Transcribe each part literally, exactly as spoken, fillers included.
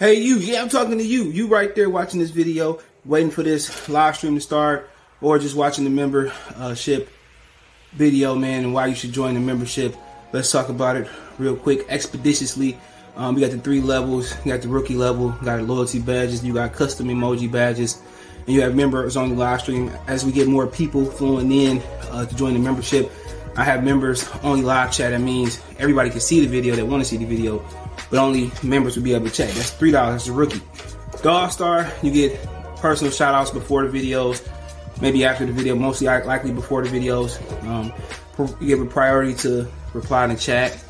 Hey, you. Yeah, I'm talking to you. You right there watching this video, waiting for this live stream to start, or just watching the membership video, man, and why you should join the membership. Let's talk about it real quick, expeditiously. Um, we got the three levels. You got the rookie level, you got loyalty badges, you got custom emoji badges, and you have members on the live stream. As we get more people flowing in uh, to join the membership, I have members only live chat. That means everybody can see the video that want to see the video, but only members will be able to chat. That's three dollars. That's a rookie. The All-Star, you get personal shout-outs before the videos, maybe after the video, mostly likely before the videos. Um, you give a priority to reply in the chat.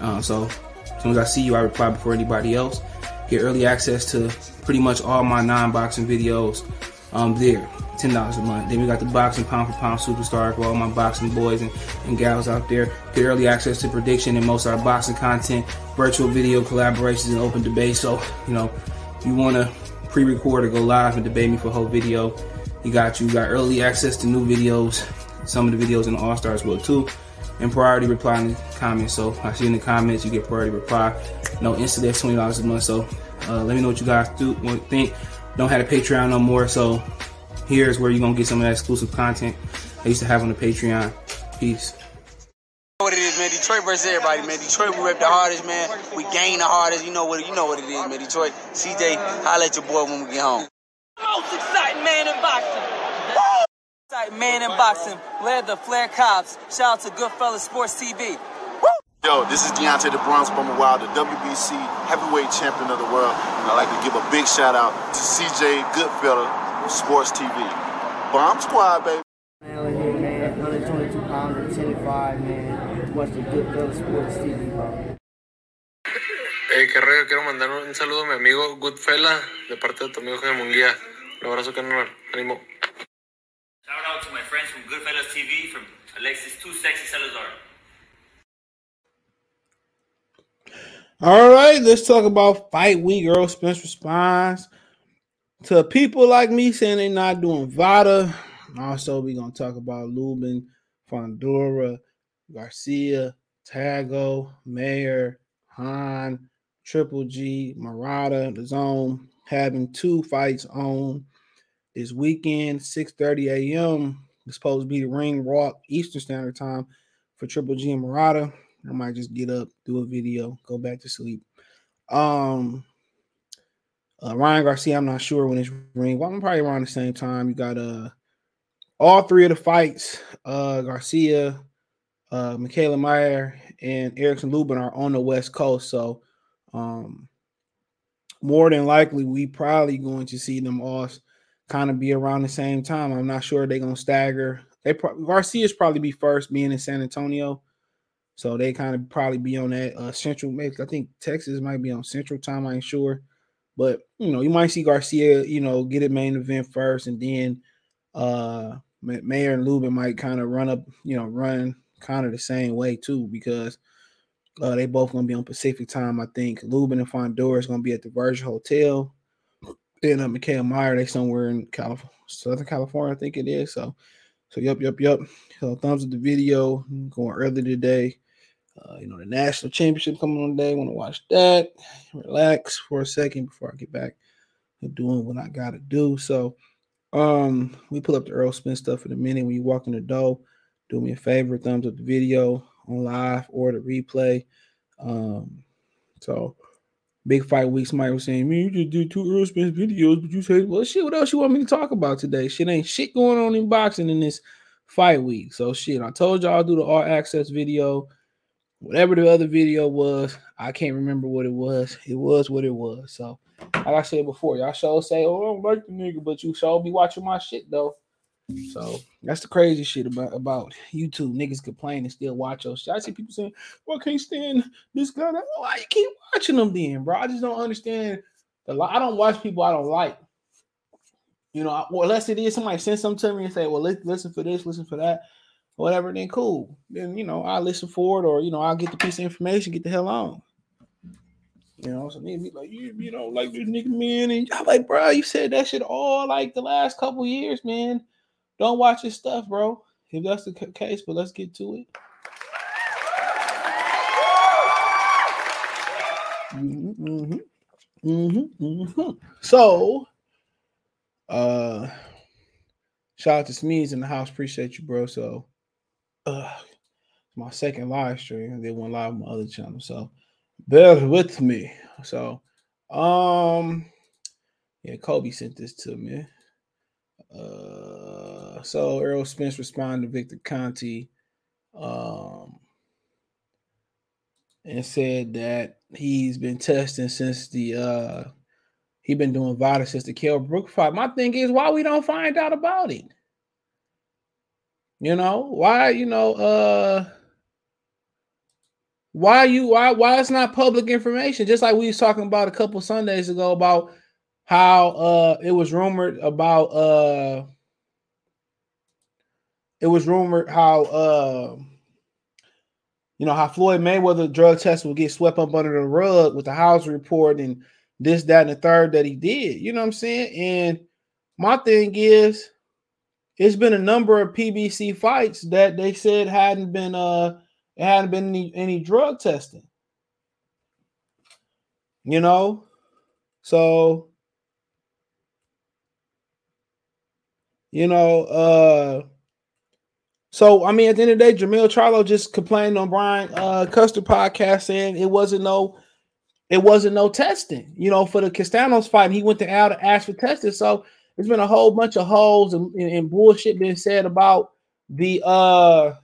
Uh, so as soon as I see you, I reply before anybody else. Get early access to pretty much all my non-boxing videos um, there. ten dollars a month. Then we got the boxing pound for pound superstar for all my boxing boys and, and gals out there. Get early access to prediction and most of our boxing content, virtual video collaborations, and open debate. So, you know, if you want to pre-record or go live and debate me for a whole video, you got you. You got early access to new videos. Some of the videos in the All-Stars will too. And priority reply in the comments. So I see in the comments, you get priority reply. No instantly, that's twenty dollars a month. So uh, let me know what you guys do think. Don't have a Patreon no more. So here's where you're going to get some of that exclusive content I used to have on the Patreon. Peace. What it is, man. Detroit versus everybody, man. Detroit, we rep the hardest, man. We gain the hardest. You know what You know what it is, man. Detroit, C J, holla at your boy when we get home. Most exciting man in boxing. Woo! Exciting man in boxing. Led the Flair Cops. Shout out to Goodfella Sports T V. Woo! Yo, this is Deontay the Bronze Bomber Wild, the W B C heavyweight champion of the world. And I'd like to give a big shout out to C J Goodfella Sports T V. Bomb Squad, baby. Man, I'm here, man. one twenty-two pounds and ten five, man. Watch the Goodfella Sports T V, bro. Hey, qué rollo. Quiero mandar un saludo a mi amigo Goodfella de parte de tu amigo Jaime Munguía. Un abrazo, carnal. Ánimo. Shout out to my friends from Goodfella T V, from Alexis Too Sexy Salazar. All right, let's talk about Fight Week. Errol Spence responds to people like me saying they're not doing VADA. Also, we're going to talk about Lubin, Fundora, Garcia, Tagoe, Mayer, Han, Triple G, Murata, the Zone, having two fights on this weekend, six thirty a.m. It's supposed to be the ring walk Eastern Standard Time for Triple G and Murata. I might just get up, do a video, go back to sleep. Um... Uh, Ryan Garcia, I'm not sure when it's ring. Well, I'm probably around the same time. You got uh, all three of the fights. Uh, Garcia, uh, Mikaela Mayer, and Erickson Lubin are on the West Coast. So um, more than likely, we probably going to see them all kind of be around the same time. I'm not sure they're going to stagger. They pro- Garcia's probably be first, being in San Antonio. So they kind of probably be on that uh, central. Maybe I think Texas might be on central time. I ain't sure. But, you know, you might see Garcia, you know, get a main event first, and then uh, Mayer and Lubin might kind of run up, you know, run kind of the same way, too, because uh, they both going to be on Pacific time, I think. Lubin and Fundora is going to be at the Virgin Hotel. And uh, Mikaela Mayer, they somewhere in California, Southern California, I think it is. So, so yep, yep, yep. So thumbs up the video. I'm going early today. Uh, you know, the national championship coming on today. Want to watch that. Relax for a second before I get back to doing what I got to do. So um, we pull up the Errol Spence stuff in a minute. When you walk in the door, do me a favor. Thumbs up the video on live or the replay. Um, so big fight week. Somebody was saying, man, you just did two Errol Spence videos, but you said, well, shit, what else you want me to talk about today? Shit ain't shit going on in boxing in this fight week. So shit, I told y'all I'll do the all access video. Whatever the other video was, I can't remember what it was. It was what it was. So, like I said before, y'all show say, oh, I don't like the nigga, but you show be watching my shit, though. So, that's the crazy shit about, about YouTube. Niggas complain and still watch your shit. I see people saying, well, I can't stand this guy. Like, why you keep watching them then, bro? I just don't understand. The li- I don't watch people I don't like. You know, I, well, unless it is somebody send something to me and say, well, li- listen for this, listen for that. Whatever, then cool. Then, you know, I'll listen for it, or, you know, I'll get the piece of information, get the hell on. You know, so niggas be like, you, you know, like this nigga, man. And I'm like, bro, you said that shit all like the last couple years, man. Don't watch his stuff, bro. If that's the case, but let's get to it. Mm-hmm, mm-hmm. Mm-hmm, mm-hmm. So, uh, shout out to Smeeds in the house. Appreciate you, bro. So, uh, my second live stream. I did one live on my other channel, so bear with me. So, um, yeah, Kobe sent this to me. Uh, so Errol Spence responded to Victor Conti, um, and said that he's been testing since the uh, he been doing VADA since the Kell Brook fight. My thing is, why we don't find out about it? You know why? You know uh, why you why why it's not public information? Just like we was talking about a couple Sundays ago about how uh, it was rumored about uh, it was rumored how. Uh, You know, how Floyd Mayweather drug test will get swept up under the rug with the House report and this, that, and the third that he did. You know what I'm saying? And my thing is, it's been a number of P B C fights that they said hadn't been uh it hadn't been any, any drug testing. You know? So, you know, uh So, I mean, at the end of the day, Jermall Charlo just complained on Brian uh, Custer podcast saying it wasn't no it wasn't no testing, you know, for the Castanos fight. And he went to Al to ask for testing. So there's been a whole bunch of holes and, and, and bullshit being said about the uh,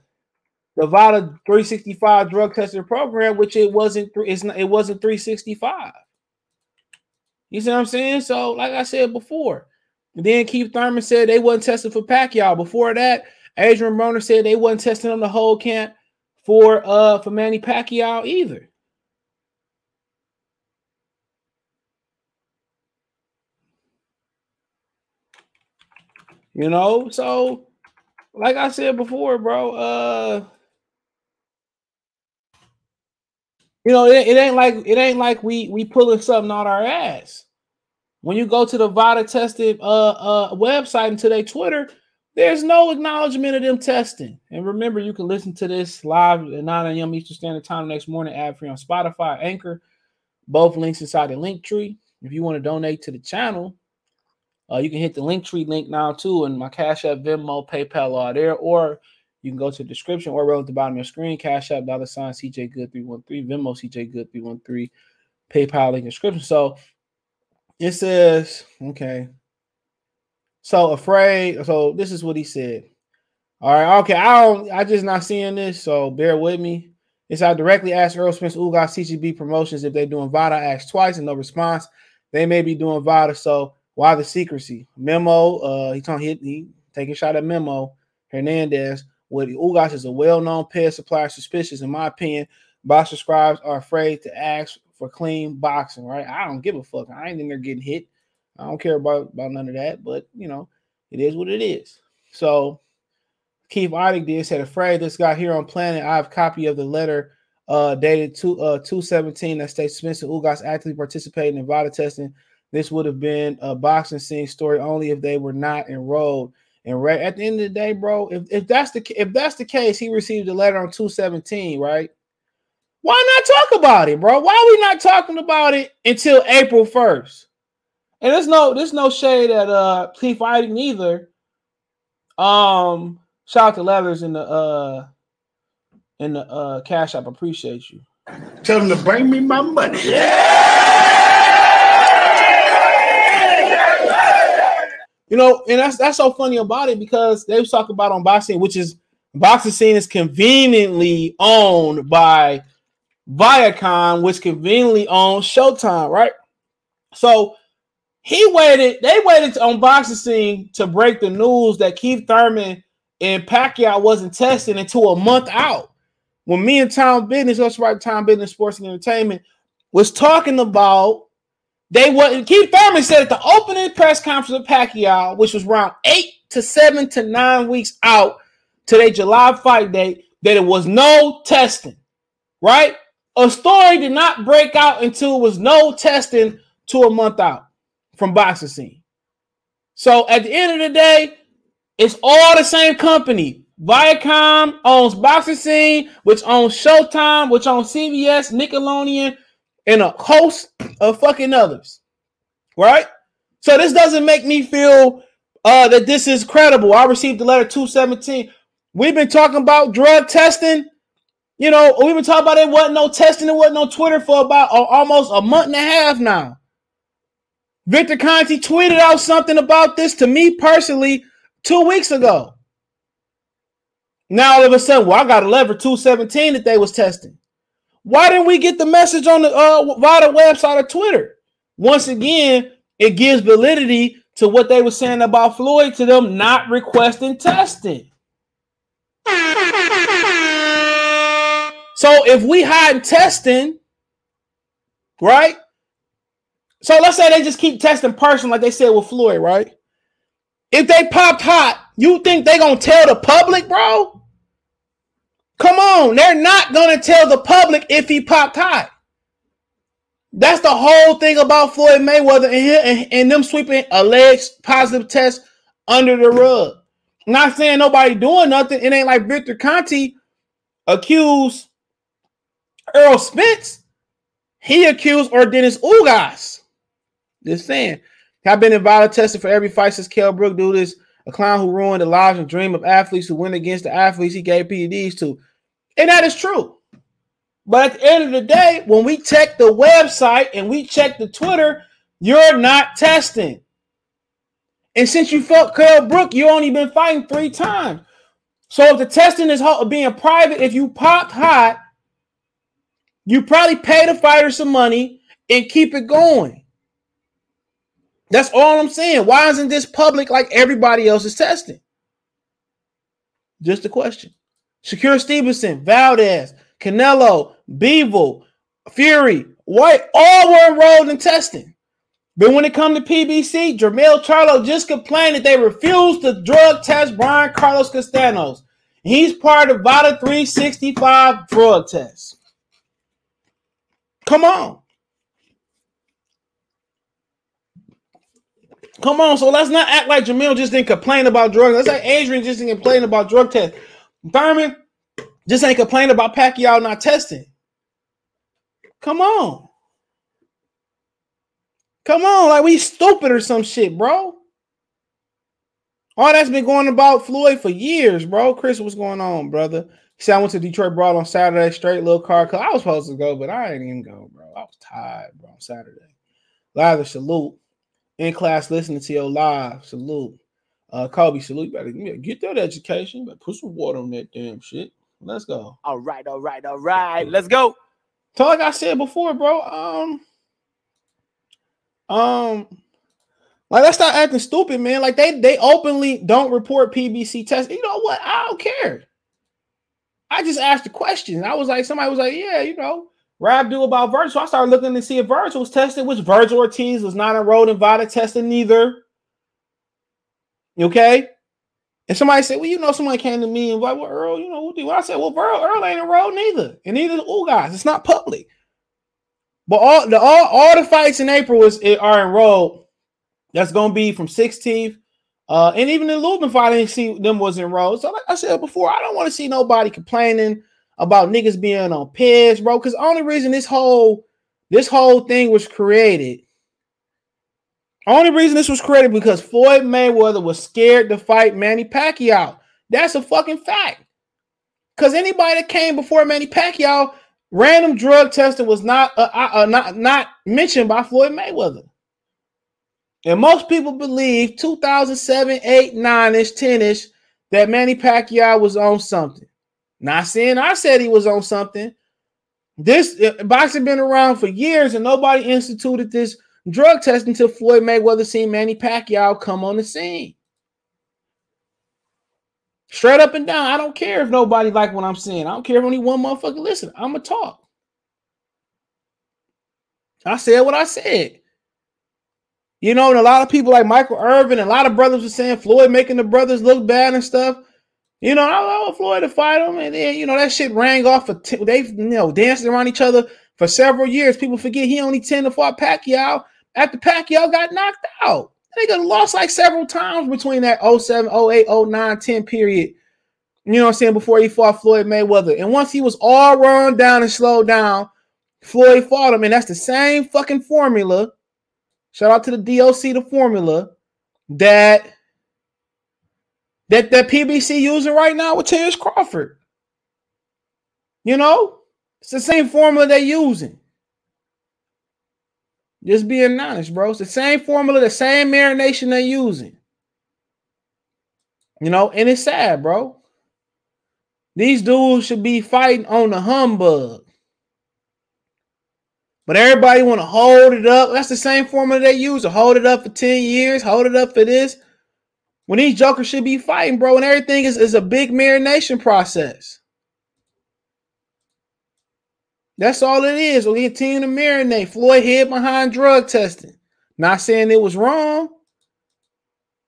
the VADA three sixty-five drug testing program, which it wasn't it's not, it wasn't three sixty-five. You see what I'm saying? So, like I said before, then Keith Thurman said they wasn't testing for Pacquiao. Before that, Adrian Broner said they wasn't testing on the whole camp for uh for Manny Pacquiao either. You know, so like I said before, bro, uh you know, it, it ain't like it ain't like we we pulling something out our ass. When you go to the VADA tested uh uh website and to their Twitter, there's no acknowledgement of them testing. And remember, you can listen to this live at nine a m Eastern Standard Time next morning, ad-free on Spotify, Anchor, both links inside the link tree. If you want to donate to the channel, uh, you can hit the link tree link now too, and my Cash App, Venmo, PayPal are there, or you can go to the description or right at the bottom of your screen, Cash App, dollar sign, C J Good three one three, Venmo, C J Good three one three, PayPal link description. So it says, okay. So afraid. So this is what he said. All right. Okay. I don't, I just not seeing this. So bear with me. It's I directly asked Errol Spence Ugas C G B Promotions if they're doing VADA. I asked twice and no response. They may be doing VADA. So why the secrecy? Memo. Uh, he talking. He, he taking a shot at Memo Hernandez. What Ugas is a well-known pay supplier. Suspicious, in my opinion. Box subscribers are afraid to ask for clean boxing. Right. I don't give a fuck. I ain't in there getting hit. I don't care about, about none of that, but, you know, it is what it is. So, Keith Oedick did said, afraid this guy here on planet, I have a copy of the letter uh, dated two, uh, two seventeen that states Spence and Ugas actively participating in VADA testing. This would have been a boxing scene story only if they were not enrolled. And right at the end of the day, bro, if, if, that's, the, if that's the case, he received a letter on two seventeen, right? Why not talk about it, bro? Why are we not talking about it until April first? And there's no there's no shade at uh Keith Oedick either. Um shout out to Leathers in the uh in the uh Cash App. Appreciate you. Tell them to bring me my money. Yeah! You know, and that's that's so funny about it because they was talking about on boxing, which is boxing scene is conveniently owned by Viacom, which conveniently owns Showtime, right? So He waited, they waited on boxing scene to break the news that Keith Thurman and Pacquiao wasn't testing until a month out. When me and Tom Business, that's right, Tom Business Sports and Entertainment, was talking about, they wasn't, Keith Thurman said at the opening press conference of Pacquiao, which was around eight to seven to nine weeks out to their July fight date, that it was no testing, right? A story did not break out until it was no testing to a month out from boxing scene. So at the end of the day, it's all the same company. Viacom owns boxing scene, which owns Showtime, which owns C B S, Nickelodeon, and a host of fucking others, right? So this doesn't make me feel uh, that this is credible. I received the letter two seventeen. We've been talking about drug testing. You know, we've been talking about it wasn't no testing. It wasn't on Twitter for about uh, almost a month and a half now. Victor Conti tweeted out something about this to me personally two weeks ago. Now all of a sudden, well, I got a letter two seventeen that they was testing. Why didn't we get the message on the uh, VADA website or Twitter? Once again, it gives validity to what they were saying about Floyd, to them not requesting testing. So if we hide testing, right? So let's say they just keep testing person like they said with Floyd, right? If they popped hot, you think they gonna tell the public, bro? Come on, they're not gonna tell the public if he popped hot. That's the whole thing about Floyd Mayweather and, him, and, and them sweeping alleged positive tests under the rug. I'm not saying nobody doing nothing. It ain't like Victor Conti accused Errol Spence. He accused Ordenis Ugas. Just saying. I've been in violent testing for every fight since Kell Brook, dude, is a clown who ruined the lives and dream of athletes who went against the athletes he gave P E Ds to. And that is true. But at the end of the day, when we check the website and we check the Twitter, you're not testing. And since you fought Kell Brook, you've only been fighting three times. So if the testing is being private, if you popped hot, you probably pay the fighter some money and keep it going. That's all I'm saying. Why isn't this public like everybody else is testing? Just a question. Shakur Stevenson, Valdez, Canelo, Beevil, Fury, White, all were enrolled in testing. But when it comes to P B C, Jermall Charlo just complained that they refused to drug test Brian Carlos Castanos. He's part of VADA three sixty-five drug test. Come on. Come on, so let's not act like Jamil just didn't complain about drugs. Let's like Adrian just didn't complain about drug tests. Thurman just ain't complaining about Pacquiao not testing. Come on. Come on, like we stupid or some shit, bro. All that's been going about Floyd for years, bro. Chris, what's going on, brother? He said, I went to Detroit Brawl on Saturday, straight little car. Cause I was supposed to go, but I didn't even go, bro. I was tired, bro, on Saturday. Live a salute. In class, listening to your live. Salute. Uh, Kobe, salute. You better get that education, but put some water on that damn shit. Let's go. All right, all right, all right. Let's go. So like I said before, bro, um, um, like let's stop acting stupid, man. Like they, they openly don't report P B C tests. You know what? I don't care. I just asked a question. I was like, somebody was like, yeah, you know. Rab do about Virgil. I started looking to see if Virgil was tested, which Virgil Ortiz was not enrolled in VADA testing neither. Okay? And somebody said, well, you know, somebody came to me and was like, well, Earl, you know, what do I said, well, Earl, Earl ain't enrolled neither. And neither oh guys, it's not public. But all the all, all the fights in April is are enrolled. That's gonna be from sixteenth. Uh, and even in Lubin fight, I didn't see them was enrolled. So like I said before, I don't want to see nobody complaining about niggas being on peds, bro. Because the only reason this whole this whole thing was created, only reason this was created because Floyd Mayweather was scared to fight Manny Pacquiao. That's a fucking fact. Because anybody that came before Manny Pacquiao, random drug testing was not uh, uh, not not mentioned by Floyd Mayweather. And most people believe two thousand seven, eight, nine-ish, ten-ish that Manny Pacquiao was on something. Not saying I said he was on something. This uh, boxing been around for years, and nobody instituted this drug test until Floyd Mayweather seen Manny Pacquiao come on the scene. Straight up and down, I don't care if nobody like what I'm saying. I don't care if only one motherfucker listen. I'm going to talk. I said what I said. You know, and a lot of people like Michael Irvin, and a lot of brothers were saying Floyd making the brothers look bad and stuff. You know, I want Floyd to fight him, and then, you know, that shit rang off. For t- they, you know, danced around each other for several years. People forget he only tended to fight Pacquiao after Pacquiao got knocked out. They got lost like several times between that oh seven, oh eight, oh nine, ten period. You know what I'm saying? Before he fought Floyd Mayweather. And once he was all run down and slowed down, Floyd fought him, and that's the same fucking formula. Shout out to the D O C, the formula that that that P B C using right now with Terrence Crawford. You know, it's the same formula they're using. Just being honest, bro. It's the same formula, the same marination they're using. You know, and it's sad, bro. These dudes should be fighting on the humbug. But everybody want to hold it up. That's the same formula they use. To hold it up for ten years. Hold it up for this. When these jokers should be fighting, bro. And everything is, is a big marination process. That's all it is. We'll continue to marinate. Floyd hid behind drug testing. Not saying it was wrong.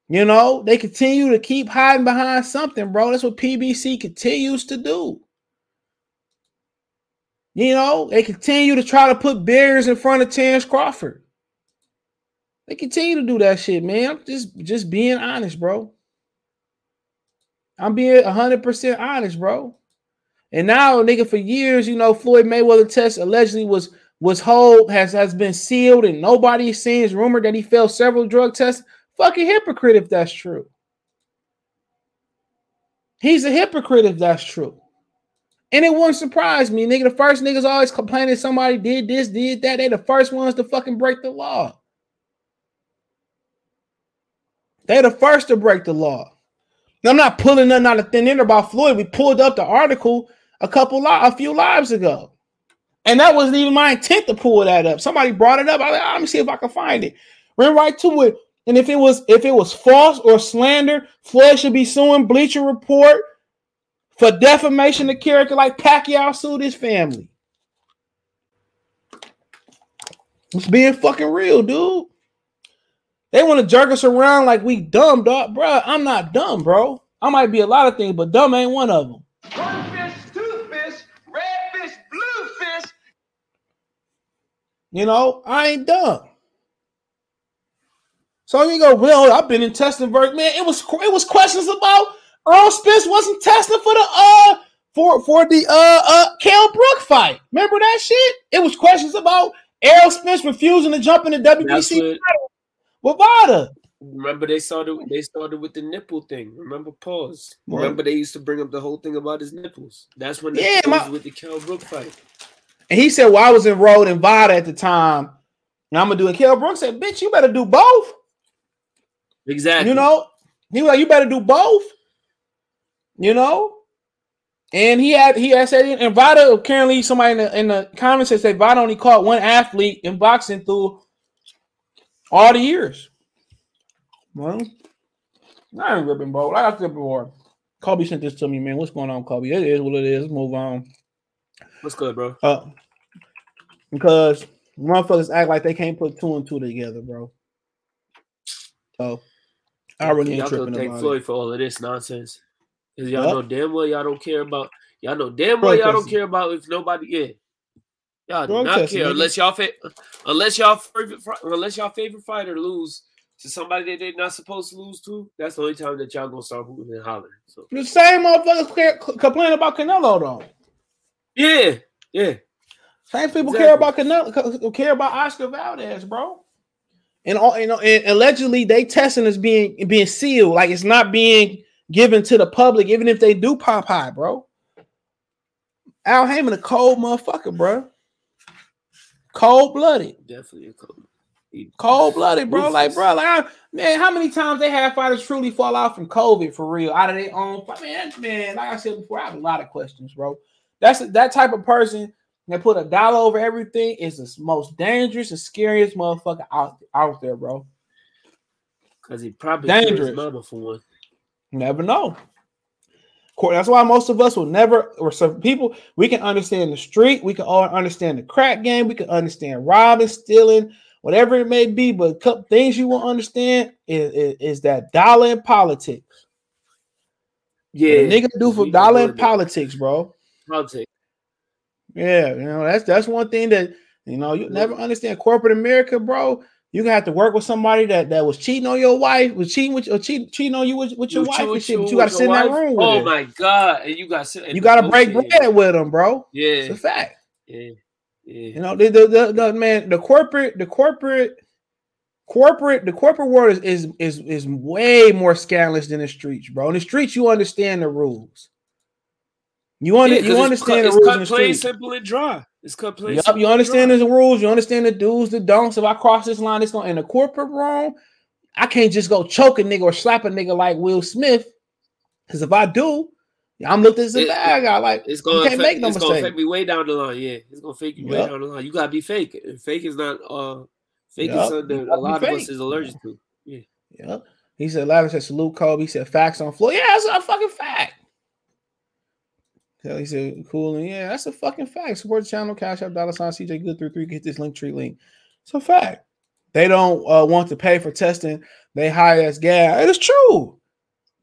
You know, they continue to keep hiding behind something, bro. That's what P B C continues to do. You know, they continue to try to put barriers in front of Terrence Crawford. They continue to do that shit, man. I'm just, just being honest, bro. I'm being one hundred percent honest, bro. And now, nigga, for years, you know, Floyd Mayweather test allegedly was was hold has has been sealed, and nobody has seen. It's rumored that he failed several drug tests. Fucking hypocrite if that's true. He's a hypocrite if that's true. And it wouldn't surprise me, nigga. The first niggas always complaining somebody did this, did that. They the first ones to fucking break the law. They the first to break the law. Now, I'm not pulling nothing out of thin air about Floyd. We pulled up the article a couple, li- a few lives ago. And that wasn't even my intent to pull that up. Somebody brought it up. I was like, let me see if I can find it. Ran right to it. And if it was if it was false or slander, Floyd should be suing Bleacher Report for defamation of character like Pacquiao sued his family. It's being fucking real, dude. They want to jerk us around like we dumb, dog. Bro, I'm not dumb, bro. I might be a lot of things, but dumb ain't one of them. One fish, two fish, red fish, blue fish. You know, I ain't dumb. So you go, well, I've been in testing work, man. It was it was questions about Errol Spence wasn't testing for the uh for for the uh uh Kell Brook fight. Remember that shit? It was questions about Errol Spence refusing to jump in the W B C title with VADA. Remember they started they started with the nipple thing. Remember pause. Right. Remember they used to bring up the whole thing about his nipples. That's when they yeah, my, with the Kell Brook fight. And he said, well, I was enrolled in VADA at the time, and I'm gonna do it. Kell Brook said, bitch, you better do both. Exactly. You know, he was like, you better do both. You know? And he had he had said, and VADA, currently somebody in the, in the comments said VADA only caught one athlete in boxing through all the years. Well, I ain't ripping, bro. Like I said before, Kobe sent this to me, man. What's going on, Kobe? It is what it is. Let's move on. What's good, bro? Uh, because motherfuckers act like they can't put two and two together, bro. So, I really ain't y'all tripping about it. Y'all thank Floyd for all of this nonsense. Because y'all yep. know damn well y'all don't care about, y'all know damn well y'all don't care about if nobody, yeah. Y'all do not care unless y'all, fa- unless, y'all favorite, unless y'all favorite fighter lose to somebody that they're not supposed to lose to, that's the only time that y'all going to start hooting and hollering. So. The same motherfuckers complain about Canelo, though. Yeah, yeah. Same people exactly. care about Canelo, care about Oscar Valdez, bro. And all you know, and allegedly they testing is being being sealed, like it's not being given to the public, even if they do pop high, bro. Al Heyman, a cold motherfucker, bro. Cold blooded, definitely a cold, cold blooded, bro. Like, bro, like I, man, how many times they had fighters truly fall out from COVID for real, out of their own? Man, man, like I said before, I have a lot of questions, bro. That's that type of person. They put a dollar over everything. Is the most dangerous and scariest motherfucker out, out there, bro. Because he probably dangerous mother for one. Never know. That's why most of us will never, or some people, we can understand the street. We can all understand the crack game. We can understand robbing, stealing, whatever it may be. But a couple things you won't understand is, is, is that dollar in politics. Yeah, what a nigga do for dollar in politics, bro. Politics. Yeah, you know, that's that's one thing that, you know, you never understand corporate America, bro. You gonna have to work with somebody that, that was cheating on your wife, was cheating with or cheating, cheating on you with, with your you wife and shit, but you gotta sit in that room with Oh it. my God. And you gotta sit, you gotta break bread with them, bro. Yeah. It's a fact. Yeah. Yeah. You know, the, the, the, the man, the corporate, the corporate, corporate, the corporate world is, is is is way more scandalous than the streets, bro. In the streets, you understand the rules. You, under, yeah, you understand cu- the rules. It's cut, in the plain, street. Simple, and dry. It's cut, plain, yep, simple. You understand the rules. You understand the do's, the don'ts. If I cross this line, it's going in the corporate room. I can't just go choke a nigga or slap a nigga like Will Smith, because if I do, I'm looked at as a bad guy. Like, it's gonna you can't affect, make no it's mistake. It's gonna fake me way down the line. Yeah, it's gonna fake you yep. way down the line. You gotta be fake. Fake is not. Uh, fake yep. is something that a lot of fake. us is allergic yeah. to. Yeah. Yep. He said, "Lavish said salute Kobe." He said, "Facts on floor." Yeah, that's a fucking fact. He said, "Cool." And yeah, that's a fucking fact. Support the channel, Cash App, dollar sign C J Good three three. Get this link tree link. It's a fact. They don't uh, want to pay for testing. They hire us gas. It is true,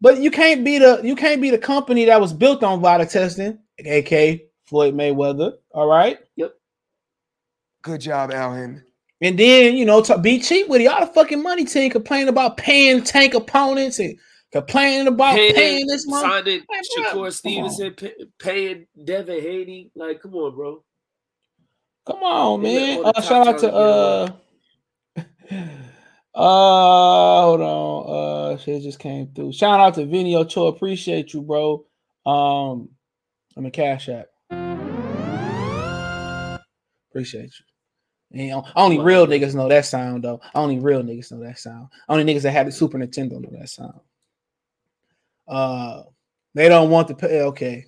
but you can't be the you can't be the company that was built on V A D A testing, aka Floyd Mayweather. All right. Yep. Good job, Allen. And then you know to be cheap with it. All the fucking money team complaining about paying tank opponents and complaining about paying, paying this money. Signing like, Shakur Stevenson, pay, paying Devin Haney. Like, come on, bro. Come on, man. Uh, shout out to. uh Uh hold on. Uh shit just came through. Shout out to Vinny Ochoa. Appreciate you, bro. Um I'm a Cash App. Appreciate you. And you know, only wow. real niggas know that sound though. Only real niggas know that sound. Only niggas that had the Super Nintendo know that sound. Uh they don't want to pay okay.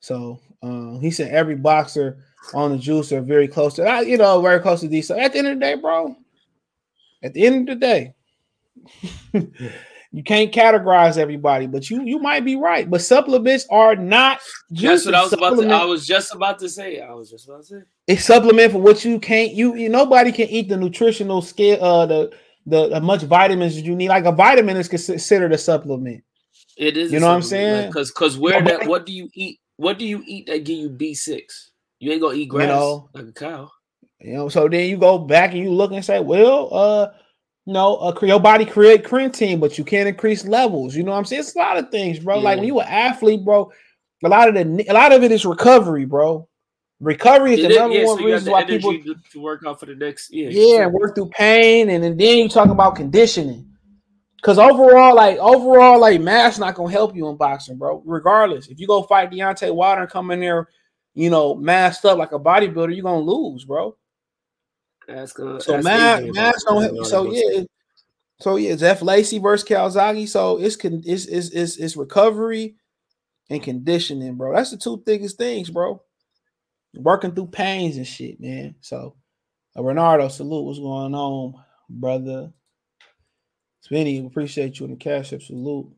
So um he said every boxer on the juice are very close to you know, very close to these. So at the end of the day, bro. At the end of the day, you can't categorize everybody, but you you might be right. But supplements are not just. That's what I was about to. I was just about to say. I was just about to say. It's supplement for what you can't. You, you nobody can eat the nutritional scale. Uh, the the, the much vitamins that you need. Like a vitamin is considered a supplement. It is. You know what I'm saying? Because like, because where nobody, that what do you eat? What do you eat that give you B six? You ain't gonna eat grass you know, like a cow. You know, so then you go back and you look and say, well, uh, no, uh, your body create creatine, but you can't increase levels. You know what I'm saying? It's a lot of things, bro. Yeah. Like when you an athlete, bro, a lot of the a lot of it is recovery, bro. Recovery is the it, number yeah, one so reason why people to work out for the next year. Yeah, work through pain, and, and then you talk about conditioning. Because overall, like overall, like mass not gonna help you in boxing, bro. Regardless, if you go fight Deontay Wilder and come in there, you know, masked up like a bodybuilder, you're gonna lose, bro. Ask, uh, so Matt, don't help. So yeah, so yeah, it's F. Lacey versus Calzaghe. So it's con it's, it's it's it's recovery and conditioning, bro. That's the two biggest things, bro. Working through pains and shit, man. So uh, Renardo, salute. What's going on, brother? Spinny, appreciate you in the Cash App. Salute.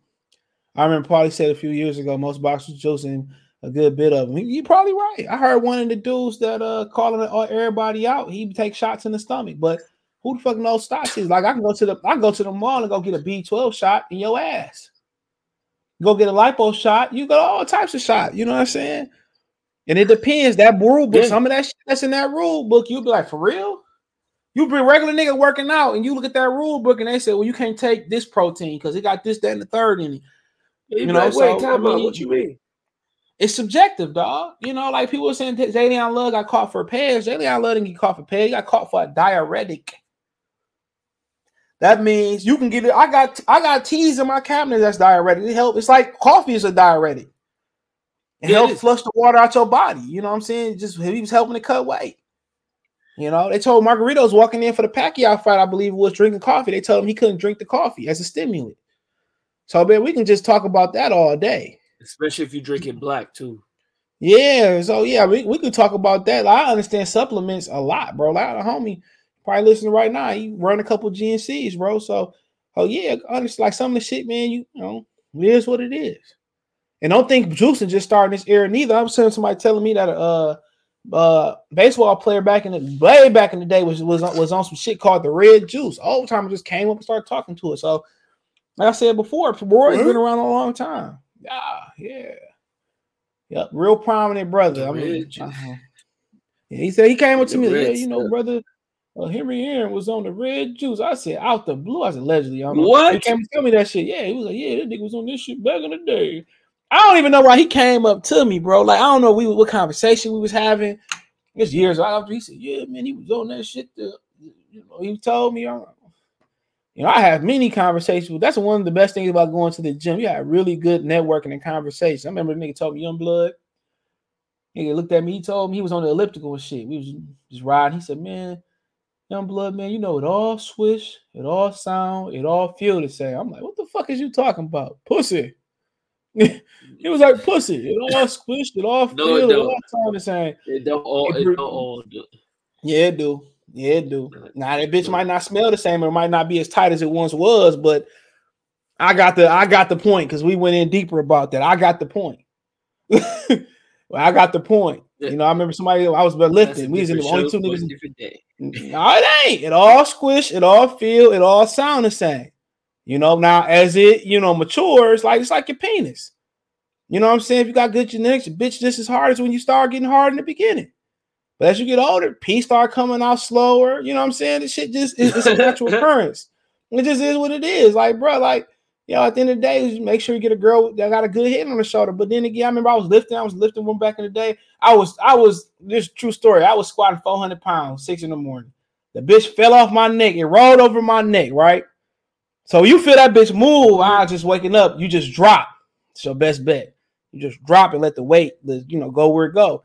I remember Paulie said a few years ago, most boxers choosing a good bit of them. You're probably right. I heard one of the dudes that uh calling everybody out. He take shots in the stomach, but who the fuck knows stocks is? Like I can go to the I can go to the mall and go get a B twelve shot in your ass. Go get a lipo shot. You got all types of shot. You know what I'm saying? And it depends that rule book. Yeah. Some of that shit that's in that rule book, you'll be like, for real? You be a regular nigga working out, and you look at that rule book, and they say, well, you can't take this protein because it got this, that, and the third in it. You, you know, like, so, wait, time I mean, out. What you mean? It's subjective, dog. You know, like people were saying Jalen Love got caught for a pass. Jalen Love didn't get caught for a pass. He got caught for a diuretic. That means you can get it. I got I got teas in my cabinet that's diuretic. It helps. It's like coffee is a diuretic. It yeah, helps it flush the water out your body. You know what I'm saying? It just he was helping to cut weight. You know, they told Margarito's walking in for the Pacquiao fight, I believe, was drinking coffee. They told him he couldn't drink the coffee as a stimulant. So, man, we can just talk about that all day. Especially if you drink it black too. Yeah, so yeah, we, we could talk about that. Like, I understand supplements a lot, bro. Like a homie probably listening right now. He run a couple G N Cs, bro. So, oh yeah, honestly, like some of the shit, man. You, you know, it is what it is. And don't think juicing just started this era neither. I'm seeing somebody telling me that a uh, uh, baseball player back in the way back in the day was was on, was on some shit called the red juice. Old timer just came up and started talking to us. So, like I said before, Roy's mm-hmm. been around a long time. Ah, yeah, yep, real prominent brother. I mean, uh-huh. yeah, he said he came up to me. Yeah, you know, stuff. brother uh, Henry Aaron was on the red juice. I said out the blue. I said allegedly. I'm what he came to tell me that shit? Yeah, he was like, yeah, that nigga was on this shit back in the day. I don't even know why he came up to me, bro. Like I don't know we what conversation we was having. It's years after he said, yeah, man, he was on that shit. To, you know, he told me. I'm, you know, I have many conversations. That's one of the best things about going to the gym. You have really good networking and conversation. I remember the nigga told me Young Blood. Nigga looked at me. He told me he was on the elliptical and shit. We was just riding. He said, man, Young Blood, man, you know, it all swish, it all sound, it all feel the same. I'm like, what the fuck is you talking about? Pussy. It was like pussy. It all squished. It all feel. No, it, it all sound the same. It don't all. It, it don't all do. Yeah, it do. Yeah, it do. Now that bitch might not smell the same, or it might not be as tight as it once was. But I got the I got the point because we went in deeper about that. I got the point. Well, I got the point. You know, I remember somebody. I was lifting. We was in the only two niggas. No, it ain't. It all squish. It all feel. It all sound the same. You know, now as it, you know, matures, like it's like your penis. You know what I'm saying? If you got good genetics, bitch, this is hard as when you start getting hard in the beginning. But as you get older, pee start coming out slower. You know what I'm saying? This shit just is it's a natural occurrence. It just is what it is. Like, bro, like, you know, at the end of the day, you make sure you get a girl that got a good head on the shoulder. But then again, I remember I was lifting, I was lifting one back in the day. I was, I was, this true story. I was squatting four hundred pounds, six in the morning. The bitch fell off my neck. It rolled over my neck, right? So you feel that bitch move, I just waking up, you just drop. It's your best bet. You just drop and let the weight, the, you know, go where it go.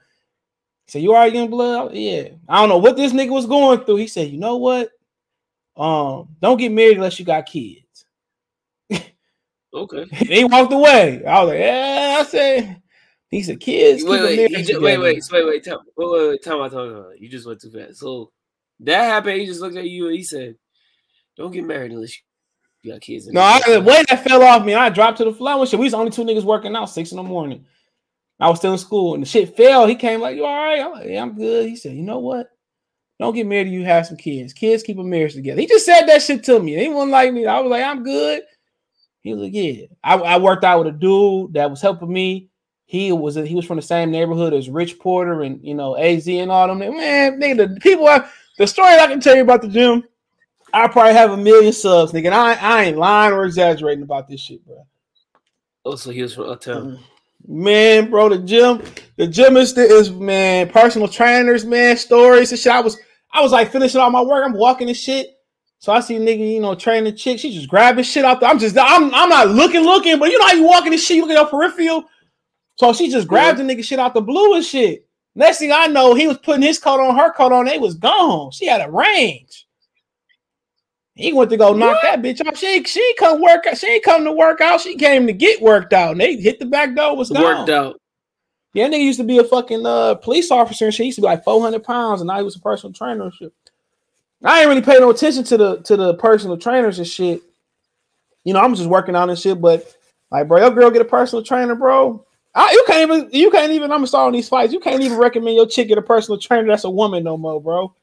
So you already getting blood? Yeah. I don't know what this nigga was going through. He said, you know what? Um, don't get married unless you got kids. Okay. He walked away. I was like, yeah, I said. He said, kids. Wait, wait, you just, wait, wait, wait, wait, tell, wait, wait, wait, time out, time out. You just went too fast. So that happened. He just looked at you and he said, don't get married unless you You got kids. No, I, the way that fell off me, I dropped to the floor. Shit, we was only two niggas working out six in the morning. I was still in school, and the shit fell. He came like, "You all right?" I'm like, "Yeah, I'm good." He said, "You know what? Don't get married. You have some kids. Kids keep a marriage together." He just said that shit to me. He wasn't like me. I was like, "I'm good." He was like, "Yeah." I, I worked out with a dude that was helping me. He was he was from the same neighborhood as Rich Porter and you know A Z and all them. Man, nigga, the people. I, the story I can tell you about the gym. I probably have a million subs, nigga. And I, I ain't lying or exaggerating about this shit, bro. Oh, so he was from uptown. Man, bro, the gym, the gym is, is man, personal trainers, man, stories and shit. I was, I was like finishing all my work. I'm walking and shit. So I see a nigga, you know, training chick. She just grabbing shit out there. I'm just, I'm, I'm not looking, looking, but you know how you walking and shit, you look at your peripheral. So she just grabbed yeah. the nigga shit out the blue and shit. Next thing I know, he was putting his coat on, her coat on. They was gone. She had a range. He went to go knock what? that bitch out. She she come work. She ain't come to work out. She came to get worked out. And they hit the back door. Was gone. Worked out. Yeah, nigga used to be a fucking uh, police officer, and she used to be like four hundred pounds, and now he was a personal trainer and shit. I ain't really pay no attention to the to the personal trainers and shit. You know, I'm just working out and shit. But like, bro, your girl get a personal trainer, bro. I, you can't even. You can't even. I'm starting these fights. You can't even recommend your chick get a personal trainer. That's a woman no more, bro.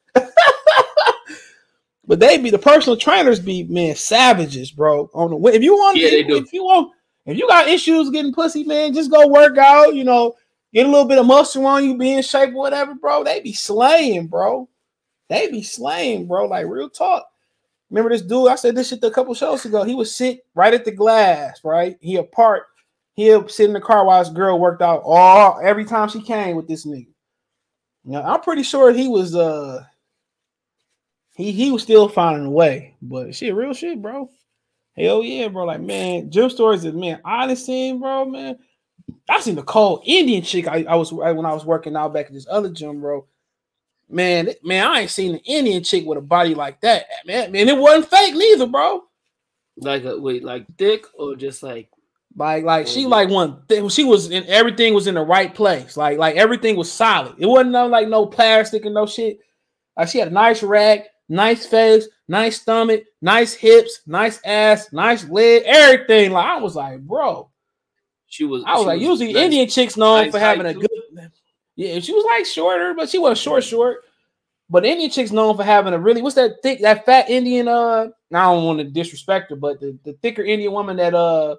But they be the personal trainers be man savages, bro. On the if you want, yeah, if, if you want, if you got issues getting pussy, man, just go work out. You know, get a little bit of muscle on you, be in shape, or whatever, bro. They be slaying, bro. They be slaying, bro. Like real talk. Remember this dude? I said this shit a couple shows ago. He would sit right at the glass, right? He apart. He'll sit in the car while his girl worked out all every time she came with this nigga. Now I'm pretty sure he was uh. He he was still finding a way, but shit, real shit, bro. Hell yeah, bro. Like, man, gym stories is, man, honest seen, bro, man. I seen the cold Indian chick I, I was when I was working out back at this other gym, bro. Man, man, I ain't seen an Indian chick with a body like that, man. Man, it wasn't fake neither, bro. Like, a, wait, like thick or just like? Like, like she like one thing. She was in, everything was in the right place. Like, like everything was solid. It wasn't no, like no plastic and no shit. Like she had a nice rack. Nice face, nice stomach, nice hips, nice ass, nice leg, everything. Like I was like, bro, she was. I was like, was usually nice, Indian chicks known nice for having a good. Too. Yeah, she was like shorter, but she wasn't short, short. But Indian chicks known for having a really what's that thick, that fat Indian. Uh, I don't want to disrespect her, but the, the thicker Indian woman that uh,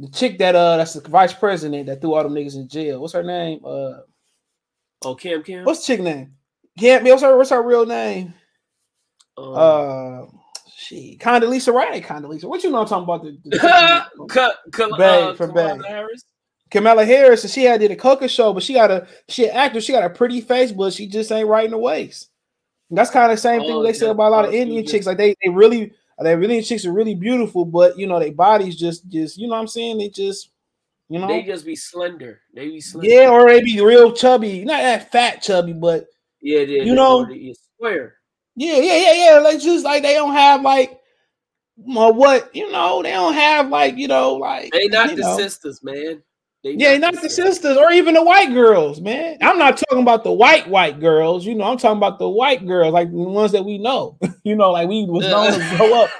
the chick that uh, that's the vice president that threw all them niggas in jail. What's her name? Uh, oh, Cam Cam. What's the chick name? Cam. What's her? What's her real name? Uh, she Condoleezza Rice, Condoleezza. What you know? I'm talking about the, the, the, the Ka- Ka- babe uh, from Kamala Harris. Kamala Harris, and she had did a cooking show, but she got a she an actor. She got a pretty face, but she just ain't right in the waist. And that's kind of the same oh, thing they yeah. said about a lot of Indian chicks. Like they they really they really chicks are really beautiful, but you know their bodies just just you know what I'm saying they just you know they just be slender. They be slender. Yeah, or they be real chubby, not that fat chubby, but yeah, yeah you know square. Yeah, yeah, yeah, yeah. Like just like they don't have like. Or what you know, they don't have like you know, like they not the know. sisters, man. They yeah, not, not the sisters. sisters, or even the white girls, man. I'm not talking about the white white girls, you know. I'm talking about the white girls, like the ones that we know, you know, like we was known to grow up,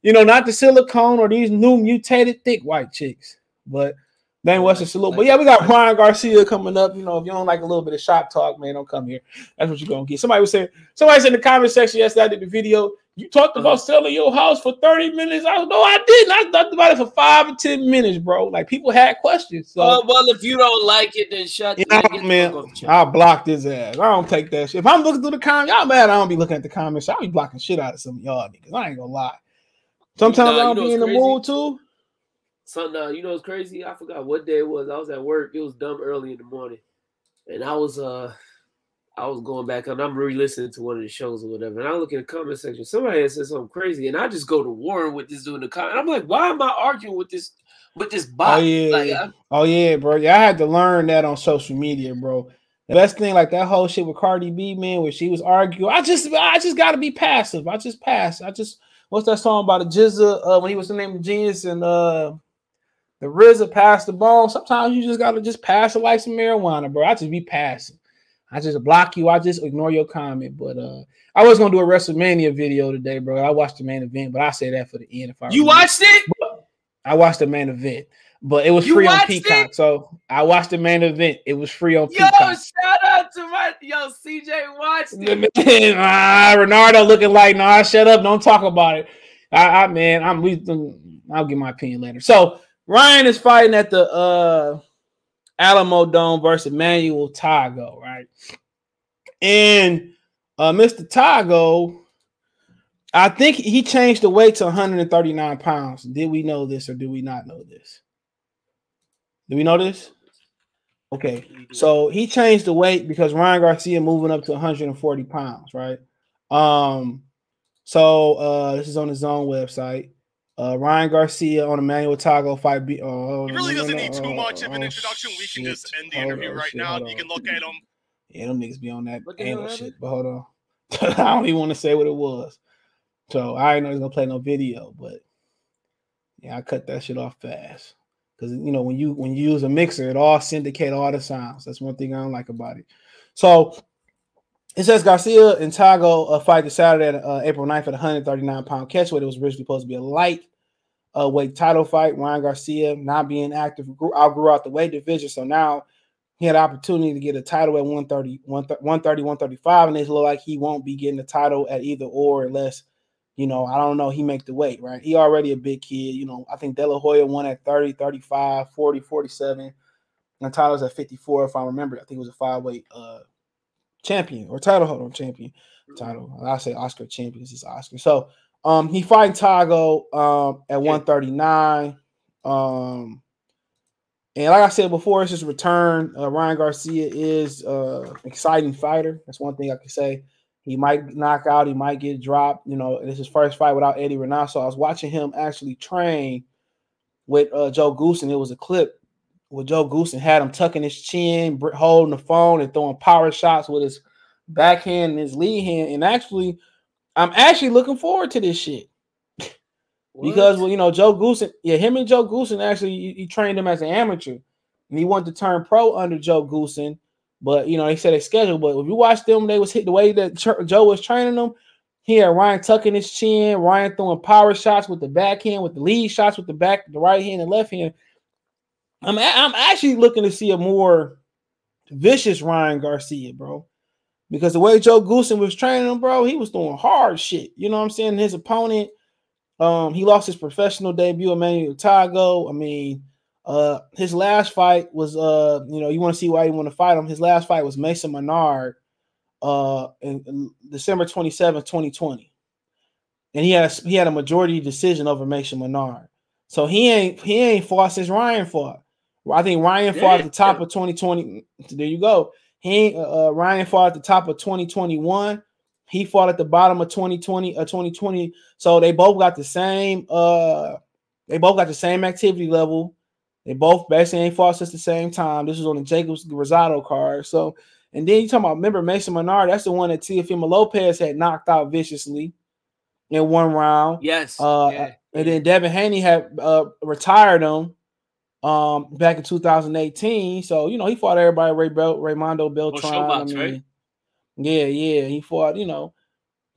you know, not the silicone or these new mutated thick white chicks. But then what's a salute? But yeah, we got Ryan Garcia coming up. You know, if you don't like a little bit of shop talk, man, don't come here. That's what you're gonna get. Somebody was saying, somebody said in the comment section yesterday I did the video. You talked about selling your house for thirty minutes. I don't know. I didn't. I talked about it for five or ten minutes, bro. Like people had questions. So well, well if you don't like it, then shut the I, man, I blocked his ass. I don't take that shit. If I'm looking through the comments, y'all mad I don't be looking at the comments. I'll be blocking shit out of some of y'all niggas. I ain't gonna lie. Sometimes you know, I don't you know be in the crazy? mood too. Sometimes uh, you know it's crazy. I forgot what day it was. I was at work. It was dumb early in the morning, and I was uh. I was going back up. I'm re-listening to one of the shows or whatever, and I look in the comment section. Somebody had said something crazy, and I just go to war with this dude in the comment. I'm like, why am I arguing with this, with this bot? Oh yeah, like, I- oh yeah, bro. Yeah, I had to learn that on social media, bro. The best thing, like that whole shit with Cardi B, man, where she was arguing. I just, I just got to be passive. I just pass. I just. What's that song about a Jizza uh, when he was the name of Genius and uh, the R Z A passed the ball? Sometimes you just gotta just pass it like some marijuana, bro. I just be passing. I just block you. I just ignore your comment. But uh, I was going to do a WrestleMania video today, bro. I watched the main event, but I say that for the end. If I You remember. watched it? But I watched the main event, but it was you free on Peacock. It? So I watched the main event. It was free on yo, Peacock. Yo, shout out to my – yo, C J watched it. uh, Renardo looking like, nah, shut up. Don't talk about it. I, I man, I'm, we, I'll give my opinion later. So Ryan is fighting at the uh, – Alamo Dome versus Emmanuel Tagoe, right? And uh, Mister Tagoe, I think he changed the weight to one thirty-nine pounds. Did we know this or do we not know this? Do we know this? Okay, so he changed the weight because Ryan Garcia moving up to one forty pounds, right? Um, so uh, this is on his own website. Uh, Ryan Garcia on Emmanuel Tagoe fight. Be- oh, he really doesn't need too oh, much of an introduction. Oh, we can shit. just end the hold interview on, right shit, now. You can look at him. Yeah, them niggas be on that look anal shit, it. but hold on. I don't even want to say what it was. So I ain't know he's going to play no video, but yeah, I cut that shit off fast. Because, you know, when you when you use a mixer, it all syndicates all the sounds. That's one thing I don't like about it. So it says Garcia and Tagoe uh, fight this Saturday, uh, April ninth, at one thirty-nine pound catchweight. It was originally supposed to be a light uh, weight title fight. Ryan Garcia not being active outgrew out the weight division, so now he had an opportunity to get a title at one thirty, one thirty, one thirty-five, and it look like he won't be getting the title at either or unless, you know, I don't know, he make the weight, right? He already a big kid. You know, I think De La Hoya won at thirty, thirty-five, forty, forty-seven, and Tyler's at fifty-four, if I remember. I think it was a five-weight uh champion or title holder champion title. I say Oscar champions is Oscar. So um he fighting Tagoe um at one thirty-nine. Um and like I said before, it's his return. Uh, Ryan Garcia is uh exciting fighter. That's one thing I can say. He might knock out, he might get dropped. You know, it's his first fight without Eddie Renato. So I was watching him actually train with uh Joe Goosen. It was a clip with Joe Goosen, had him tucking his chin, holding the phone, and throwing power shots with his backhand and his lead hand. And actually, I'm actually looking forward to this shit. Because, well, you know, Joe Goosen, yeah, him and Joe Goosen actually, he, he trained him as an amateur. And he wanted to turn pro under Joe Goosen. But, you know, they said they scheduled. But if you watch them, they was hit the way that Ch- Joe was training them. He had Ryan tucking his chin, Ryan throwing power shots with the backhand, with the lead shots with the back, the right hand and left hand. I'm I'm actually looking to see a more vicious Ryan Garcia, bro, because the way Joe Goosen was training him, bro, he was doing hard shit. You know what I'm saying? His opponent, um, he lost his professional debut, Emmanuel Tagoe. I mean, uh, his last fight was, uh, you know, you want to see why you want to fight him. His last fight was Mason Menard, uh, in, in December twenty-seventh, twenty twenty, and he had a, he had a majority decision over Mason Menard. So he ain't he ain't fought since Ryan fought. I think Ryan yeah. fought at the top of twenty twenty. There you go. He uh, Ryan fought at the top of twenty twenty-one. He fought at the bottom of twenty twenty. So they both got the same. Uh, they both got the same activity level. They both basically ain't fought since the same time. This was on the Jacobs Rosado card. So, and then you talking about, remember Mason Menard? That's the one that Teofimo Lopez had knocked out viciously in one round. Yes. Uh, yeah. And then Devin Haney had uh, retired him um, back in two thousand eighteen. So, you know, he fought everybody, Ray Bel- Raymondo Beltran. Well, Showbox, I mean, right? Yeah, yeah. He fought, you know,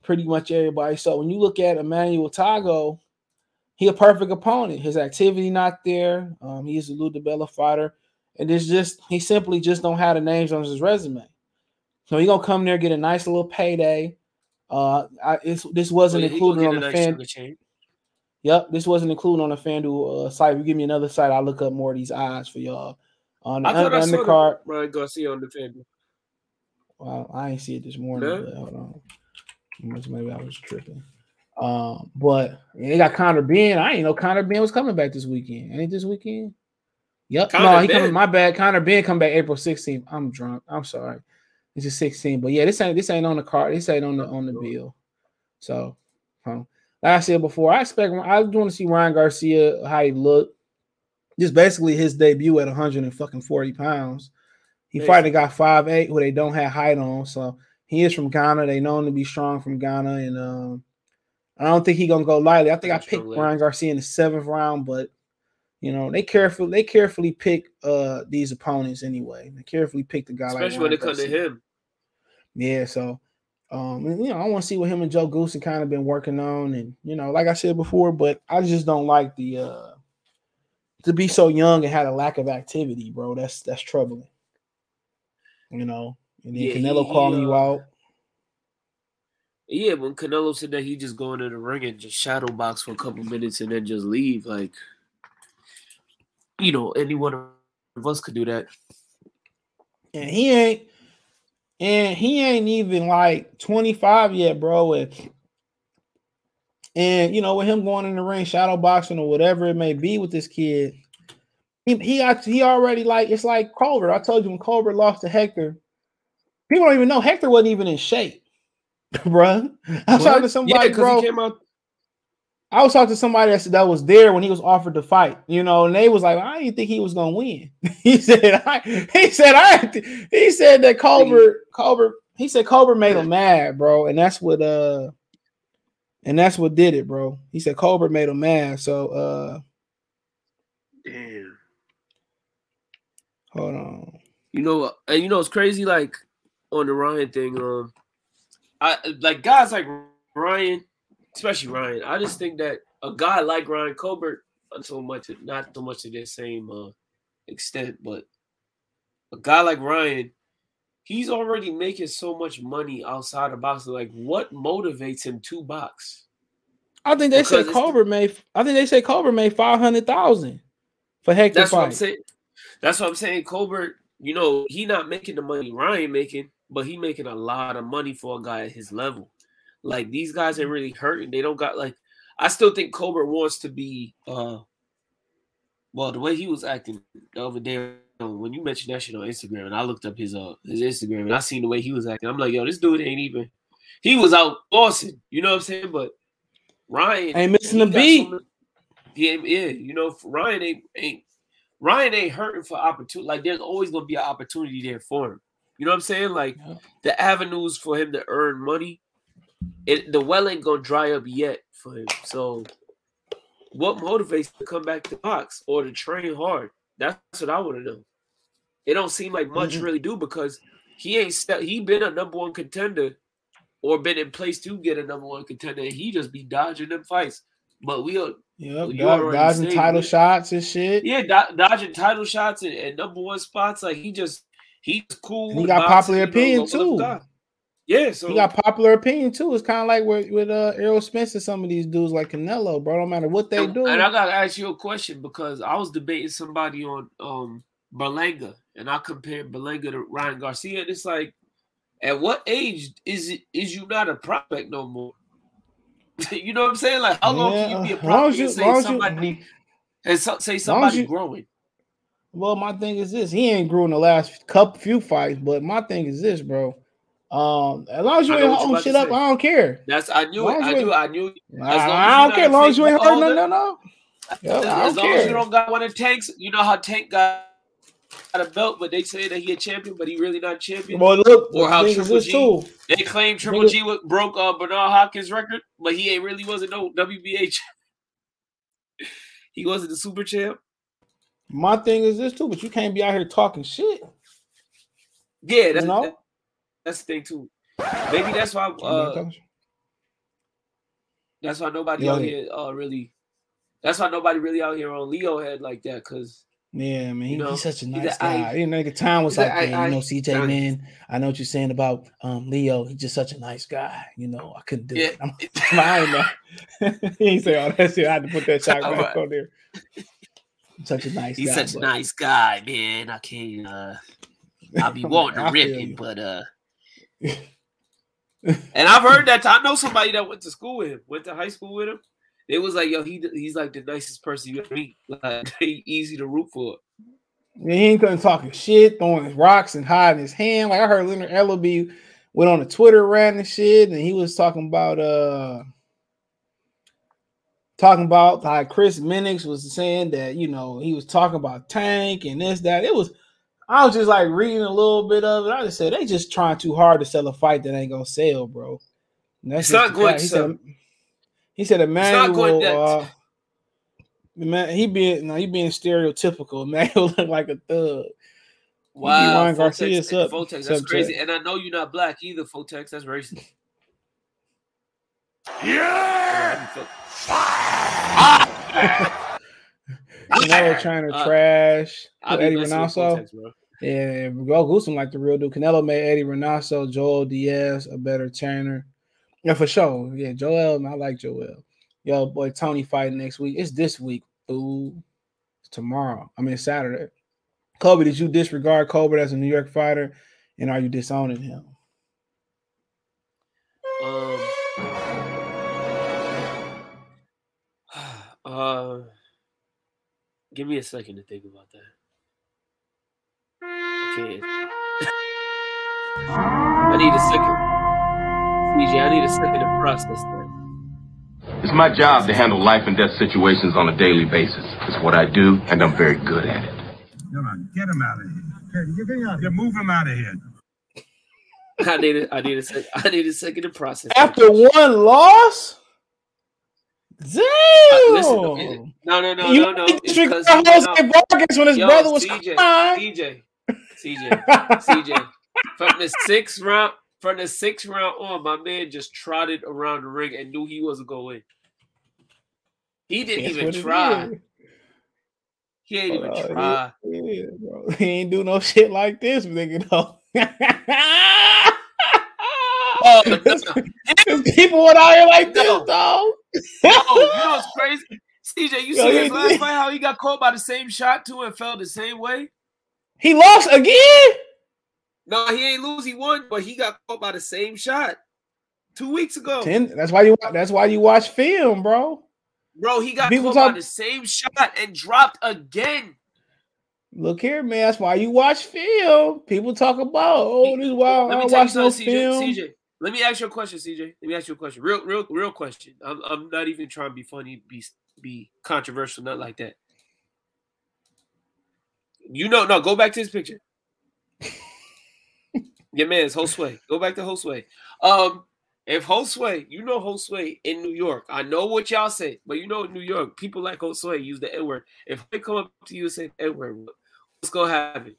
pretty much everybody. So when you look at Emmanuel Tagoe, he a perfect opponent. His activity not there. Um, he is a Lou DiBella fighter. And it's just, he simply just don't have the names on his resume. So he going to come there, get a nice little payday. Uh, I, it's, this wasn't well, included on the FanDuel. Yep, this wasn't included on the FanDuel uh, site. If you give me another site, I'll look up more of these odds for y'all. On the I thought un- I saw undercard, Ryan Garcia on the FanDuel. Wow, I ain't see it this morning. No? But hold on. Maybe I was tripping. Um, but yeah, they got Conor Benn. I didn't know Conor Benn was coming back this weekend. Ain't it this weekend? Yep. Conor no, he coming. My bad. Conor Benn come back April sixteenth. I'm drunk. I'm sorry. It's just sixteen. But yeah, this ain't this ain't on the card. This ain't on the on the bill. So, um, like I said before, I expect I want to see Ryan Garcia how he look. Just basically his debut at one hundred forty pounds. He finally got five eight, who they don't have height on. So he is from Ghana. They know him to be strong from Ghana, and um. I don't think he's gonna go lightly. I think I picked Ryan Garcia in the seventh round, but you know they carefully they carefully pick uh, these opponents anyway. They carefully pick the guy, especially like when it comes to him. Yeah, so um, you know I want to see what him and Joe Goosen kind of been working on, and you know, like I said before, but I just don't like the uh, to be so young and had a lack of activity, bro. That's that's troubling. You know, and then yeah, Canelo he, called he, you uh, out. Yeah, when Canelo said that he just go into the ring and just shadow box for a couple minutes and then just leave, like, you know, any one of us could do that. And he ain't, and he ain't even like twenty-five yet, bro. And, and you know, with him going in the ring, shadow boxing or whatever it may be with this kid, he he, he already like it's like Culver. I told you when Culver lost to Hector, people don't even know Hector wasn't even in shape. Bro, I was talking to somebody, yeah, bro. Out- I was talking to somebody that said that was there when he was offered to fight, you know, and they was like, I didn't think he was gonna win. he said, I he said, I th- he said that Culver, Culver, he said Culver made him mad, bro, and that's what uh and that's what did it, bro. He said Culver made him mad, so uh damn. Hold on. You know, and you know it's crazy, like on the Ryan thing, um I like guys like Ryan, especially Ryan. I just think that a guy like Ryan Colbert, not so much, not so much to the same uh, extent, but a guy like Ryan, he's already making so much money outside of boxing. Like, what motivates him to box? I think they because said Colbert made. I think they said Colbert made five hundred thousand for Hector. That's fight. What I'm saying. That's what I'm saying. Colbert, you know, he not making the money Ryan making. But he making a lot of money for a guy at his level. Like, these guys are really hurting. They don't got, like, I still think Colbert wants to be, uh, well, the way he was acting the other day, when you mentioned that shit on Instagram, and I looked up his uh, his Instagram, and I seen the way he was acting. I'm like, yo, this dude ain't even, he was out bossing. You know what I'm saying? But Ryan. Ain't missing the beat. So yeah, yeah, you know, Ryan ain't, ain't, Ryan ain't hurting for opportunity. Like, there's always going to be an opportunity there for him. You know what I'm saying? Like, yeah. The avenues for him to earn money, it, the well ain't going to dry up yet for him. So what motivates him to come back to box or to train hard? That's what I want to know. It don't seem like much mm-hmm. really do because he ain't st- he been a number one contender or been in place to get a number one contender, and he just be dodging them fights. But we'll yeah, dodging title shots and shit. Yeah, do- dodging title shots and, and number one spots. Like, he just He's cool. And he got popular opinion too. Yeah, so he got popular opinion too. It's kind of like with, with uh, Errol Spence and some of these dudes like Canelo, bro. No matter what they and, do. And I gotta ask you a question because I was debating somebody on um Berlanga, and I compared Berlanga to Ryan Garcia, and it's like, at what age is it is you not a prospect no more? You know what I'm saying? Like, how long yeah, can you be a prospect? Long and, long say you, and say somebody and say somebody growing. Well, my thing is this. He ain't grew in the last couple few fights, but my thing is this, bro. Um, as long as you ain't holding shit up, I don't care. That's I knew it. I knew. I knew. I don't care. As long as you ain't hurting nothing, no, no. As long as you don't got one of the tanks, you know how Tank got got a belt, but they say that he a champion, but he really not a champion. Boy, look, or how Triple G, too. They claim Triple G broke uh, Bernard Hopkins' record, but he ain't really wasn't no W B A champ. He wasn't the super champ. My thing is this too, but you can't be out here talking shit. Yeah, that's you know? that, that's the thing too. Maybe that's why. Uh, that's why nobody yeah. out here uh, really. That's why nobody really out here on Leo head like that, cause. Yeah, man, he, you know, he's such a nice a, guy. I, you know, the time was like, a, man, I, I, you know, C J, I, man, I know what you're saying about um, Leo. He's just such a nice guy. You know, I couldn't do yeah. it. I'm smiling. He ain't say all that shit. I had to put that shot right, right on there. Such a nice. He's guy, such a nice guy, man. I can't. Uh, I'll be wanting to rip him, but uh. And I've heard that. I know somebody that went to school with him, went to high school with him. It was like, yo, he he's like the nicest person you ever meet. Like, he easy to root for. He ain't gonna talking shit, throwing his rocks and hiding his hand. Like I heard Leonard Ellaby went on a Twitter rant and shit, and he was talking about uh talking about how Chris Mannix was saying that, you know, he was talking about Tank and this, that. It was I was just like reading a little bit of it. I just said they just trying too hard to sell a fight that ain't gonna sell, bro. And that's it's not good, so. He said Emmanuel, uh, man, he being no, he being stereotypical. Emmanuel looked like a thug. Wow, Ryan Garcia, Fotex, that's subject. Crazy. And I know you're not black either, Fotex. That's racist. Yeah. Canelo trying to uh, trash Eddie Reynoso. Fotex, yeah, Joe Goosen like the real dude. Canelo made Eddie Reynoso, Joel Diaz a better trainer. Yeah, for sure. Yeah, Joel. I like Joel. Yo, boy, Tony fight next week. It's this week, fool. It's tomorrow. I mean, it's Saturday. Colby, did you disregard Colbert as a New York fighter, and are you disowning him? Um. Uh. Give me a second to think about that. Okay. I need a second. C J, I need a second to process that. It's my job to handle life and death situations on a daily basis. It's what I do, and I'm very good at it. Come on, get him out of here. Get, get him out of here. Move him out of here. I need a, I need a, sec- I need a second to process after that. One loss? Damn! Uh, listen, no, no, no, no, you no. You disregard Jose Vargas when his Yo, brother was C J, crying. C J, C J, C J. From the sixth round. From the sixth round on, my man just trotted around the ring and knew he wasn't going. He didn't That's even try. He ain't uh, even try. Yeah, yeah, bro. He ain't do no shit like this, nigga, though. Oh, no, no. People went out here like no. this, though. Oh, you know what's crazy? C J, you Yo, see his last did. fight, how he got caught by the same shot, too, and fell the same way? He lost again? No, he ain't lose. He won, but he got caught by the same shot two weeks ago. Ten, that's why you. That's why you watch film, bro. Bro, he got People caught talk, by the same shot and dropped again. Look here, man. That's why you watch film. People talk about oh, this is why let I don't watch no film. C J, let me ask you a question, C J. Let me ask you a question. Real, real, real question. I'm, I'm not even trying to be funny, be, be controversial, not like that. You know, no. Go back to this picture. Your man's Josue. Go back to Josue. Um, if Josue, you know Josue in New York. I know what y'all say, but you know in New York, people like Josue use the N-word. If they come up to you and say N-word, what's gonna happen?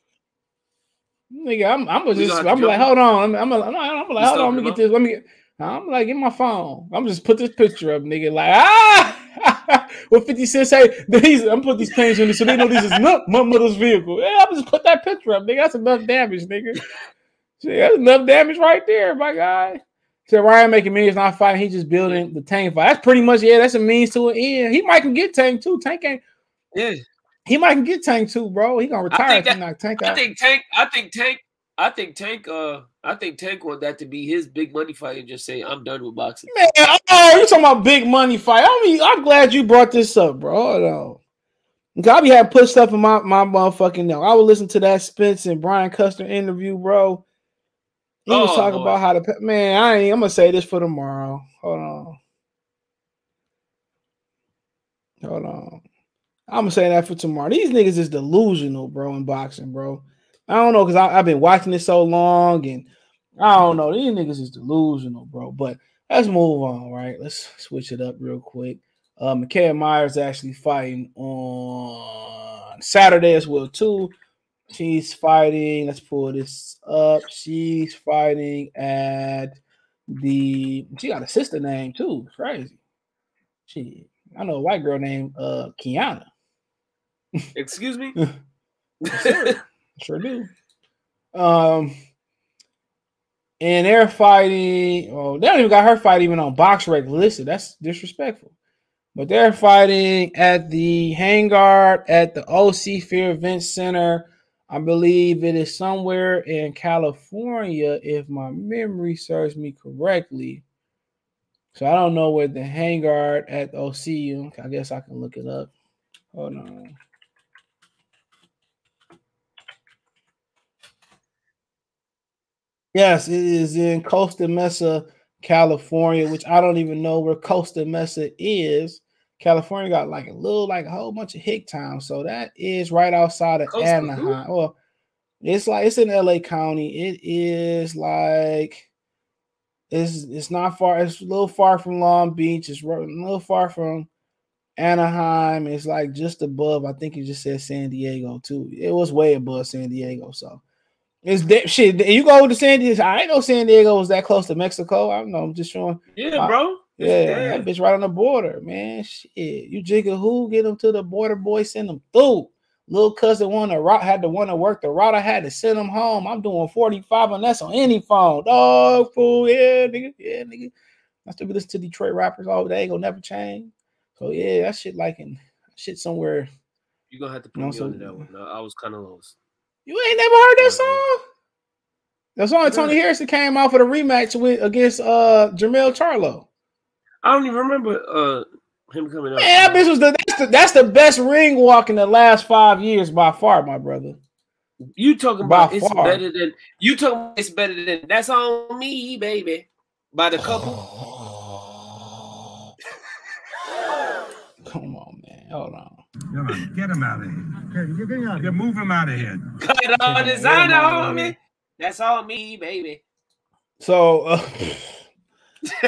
Nigga, I'm I'm just I'm like, hold on. I'm I'm, I'm I'm like, hold on, let me get this. Let me get, I'm like, get my phone. I'm just put this picture up, nigga. Like, ah what fifty cent say, these I'm put these planes on this so they know this is not my mother's vehicle. Yeah, I'm just put that picture up, nigga. That's enough damage, nigga. See, that's enough damage right there, my guy. So Ryan making millions not fighting. He just building the Tank fight. That's pretty much, yeah, that's a means to an end. He might can get Tank too. Tank ain't. Yeah. He might can get Tank too, bro. He gonna retire if he knock Tank out. I think Tank, I think Tank, I think Tank, uh, I think Tank want that to be his big money fight and just say, I'm done with boxing. Man, oh, you talking about big money fight. I mean, I'm glad you brought this up, bro. Hold on. I be having put stuff in my, my motherfucking note. I would listen to that Spence and Brian Custer interview, bro. He oh, was talking boy. about how to – man, I ain't, I'm going to say this for tomorrow. Hold on. Hold on. I'm going to say that for tomorrow. These niggas is delusional, bro, in boxing, bro. I don't know because I've been watching this so long, and I don't know. These niggas is delusional, bro. But let's move on, right? Let's switch it up real quick. Uh, Mikaela Mayer is actually fighting on Saturday as well, too. She's fighting. Let's pull this up. She's fighting at the – she got a sister name, too. It's crazy. She, I know a white girl named uh, Kiana. Excuse me? Sure. Sure do. Um, and they're fighting. Oh, they don't even got her fight even on BoxRec listed. That's disrespectful. But they're fighting at the Hangard at the O C Fear Event Center. I believe it is somewhere in California, if my memory serves me correctly. So I don't know where the Hangard at the O C. I guess I can look it up. Hold on. Yes, it is in Costa Mesa, California, which I don't even know where Costa Mesa is. California got like a little, like a whole bunch of hick towns. So that is right outside of Costa Anaheim. Who? Well, it's like it's in L A County. It is like it's it's not far. It's a little far from Long Beach. It's a little far from Anaheim. It's like just above. I think you just said San Diego too. It was way above San Diego. So. It's de- shit. You go to San Diego. I ain't know San Diego was that close to Mexico. I don't know. I'm just showing. Yeah, bro. I, yeah, yeah, that bitch right on the border, man. Shit, you jigger who get them to the border, boy. Send them through. Little cousin wanted to route, had to want to work the route. I had to send them home. I'm doing forty-five, and that's on any phone, dog. Fool, yeah, nigga, yeah, nigga. I still be listening to Detroit rappers all day. Gonna never change. So yeah, that shit like in shit somewhere. You gonna have to put you know, me on to that one. No, I was kind of lost. You ain't never heard that song? That song Tony Harrison came out for the rematch with against uh, Jermall Charlo. I don't even remember uh, him coming out. Man, that bitch was the that's, the that's the best ring walk in the last five years by far, my brother. You talking about by it's far. better than you talking about it's better than That's On Me, Baby, by the couple. Oh. Come on, man. Hold on. Come on, get him out of here. Get, get, out of here. Move him out of here. Cut all this out, homie. That's all me, baby. So, uh, boy,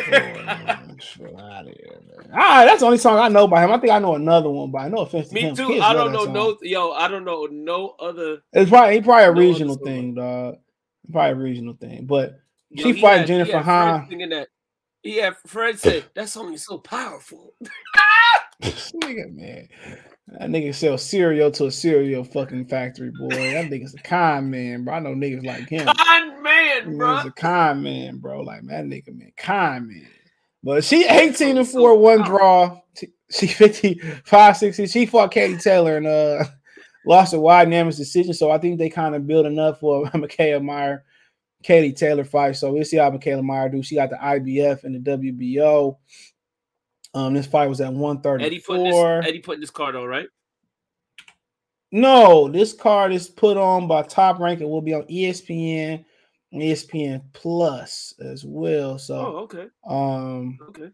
man, out of here, man. All right, that's the only song I know by him. I think I know another one, but no offense to me him. too. Kids I don't know no. Yo, I don't know no other. It's probably it's probably a no regional thing, dog. Probably a regional thing, but yo, she fight Jennifer Hahn. Yeah, Fred said that song is so powerful. Nigga, man. That nigga sell cereal to a cereal fucking factory, boy. That nigga's a con man, bro. I know niggas like him. Con man, bro. He's a con man, bro. Like, man, that nigga, man. Con man. But she eighteen and four, one draw. She fifty-five sixty. She fought Katie Taylor and uh, lost a wide unanimous decision. So I think they kind of building up for Mikaela Mayer, Katie Taylor fight. So we'll see how Mikaela Mayer do. She got the I B F and the W B O. Um, this fight was at one thirty-four. Eddie putting this, Eddie putting this card on, right? No, this card is put on by Top Rank. It will be on E S P N and E S P N Plus as well. So, oh, okay. Um, okay.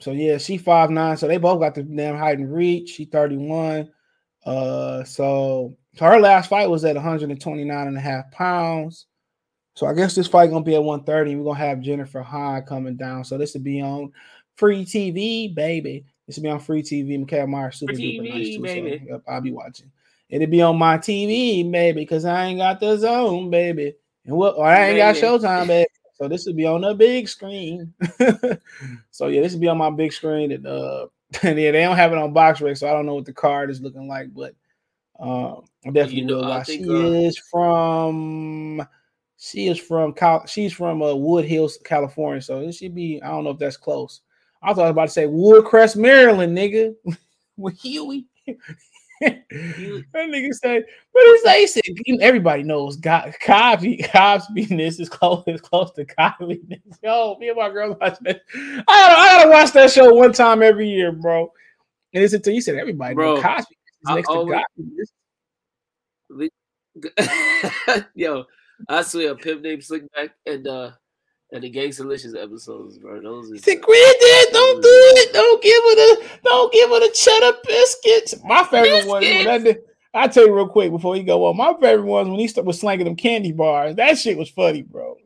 So, yeah, she five nine. So, they both got the damn height and reach. She thirty-one. Uh, so, her last fight was at one twenty-nine and a half pounds. So, I guess this fight going to be at one thirty. We're going to have Jennifer Hahn coming down. So, this will be on free T V, baby. This will be on free T V. Mikaela Mayer super T V, duper nice too. Baby. So, yep, I'll be watching. It'll be on my T V, baby, because I ain't got the zone, baby. And what we'll, I ain't baby. got Showtime, baby. So this will be on the big screen. So yeah, this will be on my big screen. And uh and yeah, they don't have it on BoxRec, so I don't know what the card is looking like, but um I definitely you know, will watch. She is from she is from she's from uh, Wood Hills, California. So it should be, I don't know if that's close. I thought I was about to say Woodcrest, Maryland, nigga. With Huey. That nigga said, but he said, he said everybody knows God, Cosby, Cosby-ness is close, is close to Cosby-ness. Yo, me and my girl watch that. I gotta, I gotta watch that show one time every year, bro. And it's until you said everybody knows Cosby. next to God. Yo, I swear, Pimp Named Slickback and uh and the Gangsterlicious episodes, bro. Those are sick. Don't do it. Don't give it a don't give it a cheddar biscuits. My favorite biscuits. one. I'll tell you real quick before you go on. My favorite ones when he started was slanging them candy bars. That shit was funny, bro.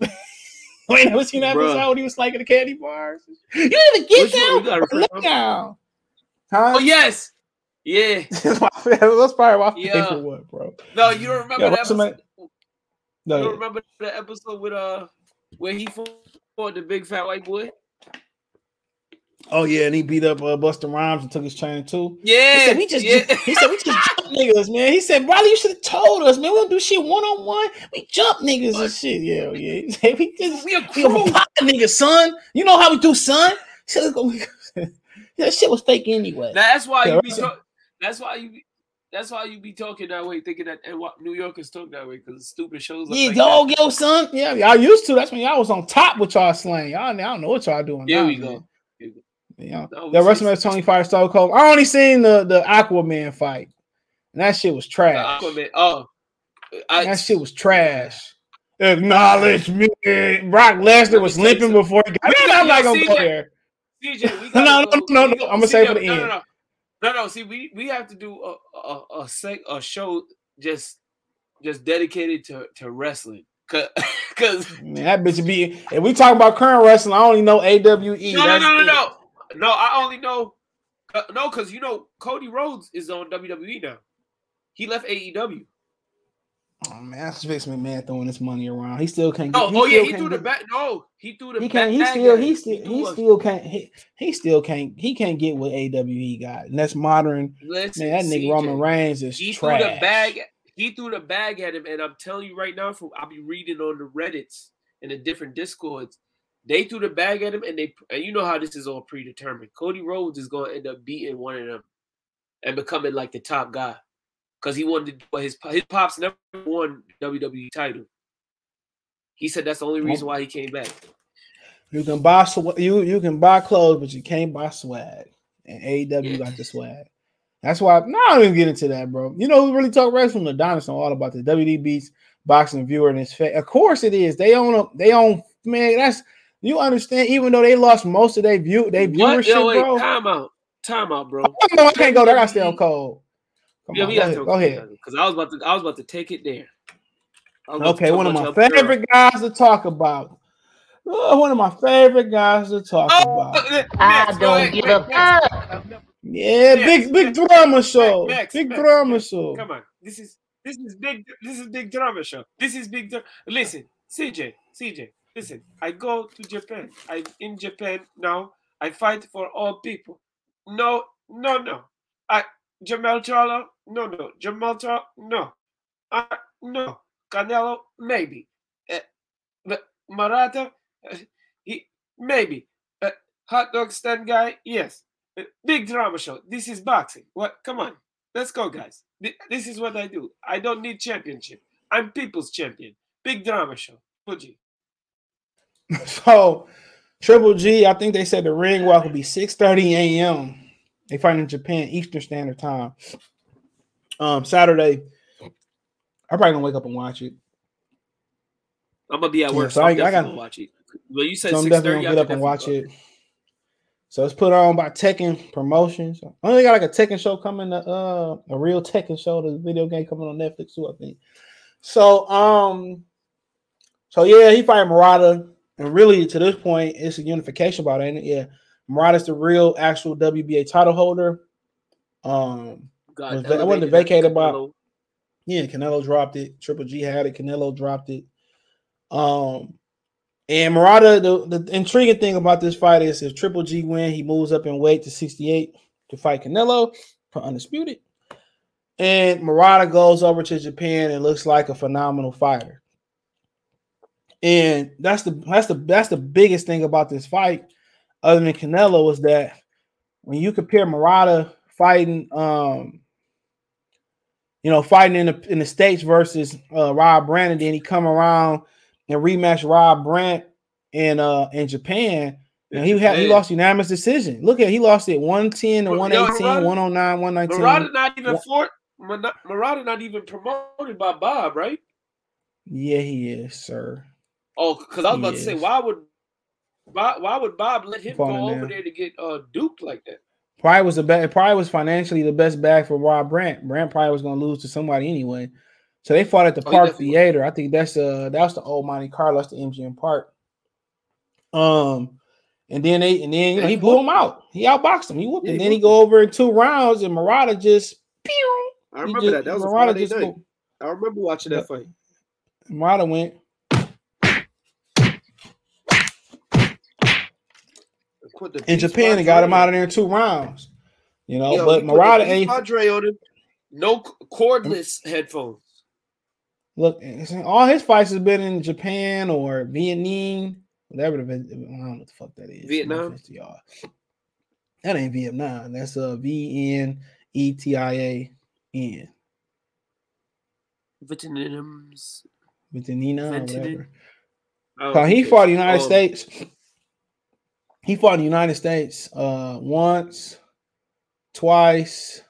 Wait, was he not episode he was slanging the candy bars? You didn't get down. Look down. Huh? Oh yes, yeah. That's probably my yeah. favorite one, bro. No, you don't remember yeah, that episode. No, you don't yeah. remember the episode with uh where he fought the big fat white boy. Oh yeah, and he beat up uh, Buster Rhymes and took his chain too. Yeah, he said we just, yeah. he said we just jump niggas, man. He said, Riley, you should have told us, man. We don't do shit one on one. We jump niggas and shit. Yeah, yeah. He said, we just we a crew of niggas, son. You know how we do, son. He said, that shit was fake anyway. Now, that's why yeah, you be. Right? Talk- that's why you. Be- That's why you be talking that way, thinking that New Yorkers talk that way because stupid shows. Yeah, like dog, that. Yo, son. Yeah, y'all used to. That's when y'all was on top with y'all slang. Y'all, I don't know what y'all doing. There now, we go. Man. Yeah, the WrestleMania twenty-five Stone Cold. I only seen the, the Aquaman fight, and that shit was trash. Aquaman, oh, I, that shit was trash. Acknowledge me. Brock Lesnar was limping before he got. I'm not gonna go there. C J, no, no, no, no, I'm gonna say for the end. No, no, no, no. See, we we have to do a a a show just just dedicated to to wrestling. Because that bitch be if we talk about current wrestling, I only know A W E. No, no, no, no, no. No, I only know uh, no, because you know Cody Rhodes is on W W E now. He left A E W. Oh man, that's fix me, man. Throwing this money around, he still can't. Get, oh, oh yeah, he threw the back. No, he threw the. He can't. He still. He still. He still can't. He, he still can't. He can't get what A W E got. And that's modern. Listen, man, that nigga C J, Roman Reigns is he trash. He threw the bag. He threw the bag at him, and I'm telling you right now, from I'll be reading on the Reddits and the different Discords. They threw the bag at him, and they and you know how this is all predetermined. Cody Rhodes is going to end up beating one of them and becoming like the top guy because he wanted to, his his pops never won W W E title. He said that's the only reason why he came back. You can buy you you can buy clothes, but you can't buy swag. And A E W got the swag. That's why. No, I don't even get into that, bro. You know who really talk wrestling? The Dinosaur, all about the W W E beats boxing viewer and his face. Of course it is. They own a, they own man. That's You understand, even though they lost most of their view, they viewership, Yo, wait, bro. Time out, time out, bro. Oh, no, I can't go there. I stay on cold. Come yeah, on, we got to go ahead. Because I was about to, I was about to take it there. Okay, one of my favorite girl. guys to talk about. Oh, one of my favorite guys to talk oh, about. Next, I don't give up. Yeah, next, big big next, drama show. Next, big next, drama next. show. Come on, this is this is big. This is big drama show. This is big. Listen, C J, C J. Listen, I go to Japan. I'm in Japan now. I fight for all people. No, no, no. I Jermall Charlo. No, no. Jermall Charlo. No, I no. Canelo maybe. Uh, Murata. Uh, he maybe. Uh, hot dog stand guy. Yes. Uh, big drama show. This is boxing. What? Come on. Let's go, guys. This is what I do. I don't need championship. I'm people's champion. Big drama show. Fuji. So, Triple G, I think they said the ring walk will be six thirty a.m. They fight in Japan, Eastern Standard Time. Um, Saturday, I'm probably going to wake up and watch it. I'm going to be at work, yeah, so I'm I got to watch it. Well, you said so I'm definitely going to get up and watch it. it. So, it's put on by Tekken Promotions. I only got like a Tekken show coming, to, uh, a real Tekken show, the video game coming on Netflix too, I think. So, um, so yeah, he fighting Murata. And really, to this point, it's a unification bout, ain't it? Yeah, Murata's the real, actual W B A title holder. Um, God, was, that wasn't vacated by. Yeah, Canelo dropped it. Triple G had it. Canelo dropped it. Um, and Murata, the, the intriguing thing about this fight is if Triple G wins, he moves up in weight to sixty-eight to fight Canelo for undisputed. And Murata goes over to Japan and looks like a phenomenal fighter. And that's the that's the that's the biggest thing about this fight, other than Canelo, was that when you compare Murata fighting, um, you know, fighting in the in the States versus uh, Rob Brant, and then he come around and rematch Rob Brant in uh in Japan, And he had he lost unanimous decision. Look at he lost it one ten to one eighteen, Murata, one oh nine, one nineteen. Murata not even fought. Murata not even promoted by Bob, right? Yeah, he is, sir. Oh, because I was he about is. to say, why would Bob, why would Bob let him go over down. there to get uh, duped like that? Probably was the best. Probably was financially the best bag for Rob Brandt. Brandt probably was going to lose to somebody anyway. So they fought at the oh, Park Theater. I think that's uh that's the old Monte Carlo, that's the M G M Park. Um. And then they, and then you know, he blew him out. He outboxed him. He whooped him. Yeah, and then he go over in two rounds, and Murata just. Pew, I remember just, that. That was Murata a Friday night. I remember watching that fight. Murata went. In Japan, and got him out of there in two rounds. You know, Yo, but Murata ain't. Padre on him. No cordless headphones. Look, all his fights has been in Japan or Vietnam. Whatever the, I don't know what the fuck that is. Vietnam. Y'all. That ain't Vietnam. That's a V N E T I A N. Vietnam's. Vietnam. Whatever. Oh, so he fought the United oh. States. He fought in the United States uh, once, twice,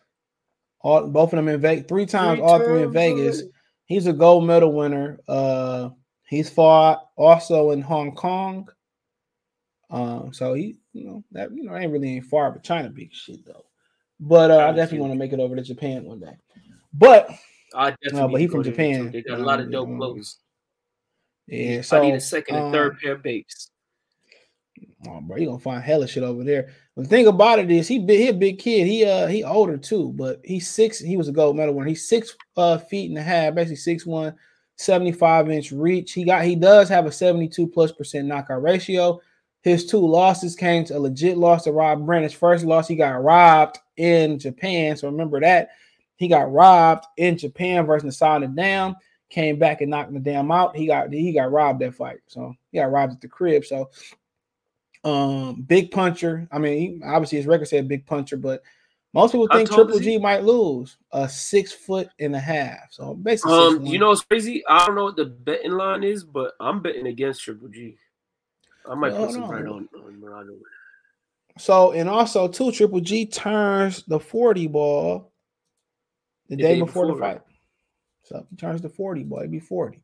all, both of them in Vegas. Three times, three all times. three in Vegas. He's a gold medal winner. Uh, He's fought also in Hong Kong. Um, so he, you know, that you know ain't really ain't far, but China big shit though. But uh, I definitely want to make it over to Japan one day. But I definitely, no, but he from Japan. Too. They got a lot of dope clothes. Yeah, so I need a second and um, third pair of baits. Oh, bro, you gonna find hella shit over there. But the thing about it is, he big, he a big kid. He uh, he older too, but he's six. He was a gold medal winner. He's six uh, feet and a half, basically six one. seventy-five inch reach. He got he does have a seventy-two plus percent knockout ratio. His two losses came to a legit loss to Rob Brandt. His first loss, he got robbed in Japan. So remember that. He got robbed in Japan versus Nassim Nadam. Came back and knocked Nadam out. He got he got robbed that fight. So he got robbed at the crib. So um big puncher. I mean, he, obviously his record said big puncher, but most people think Triple G might lose a six foot and a half. So basically, um, you know, it's crazy. I don't know what the betting line is, but I'm betting against Triple G. I might put some right on Murata. So, and also too, Triple G turns the forty ball the day before the fight. So he turns the forty ball, it'd be forty.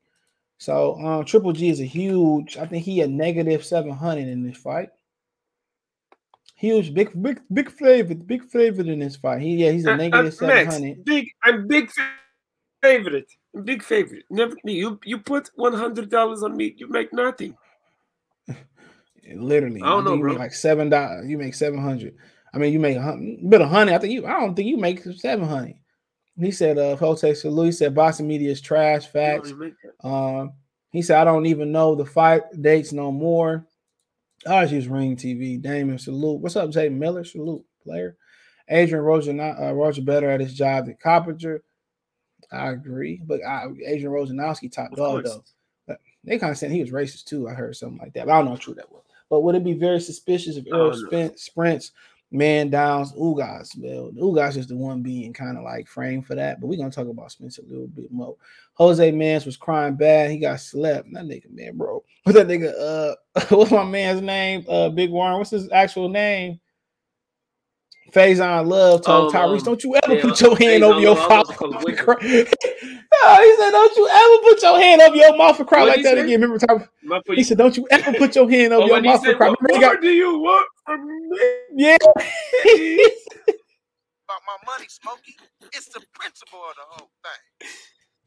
So um, Triple G is a huge. I think he a negative seven hundred in this fight. Huge, big, big, big favorite, big favorite in this fight. He, yeah, he's a negative seven hundred. Big, I'm big favorite. I'm big favorite. Never me. You, you put one hundred dollars on me, you make nothing. Literally, I don't know, you bro. Make like seven dollars, you make seven hundred. I mean, you make a bit of honey. I think you. I don't think you make seven hundred. He said, "Uh, Jose Salou." He said, "Boston media is trash facts." Um, he said, "I don't even know the fight dates no more." I just use Ring T V. Damon, salute. What's up, Jay Miller? Salute, player. Adrian Roger, uh, Roger better at his job than Coppinger. I agree. But I, Adrian Rojanowski, top dog, though. But they kind of said he was racist, too. I heard something like that. But I don't know how true that was. But would it be very suspicious if Errol Spence, Spence, man downs Ugas? Well, Ugas is the one being kind of like framed for that. But we're going to talk about Spence a little bit more. Jose Mans was crying bad. He got slept. That nigga, man, bro. What's that nigga? Uh, what's my man's name? Uh, Big Warren. What's his actual name? Faison Love told um, Tyrese, "Don't you ever yeah, put your hand over your mouth and cry." No, he said, "Don't you ever put your hand over your mouth and cry what like that said? again." Remember, Tyrese? He said, "Don't you ever put your hand over oh, your mouth said, and cry." Remember, got, do you want from me? Yeah. About my money, Smokey. It's the principle of the whole thing.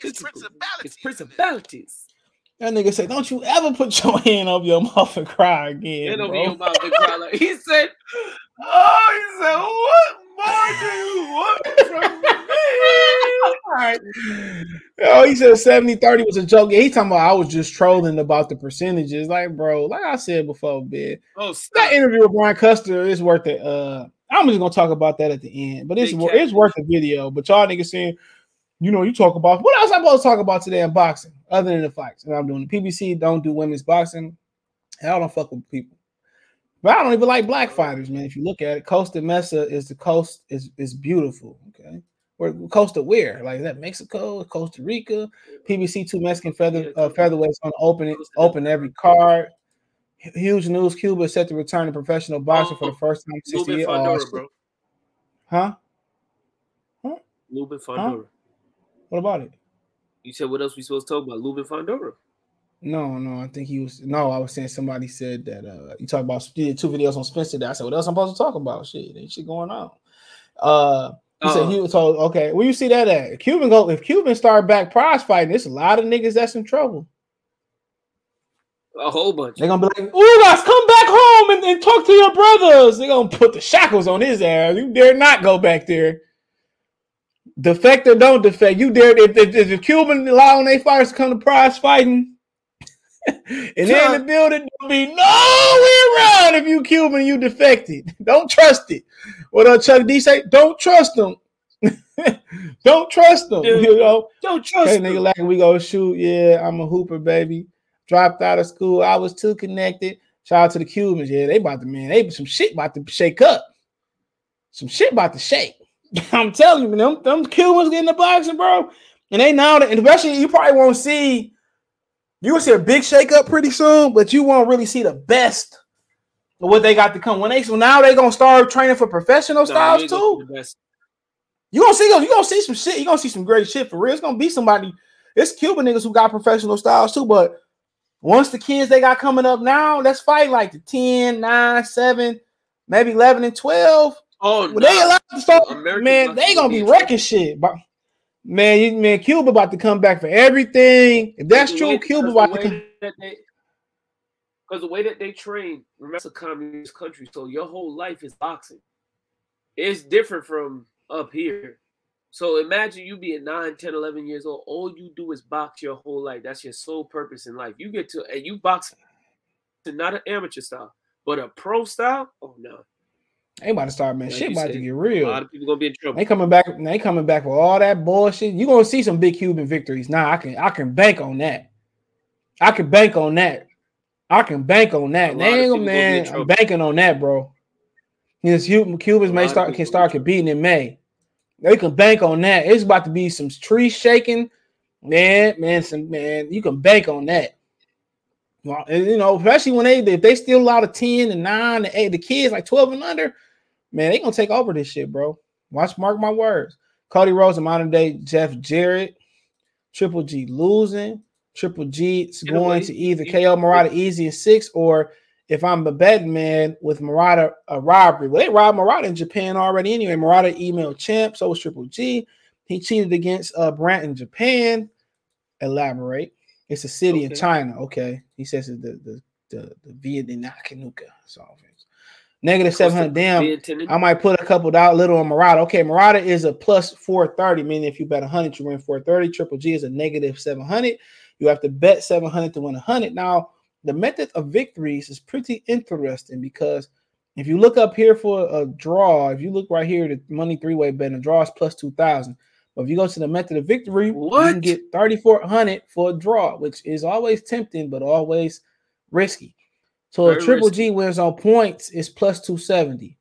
It's principalities. It's principalities. That nigga said, "Don't you ever put your hand over your mouth and cry again." Bro. Over your mouth and cry like, he said, "Oh," he said, "What more do you want from me?" Oh, he said seventy thirty was a joke. He talking about I was just trolling about the percentages. Like, bro, like I said before, bitch. Oh, that interview with Brian Custer is worth it. Uh, I'm just gonna talk about that at the end, but it's Big it's cat. worth a video. But y'all niggas saying, you know, you talk about what else I'm supposed to talk about today in boxing, other than the fights. And I'm doing the P B C, don't do women's boxing. Hell, I don't fuck with people. But I don't even like black fighters, man. If you look at it, Costa Mesa is the coast, is, is beautiful. Okay. Where Costa where? Like, is that Mexico, Costa Rica? P B C, two Mexican feather uh, featherweights on open open every card. Huge news. Cuba is set to return to professional boxing oh, for the first time in sixty years. Fundora, bro. Huh? Huh? Lubin Fundora. Huh? What about it? You said what else we supposed to talk about? Lubin Fundora. No, no, I think he was. No, I was saying somebody said that uh, you talked about you did two videos on Spence today. I said, what else I'm supposed to talk about? Shit, ain't shit going on. Uh, he uh-uh. said he was told, okay, where you see that at? If Cuban go, if Cuban start back prize fighting, it's a lot of niggas that's in trouble. A whole bunch. They're gonna be like, Ugas, come back home and, and talk to your brothers. They're gonna put the shackles on his ass. You dare not go back there. Defect or don't defect. You dare if if, if Cuban allowing their fighters to come to prize fighting. And then in the building, there'll be no way around if you Cuban, you defected. Don't trust it. What up, Chuck D say? Don't trust them. Don't trust them. Dude, you know? Don't trust them. Hey, nigga, like we go shoot. Yeah, I'm a hooper, baby. Dropped out of school. I was too connected. Shout out to the Cubans. Yeah, they about to, man, they some shit about to shake up. Some shit about to shake. I'm telling you, man, them, them Cubans getting the boxing, bro. And they now, and especially you probably won't see, you will see a big shakeup pretty soon, but you won't really see the best of what they got to come. When they so now they're gonna start training for professional no, styles too. You're gonna see you gonna see some shit, you're gonna see some great shit for real. It's gonna be somebody, it's Cuban niggas who got professional styles too, but once the kids they got coming up now, let's fight like the ten, nine, seven, maybe eleven and twelve. Oh, well, no. They allowed to start, American man, they gonna be wrecking shit, but Man, you, man, Cuba about to come back for everything. If that's true, way, Cuba about to come. Because the way that they train, remember, it's a communist country, so your whole life is boxing. It's different from up here. So imagine you being nine, ten, eleven years old. All you do is box your whole life. That's your sole purpose in life. You get to, and you box to not an amateur style, but a pro style? Oh, no. They about to start, man. Like shit about said, to get real. A lot of people gonna be in trouble. They coming back. They coming back with all that bullshit. You gonna see some big Cuban victories. Nah, I can, I can bank on that. I can bank on that. I can bank on that. Damn, man, I'm banking on that, bro. Yes, Cubans may start can start competing in May. They can bank on that. It's about to be some tree shaking, man, man, some man. You can bank on that. Well, and, you know, especially when they if they still allowed a ten and nine and eight, the kids like twelve and under. Man, they gonna take over this shit, bro. Watch, mark my words. Cody Rhodes and modern day Jeff Jarrett, Triple G losing. Triple G's going to either K O Murata easy in six, or if I'm a betting man with Murata a robbery. Well, they robbed Murata in Japan already anyway. Murata emailed champ, so was Triple G. He cheated against uh, Brandt in Japan. Elaborate. It's a city okay. in China. Okay, he says the the the, the Vietnam Canuka solving. Negative seven hundred. Damn, I might put a couple down little on Murata. Okay, Murata is a plus four thirty, meaning if you bet one hundred, you win four thirty. Triple G is a negative seven hundred. You have to bet seven hundred to win one hundred. Now, the method of victories is pretty interesting because if you look up here for a draw, if you look right here, the money three-way bet, and a draw is plus two thousand. But if you go to the method of victory, what? You can get thirty-four hundred for a draw, which is always tempting but always risky. So Very if Triple risky. G wins on points, it's plus two seventy.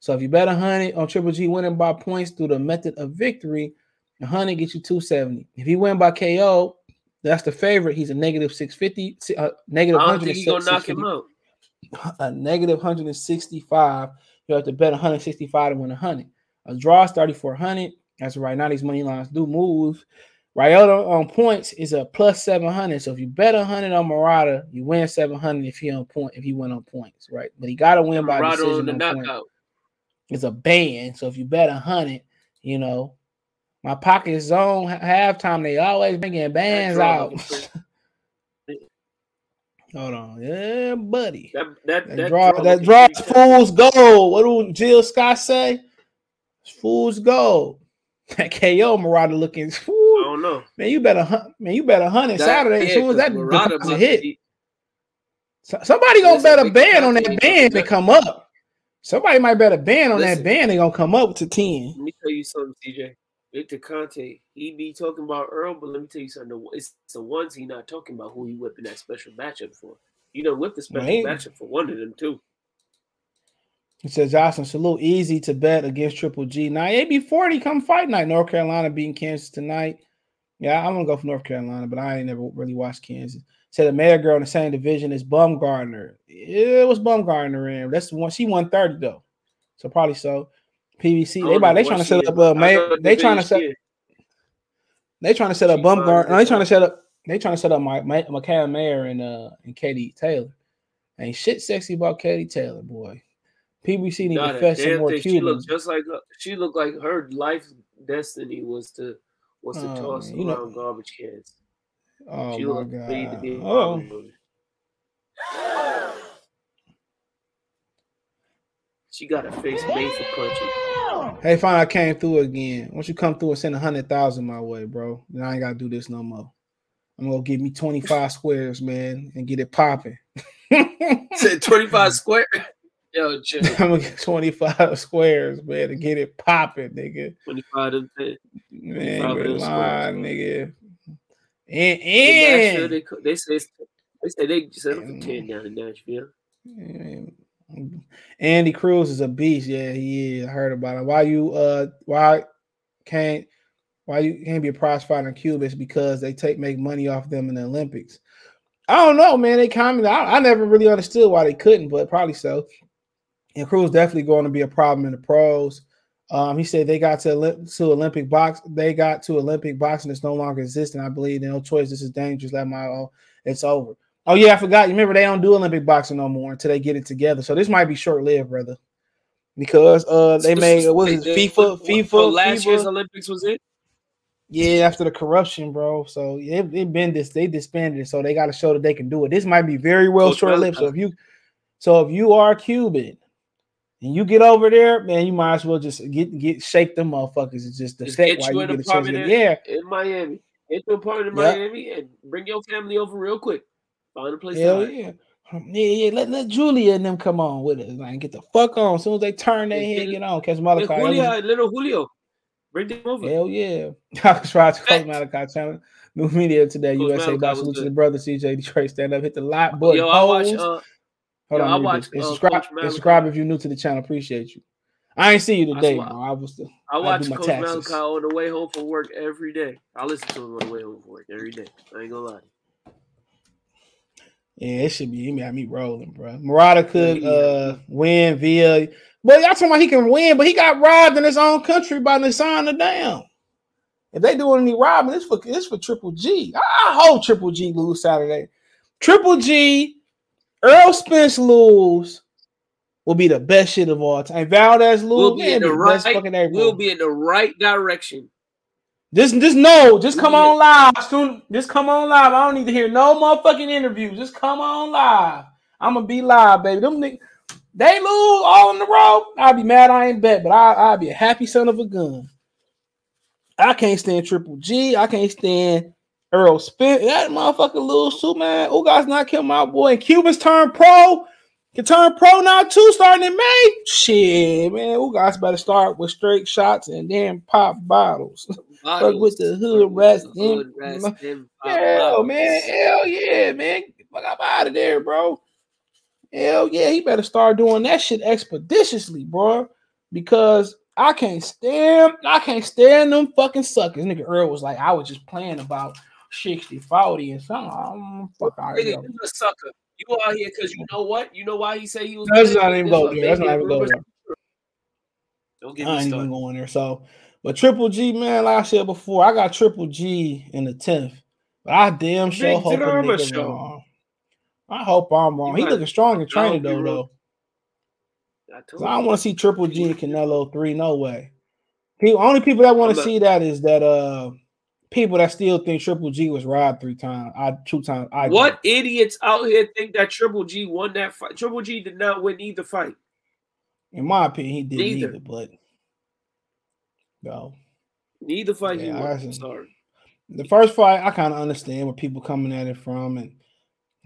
So if you bet one hundred on Triple G winning by points through the method of victory, one hundred gets you two seventy. If he win by K O, that's the favorite. He's a negative six fifty. Uh, negative I don't think he's going to knock him out. A negative one sixty-five. You have to bet one sixty-five to win one hundred. A draw is thirty-four hundred. That's right. Now these money lines do move. Ryota on points is a plus seven hundred. So if you bet one hundred on Murata, you win seven hundred if he on point if he went on points, right? But he got to win by Murata decision on knockout. Point. It's a ban. So if you bet one hundred, you know, my pocket zone halftime, they always bringing bands out. Hold on. Yeah, buddy. That, that, that, that draw, draw that draw is fool's gold. What do Jill Scott say? It's fool's gold. That K O Murata looking. Woo, I don't know. Man, you better man, you better hunt it Saturday. As soon as that Murata hit, be, so, somebody gonna bet a ban on that band to come up. Somebody might bet a ban on listen, that band. They gonna come up to ten. Let me tell you something, C J. Victor Conte, he be talking about Earl, but let me tell you something. It's the ones he not talking about who he whipping that special matchup for. You know, whip the special right. matchup for one of them too. It says, Jocelyn, salute. Easy to bet against Triple G. Now, A B forty, come fight night. North Carolina beating Kansas tonight. Yeah, I'm going to go for North Carolina, but I ain't never really watched Kansas. to the Mayer girl in the same division as Bumgarner. It was Bumgarner in. That's the one. She won thirty though. So probably so. P V C. They, they, they trying to set up a Mayer. They trying to set. They trying to set up Bumgarner. No, they trying to set up. They trying to set up my, my Mikaela Mayer and uh and Katie Taylor. Ain't shit sexy about Katie Taylor, boy. P B C need to fetch some more Cubans. She looked just like her, she looked like her life destiny was to was to oh, toss around know. garbage cans. Oh she my looked god! To be oh. She got a face made for punching. Hey, fine, I came through again. Once you come through and send a hundred thousand my way, bro, then I ain't gotta do this no more. I'm gonna give me twenty five squares, man, and get it popping. Said twenty-five square. Yo, chill. I'm gonna get twenty-five squares, man, to get it popping, nigga. twenty-five to ten. Man, twenty-five lying, nigga. And, and they, they say they say they set up for ten down in Nashville. And Andy Cruz is a beast. Yeah, he is. I heard about it. Why you uh why can't why you can't be a prize fighter in Cuba? It's because they take make money off them in the Olympics. I don't know, man. They commented. I, I never really understood why they couldn't, but probably so. And Cruz definitely going to be a problem in the pros. Um, he said they got to, to Olympic box. They got to Olympic boxing that's no longer existing. I believe no choice. This is dangerous. Let my all. It's over. Oh yeah, I forgot. You remember they don't do Olympic boxing no more until they get it together. So this might be short lived, brother, because uh they made what is it? FIFA, FIFA. So last FIFA. year's Olympics was it? Yeah, after the corruption, bro. So yeah, it, it been this. They disbanded it, so they got to show that they can do it. This might be very well okay. short lived. So if you, so if you are Cuban and you get over there, man, you might as well just get get shake them motherfuckers. It's just the just set while you get a chance. In, yeah, in Miami, get to a party in yep. Miami and bring your family over real quick. Find a place. Hell yeah, yeah, yeah. Let let Julia and them come on with us. Like get the fuck on. As soon as they turn their head, get on. Catch Malachi. Julia, little Julio. Bring them over. Hell yeah. I tried to call Malachi channel. New media today. Coach U S A Box. Salute to the brother C J Detroit. Stand up. Hit the like button. Yo, I watch, uh, Hold yo, on. I watch, and subscribe, uh, and subscribe if you're new to the channel. Appreciate you. I ain't see you today. I, I was. The, I watch I Coach Malachi on the way home from work every day. I listen to him on the way home from work every day. I ain't gonna lie. Yeah, it should be. He got me rolling, bro. Murata could yeah. uh, win via. Well, y'all talking about he can win, but he got robbed in his own country by Nisana down. If they doing any robbing, it's for it's for Triple G. I, I hope Triple G lose Saturday. Triple G, Errol Spence lose will be the best shit of all time. Valdez lose will be in the right. We'll be in the right direction. Just, just no. Just come on live soon. Just come on live. I don't need to hear no motherfucking interviews. Just come on live. I'm gonna be live, baby. Them niggas. They lose all in the row. I'll be mad I ain't bet, but I, I'll be a happy son of a gun. I can't stand Triple G. I can't stand Errol Spence. That motherfucker lose too, man. Ugas not killed my boy. And Cubans turn pro. Can turn pro now too, starting in May. Shit, man. Ugas better start with straight shots and then pop bottles. Fuck with the hood rats. Hell, man. Hell yeah, man. Fuck up out of there, bro. Hell yeah, he better start doing that shit expeditiously, bro. Because I can't stand, I can't stand them fucking suckers. Nigga Earl was like, I was just playing about sixty forty and something. I'm fuck out of here. Nigga, you a sucker. You out here because you know what? You know why he said he was. That's not even go there. That's not even go there. Don't get me started. I ain't even going there. So, but Triple G, man, like I said before, I got Triple G in the tenth. But I damn sure hope a nigga wrong. I hope I'm wrong. He looking strong and training though, though. I, so I don't want to see Triple G and Canelo three. No way. He, only people that want to see that is that uh people that still think Triple G was robbed three times. I two times. I what did. Idiots out here think that Triple G won that fight? Triple G did not win either fight. In my opinion, he didn't either. either but no, neither fight yeah, he won. I'm sorry. The first fight, I kind of understand where people coming at it from and.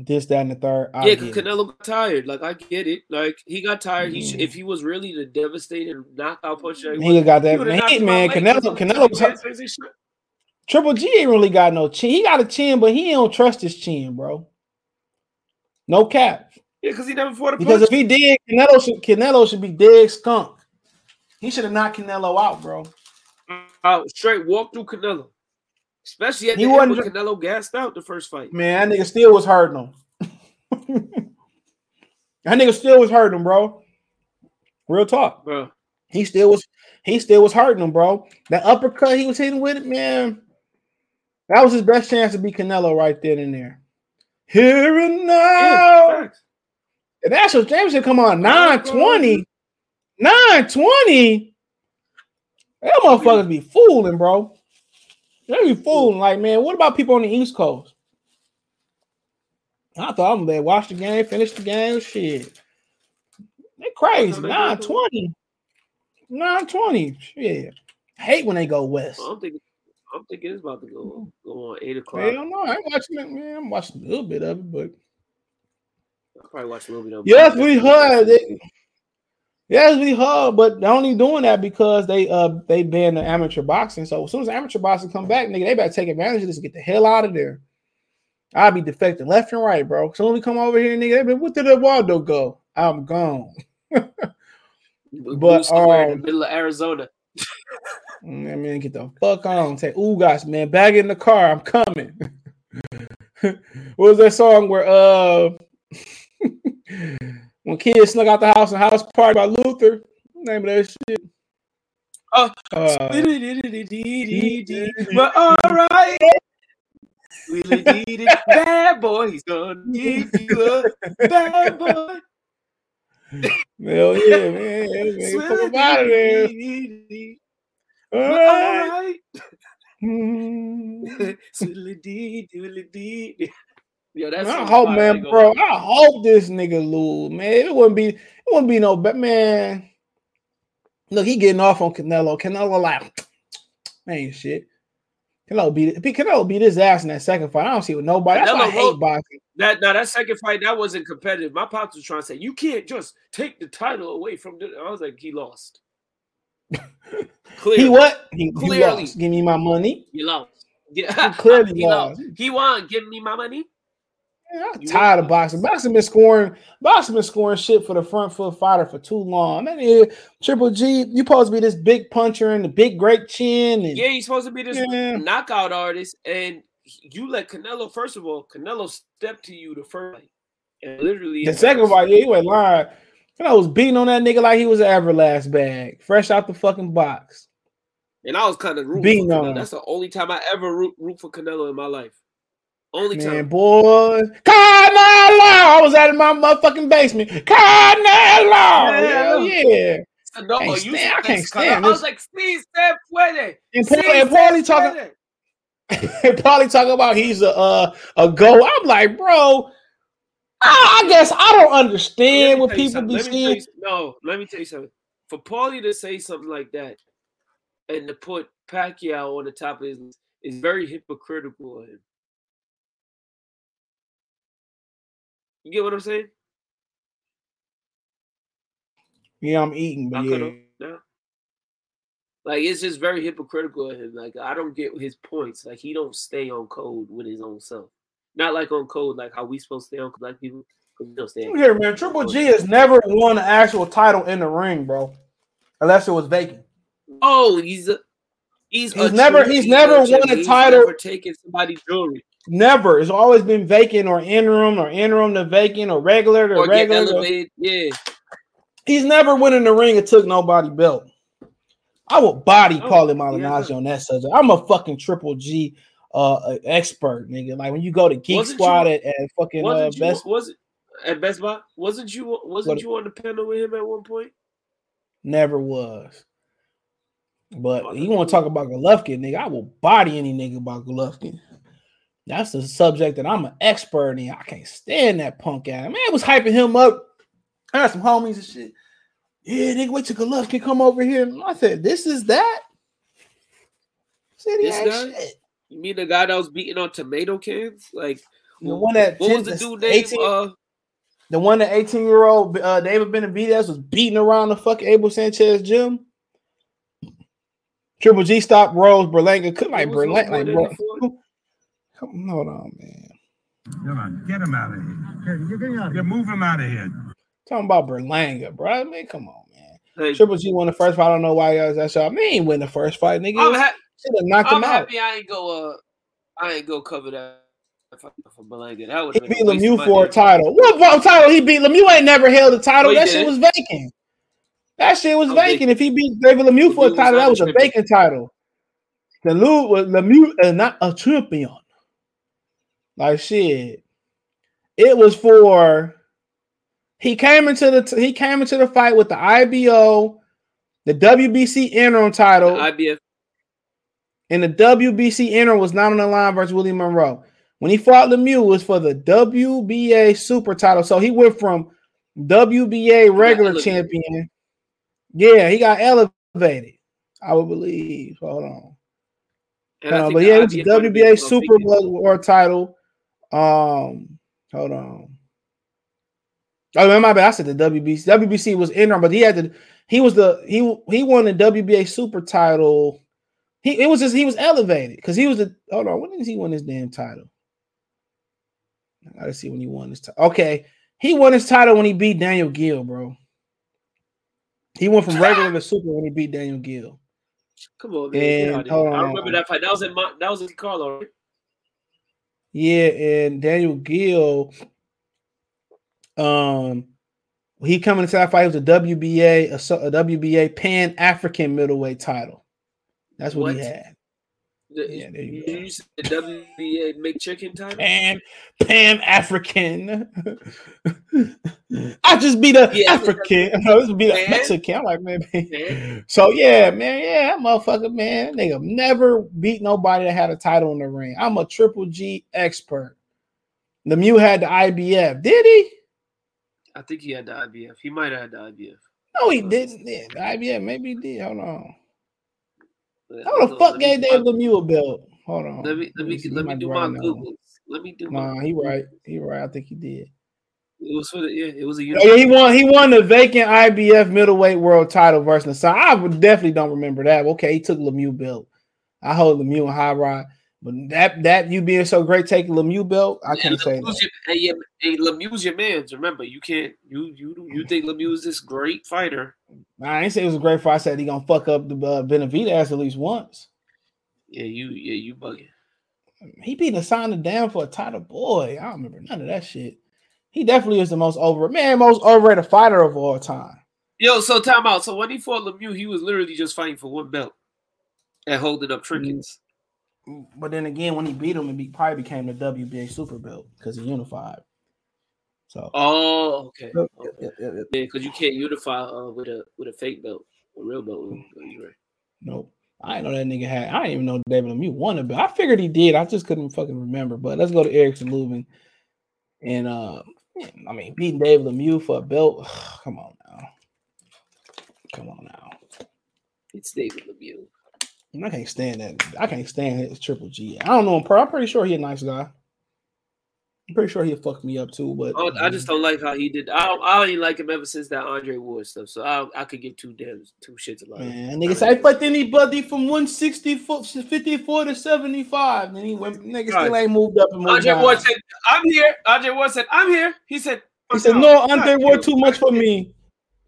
This, that, and the third. I yeah, because Canelo got tired. Like, I get it. Like, he got tired. He should, if he was really the devastating knockout puncher, he would got that. Man, man Canelo, Canelo was hurt. Triple G ain't really got no chin. He got a chin, but he don't trust his chin, bro. No cap. Yeah, because he never fought a punch. Because if he did, Canelo should, Canelo should be dead skunk. He should have knocked Canelo out, bro. Out straight walk through Canelo. Especially at he the end when Canelo gassed out the first fight. Man, that nigga still was hurting him. That nigga still was hurting him, bro. Real talk, bro. He still was he still was hurting him, bro. That uppercut he was hitting with, man, that was his best chance to beat Canelo right then and there. Here and now. Yeah, the national championship come on nine twenty. nine twenty. Them motherfuckers be fooling, bro. They be fooling. Like, man, what about people on the East Coast? I thought I'm gonna watch the game, finish the game. Shit. They crazy. nine twenty. nine twenty. Shit. I hate when they go west. I don't think I'm thinking it's about to go, go on eight o'clock. Hell no, I ain't watching it, man. I'm watching a little bit of it, but I'll probably watch a little bit of it. Yes, we heard it. Yes, we heard, but they're only doing that because they uh they banned the amateur boxing. So as soon as amateur boxing come back, nigga, they better take advantage of this and get the hell out of there. I'll be defecting left and right, bro. As soon as we come over here, nigga, they be, what did the Waldo go? I'm gone. but but um, in the middle of Arizona. I mean, get the fuck on. Take Ugas, man. Back in the car. I'm coming. What was that song where uh when kids snuck out the house and house party by Luther? Name of that shit. Oh, uh, but all right. We need it. Bad boy. He's gonna give you a bad boy. Hell yeah, man. Come up out of there. All right. Yo, that's I hope, man, bro. Go. I hope this nigga lose, man. It wouldn't be, it wouldn't be no bet, man. Look, he getting off on Canelo. Canelo like, ain't shit. Canelo beat it. Canelo beat his ass in that second fight. I don't see what nobody. That's why I hate boxing. That now that second fight that wasn't competitive. My pops was trying to say you can't just take the title away from. The, I was like, he lost. Clearly. He what? He clearly he give me my money. You lost. Yeah, he clearly he lost. lost. He won. Give me my money. Man, I'm you tired of boxing. Boxing been scoring. Boxing been scoring shit for the front foot fighter for too long. I mean, Triple G, you supposed to be this big puncher and the big great chin. And, yeah, you supposed to be this yeah. knockout artist. And you let Canelo. First of all, Canelo stepped to you the first fight, and literally the second fight. Yeah, he went live. And I was beating on that nigga like he was an Everlast bag, fresh out the fucking box. And I was kind of rooting for Canelo. That's the only time I ever root, root for Canelo in my life. Only Man, time. boy. Canelo! I was out in my motherfucking basement. Canelo! Hell yeah. yeah. So no, can't you stand, I can't stand I was like, see, se puede. And Paulie talking, talking about he's a, a, a go. I'm like, bro. I guess I don't understand what people be seeing. No, let me tell you something. For Paulie to say something like that and to put Pacquiao on the top of his list is very hypocritical of him. You get what I'm saying? Yeah, I'm eating, but yeah. No. Like, it's just very hypocritical of him. Like, I don't get his points. Like, he don't stay on code with his own self. Not like on code, like how we supposed to stay on black people. Stay on. Here, man. Triple G has never won an actual title in the ring, bro, unless it was vacant. Oh, he's a, he's, he's a never he's, he's never a won a he's title. Never taking somebody's jewelry. Never. It's always been vacant or interim or interim to vacant or regular to or regular. Get elevated. Yeah. He's never went in the ring and took nobody belt. I will body oh, Paulie Malignaggi yeah. on that subject. I'm a fucking Triple G. Uh, expert nigga, like when you go to Geek wasn't Squad you, at, at fucking uh, you, Best, was it at Best Buy? Wasn't you wasn't what, you on the panel with him at one point? Never was, but oh, you want to talk about Golovkin, nigga? I will body any nigga about Golovkin. That's the subject that I'm an expert in. I can't stand that punk ass man. I was hyping him up. I had some homies and shit. Yeah, nigga, wait till Golovkin come over here. And I said, this is that. City shit. You mean the guy that was beating on tomato cans? Like the one that what was the dude name? eighteen, uh, the one that eighteen-year-old uh, David Benavidez was beating around the fucking Abel Sanchez gym. Triple G stopped Rose Berlanga. Could like Berlanga. Like, bro. Come on, hold on, man. Come on, get him out of here. Get move him out of here. Talking about Berlanga, bro. I mean, come on, man. Hey. Triple G won the first fight. I don't know why y'all was that shot. I mean, he ain't win the first fight, nigga. I'm ha- Knocked I'm him happy out. I ain't go uh I ain't gonna cover that for Belanga. That would he beat Lemieux for a title. What title he beat? Lemieux ain't never held a title. Well, that shit did. was vacant. That shit was I'm vacant. Vacant. If he beat David Lemieux for a title, that was a vacant title. The Lemieux was Lemieux is not a champion. Like shit, it was for. He came into the he came into the fight with the I B O, the W B C interim title, the I B F. And the W B C interim was not on the line versus Willie Monroe. When he fought Lemieux, it was for the W B A super title. So he went from W B A regular champion. Yeah, he got elevated, I would believe. Hold on. And uh, but yeah, it was W B A super world title. Um, hold on. Oh, my bad. I said the W B C. W B C was interim, but he had to. He was the he he won the W B A super title. He it was just he was elevated because he was the hold on. When did he win this damn title? I gotta see when he won this title. Okay, he won his title when he beat Daniel Gill, bro. He went from regular to super when he beat Daniel Gill. Come on, man. And, hold on. I remember that fight. That was in my, that was in Carlo. Yeah, and Daniel Gill. Um, he coming into that fight was a W B A, a, a W B A Pan African middleweight title. That's what, what? he had. The, yeah, there you, you said the W B A make chicken title. Pan Pan African. I just be the yeah, African. I just be the man. Mexican. I'm like man, man. So yeah, man, yeah, that motherfucker, man, nigga never beat nobody that had a title in the ring. I'm a Triple G expert. Lemieux had the I B F, did he? I think he had the I B F. He might have had the I B F. No, he didn't. Yeah, the I B F, maybe he did. Hold on. Let, How the fuck gave David Lemieux a belt? Hold on. Let me let me let me do my Googles. Let me do. Nah, he right. He right. I think he did. It was for the yeah. It was a. Yeah, he won. He won the vacant I B F middleweight world title versus. So I definitely don't remember that. Okay, he took Lemieux belt. I hold Lemieux and high rod. But that that you being so great taking Lemieux belt, I yeah, can't Lemieux's say that. Your, hey, hey, Lemieux's your man's. Remember, you can't you you you think Lemieux is this great fighter? I ain't say it was a great fight. I said he gonna fuck up the uh, Benavidez at least once. Yeah, you yeah you bugging. He beat Asana down for a title, boy. I don't remember none of that shit. He definitely is the most over man, most overrated fighter of all time. Yo, so time out. So when he fought Lemieux, he was literally just fighting for one belt and holding up trinkets. Mm-hmm. But then again, when he beat him, it probably became the W B A super belt because he unified. So oh, okay, okay. Yeah, yeah, yeah. Yeah, because you can't unify uh, with a with a fake belt, a real belt. You're right. Nope, I didn't know that nigga had. I didn't even know David Lemieux won a belt. I figured he did. I just couldn't fucking remember. But let's go to Erickson Lubin, and uh, I mean beating David Lemieux for a belt. Ugh, come on now, come on now. It's David Lemieux. I can't stand that. I can't stand his Triple G. I don't know him. I'm pretty sure he's a nice guy. I'm pretty sure he fucked me up too. But oh, I just don't like how he did. I don't, I don't even like him ever since that Andre Ward stuff. So I I could get two damn two shits a lot. Man, nigga say I fought anybody from one sixty-four, fifty-four to seventy-five. Then he went. Nigga still ain't moved up. Andre Ward said, "I'm here." Andre Ward said, "I'm here." He said, oh, "He said no, no Andre Ward too much for me."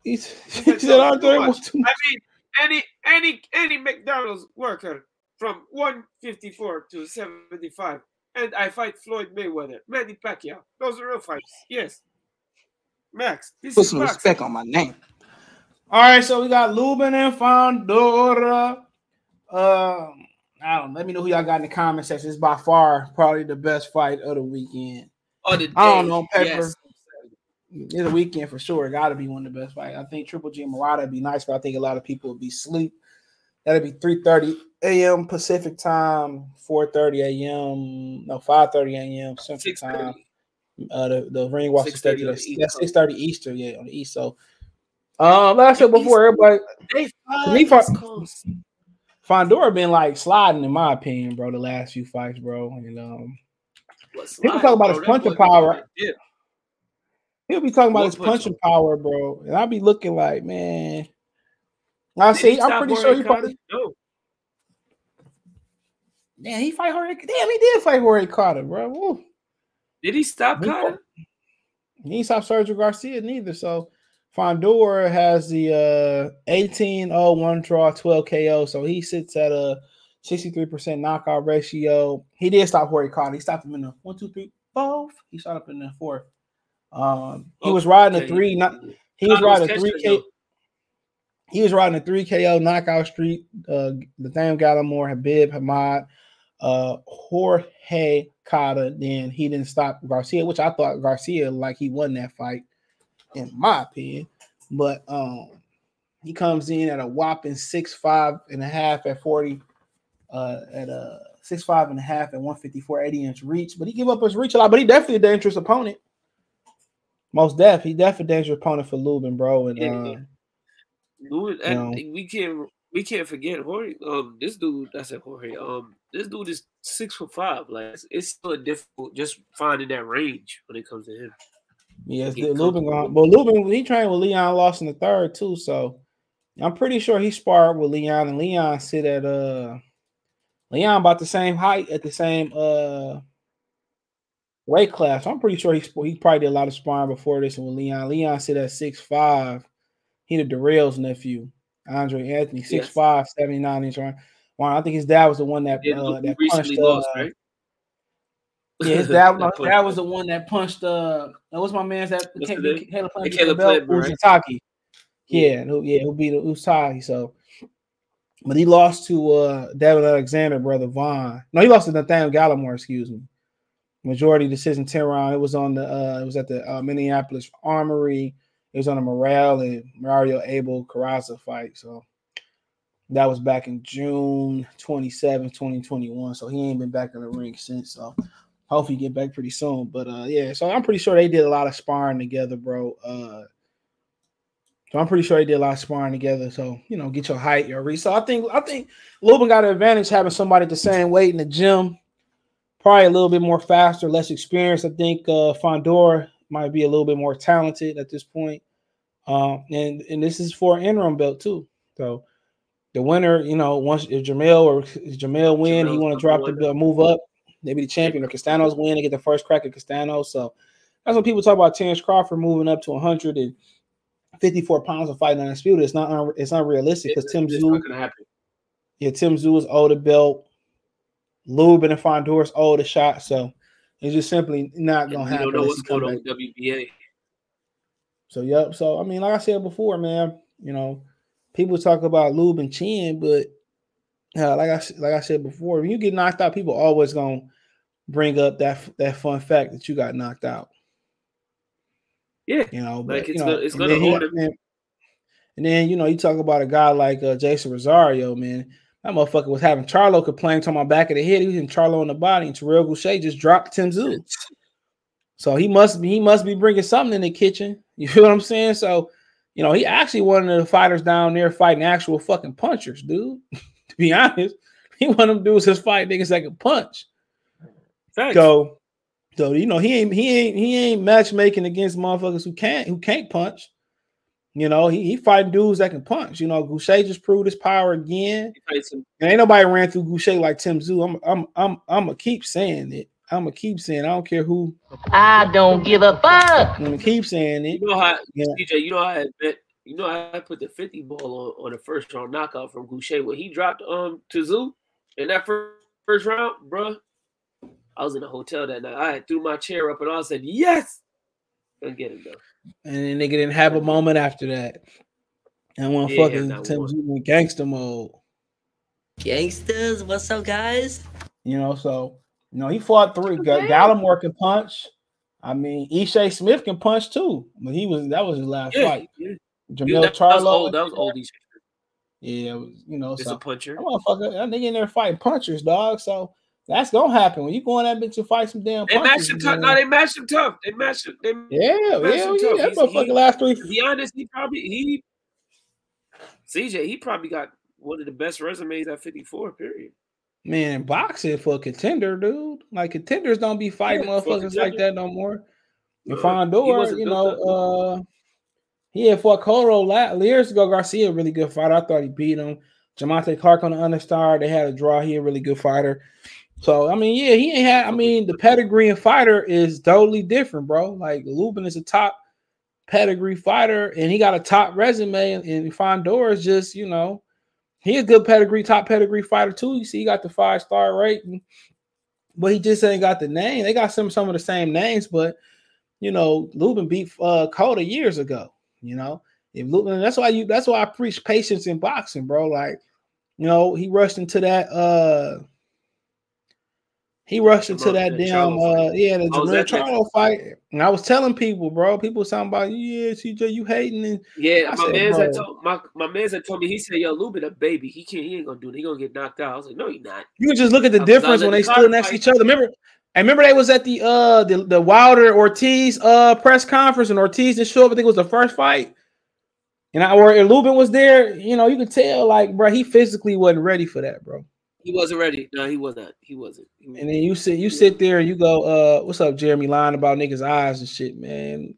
He said, no, "Andre Ward too much." I mean, Any any any McDonald's worker from one fifty-four to seventy-five, and I fight Floyd Mayweather, Manny Pacquiao. Those are real fights. Yes, Max. This Put is some Max. Respect on my name. All right, so we got Lubin and Fundora. Um, I don't. Let me know who y'all got in the comment section. It's by far probably the best fight of the weekend. Oh, the day. I don't know, Pepper. Yes. It's a weekend for sure. It got to be one of the best fights. I think Triple G and Murata would be nice, but I think a lot of people would be asleep. That'd be three thirty a.m. Pacific time, four thirty a.m. No, five thirty a.m. Central time. Uh, the, the ring walk is six thirty Eastern, yeah, on the East. So, um, like I said before, everybody, to me, Fundora been like sliding, in my opinion, bro, the last few fights, bro. And um, people talk about his punching power. Yeah. He'll be talking about his punching power, bro. And I'll be looking like, man. I see. I'm pretty sure he probably. Damn, he fight Jorge. Damn, he did fight Jorge Carter, bro. Woo. Did he stop Carter? He didn't stop Sergio Garcia neither. So Fundora has the uh, eighteen oh one draw, twelve K O. So he sits at a sixty-three percent knockout ratio. He did stop Horikata. He stopped him in the one, two, three, fourth. He shot up in the fourth. Um, he oh, was riding okay. a three. Not, he was riding a three K. He was riding a three K O knockout streak. Uh, Latham Gallimore, Habib Hamad, uh, Jorge Cotta. Then he didn't stop Garcia, which I thought Garcia like he won that fight, in my opinion. But um, he comes in at a whopping six five and a half at forty, uh, at a six five and a half at one fifty four eighty inch reach. But he gave up his reach a lot. But he definitely a dangerous opponent. Most def, he definitely a dangerous opponent for Lubin, bro. And yeah, uh, Lubin, I, you know, we can't we can't forget Jorge. Um, this dude, I said Jorge. Um, this dude is six for five. Like it's still difficult just finding that range when it comes to him. Yes, yeah, Lubin. Gone, but Lubin, he trained with Leon Lawson the third too. So I'm pretty sure he sparred with Leon, and Leon sit at uh, Leon about the same height at the same uh. weight class. I'm pretty sure he he probably did a lot of sparring before this. And with Leon, Leon sit at six five. He the Darrell's nephew, Andre Anthony, six yes. five, seventy-nine inch. Arm. Wow, I think his dad was the one that yeah, uh, that punched. Lost, uh, right? Yeah, his dad, that his dad was the one that punched. Uh, what's my man's that? Caleb Plant, Usataki. Yeah, who yeah, who beat Usataki. So, but he lost to uh, Devin Alexander, brother Vaughn. No, he lost to Nathaniel Gallimore. Excuse me. Majority decision ten round. It was on the uh, it was at the uh, Minneapolis Armory. It was on the Morale and Mario Abel Carraza fight. So that was back in June twenty-seventh, twenty twenty-one. So he ain't been back in the ring since. So hopefully he get back pretty soon. But uh, yeah, so I'm pretty sure they did a lot of sparring together, bro. Uh, so I'm pretty sure they did a lot of sparring together. So you know, get your height, your reach. So I think I think Lubin got an advantage having somebody the same weight in the gym. Probably a little bit more faster, less experienced. I think uh, Fundora might be a little bit more talented at this point. Um, and, and this is for an interim belt, too. So the winner, you know, once if Jermall or if Jermall win, Jermall's he want to drop the belt, move up, maybe the champion, or Castanos win and get the first crack at Castanos. So that's when people talk about Terrence Crawford moving up to one hundred fifty-four pounds of fighting undisputed. It's not un- it's unrealistic because it, Tim Tszyu, not gonna happen. Yeah, Tim Tszyu is older belt. Lubin and Fondora's old a shot, so it's just simply not gonna happen. You don't know what's going on with W B A. So yep. So I mean, like I said before, man, you know, people talk about Lubin chin, but uh, like I like I said before, when you get knocked out, people always gonna bring up that that fun fact that you got knocked out. Yeah, you know, but, like it's you know, gonna, it's gonna hold it. And, and then you know, you talk about a guy like uh, Jason Rosario, man. That motherfucker was having Charlo complain to my back of the head. He was in Charlo in the body, and Terrell Goucher just dropped Tim Tszyu. So he must be he must be bringing something in the kitchen. You feel what I'm saying? So, you know, he actually one of the fighters down there fighting actual fucking punchers, dude. To be honest, he one of them dudes that's fighting niggas that can punch. Thanks. So, so you know, he ain't he ain't he ain't matchmaking against motherfuckers who can't who can't punch. You know, he, he fighting dudes that can punch. You know, Goucher just proved his power again. And ain't nobody ran through Goucher like Tim Tszyu. I'm I'm I'm I'm gonna keep saying it. I'm gonna keep saying. I don't care who. I don't give a fuck. I'm gonna keep saying it. You know how yeah. C J? You know how I bet. You know how I put the fifty ball on, on the first round knockout from Goucher when he dropped um Tszyu in that first, first round, bro. I was in the hotel that night. I threw my chair up and I said, "Yes." Don't get him though. And then nigga didn't have a moment after that. And one yeah, fucking Tim Tszyu in gangster mode. Gangsters, what's up, guys? You know, so you know he fought three. Okay. Gallimore can punch. I mean, Ishae Smith can punch too. But he was that was his last yeah. fight. Yeah. Jermall Charlo. That was old. That was old Ishae. Yeah, you know, it's so, a puncher. That motherfucker, that nigga in there fighting punchers, dog. So. That's gonna happen when you go in that bitch and fight some damn. They match him tough. No, they match him tough. They match him. They yeah, match yeah, him yeah. Tough. That motherfucking he, last three. To be honest, he probably he C J. He probably got one of the best resumes at fifty-four. Period. Man, boxing for a contender, dude. Like contenders don't be fighting yeah, motherfuckers like that no more. And uh, Fundora, you know, uh, he had fought Coro last years ago. Garcia, a really good fighter. I thought he beat him. Jamonte Clark on the understar. They had a draw. He a really good fighter. So, I mean, yeah, he ain't had – I mean, the pedigree and fighter is totally different, bro. Like, Lubin is a top pedigree fighter, and he got a top resume, and, and Fundora is just, you know, He a good pedigree, top pedigree fighter too. You see, he got the five star rating, but he just ain't got the name. They got some some of the same names, but you know, Lubin beat uh, Cota years ago. You know, if Lubin, that's why you that's why I preach patience in boxing, bro. Like, you know, he rushed into that. uh He rushed into that damn, uh, yeah, the Jermall Charlo fight. And I was telling people, bro, people talking about, yeah, C J, you hating. And yeah, I my said, man's had told my, my man's had told me, he said, yo, Lubin, a baby, he can't, he ain't gonna do it. He gonna get knocked out. I was like, no, he not. You can just look at the I difference when they stood next to each other. Remember, I remember they was at the uh the, the Wilder Ortiz uh press conference, and Ortiz didn't show up. I think it was the first fight. And I or Lubin was there, you know, you could tell, like, bro, he physically wasn't ready for that, bro. He wasn't ready. No, he wasn't. He wasn't. He wasn't. And then you sit, you yeah. sit there and you go, uh, what's up, Jeremy? Lying about niggas' eyes and shit, man.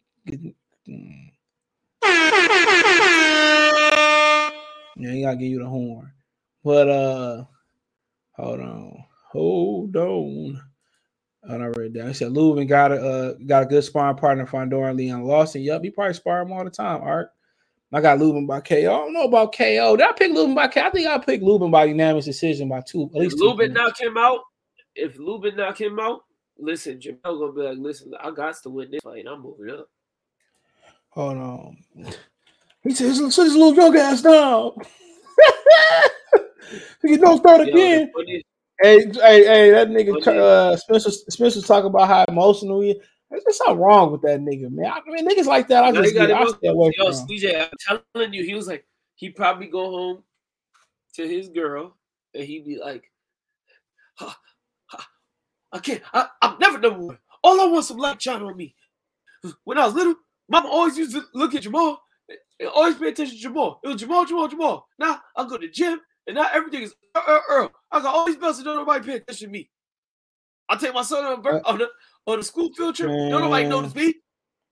Yeah, he gotta give you the horn. But uh hold on. Hold on. I don't read that. He said Lubin got a uh, got a good sparring partner, Fundora and Leon Lawson. Yup, he probably sparred him all the time, Art. I got Lubin by K O. I don't know about K O. Did I pick Lubin by K O? I think I picked Lubin by unanimous decision by two. At least if Lubin knocked him out, if Lubin knocked him out, listen, Jamel gonna be like, listen, I got to win this fight. I'm moving up. Hold on. He says, "Sit this little drunk ass down." He don't start again. Hey, hey, hey, that nigga uh, Spencer Spencer talking about how emotional he is. There's something wrong with that nigga, man. I mean, niggas like that, I no, just get, I stay away yo, from. C J, I'm telling you, he was like, he probably go home to his girl, and he'd be like, ha, ha, I can't, I, I'm never number one. All I want some light shine on me. When I was little, mama always used to look at Jermall, and always pay attention to Jermall. It was Jermall, Jermall, Jermall. Now I go to the gym, and now everything is Earl, Earl. I got all these bells, and don't nobody pay attention to me. I take my son on a birth, on a, on a school field trip, man. Don't nobody notice me.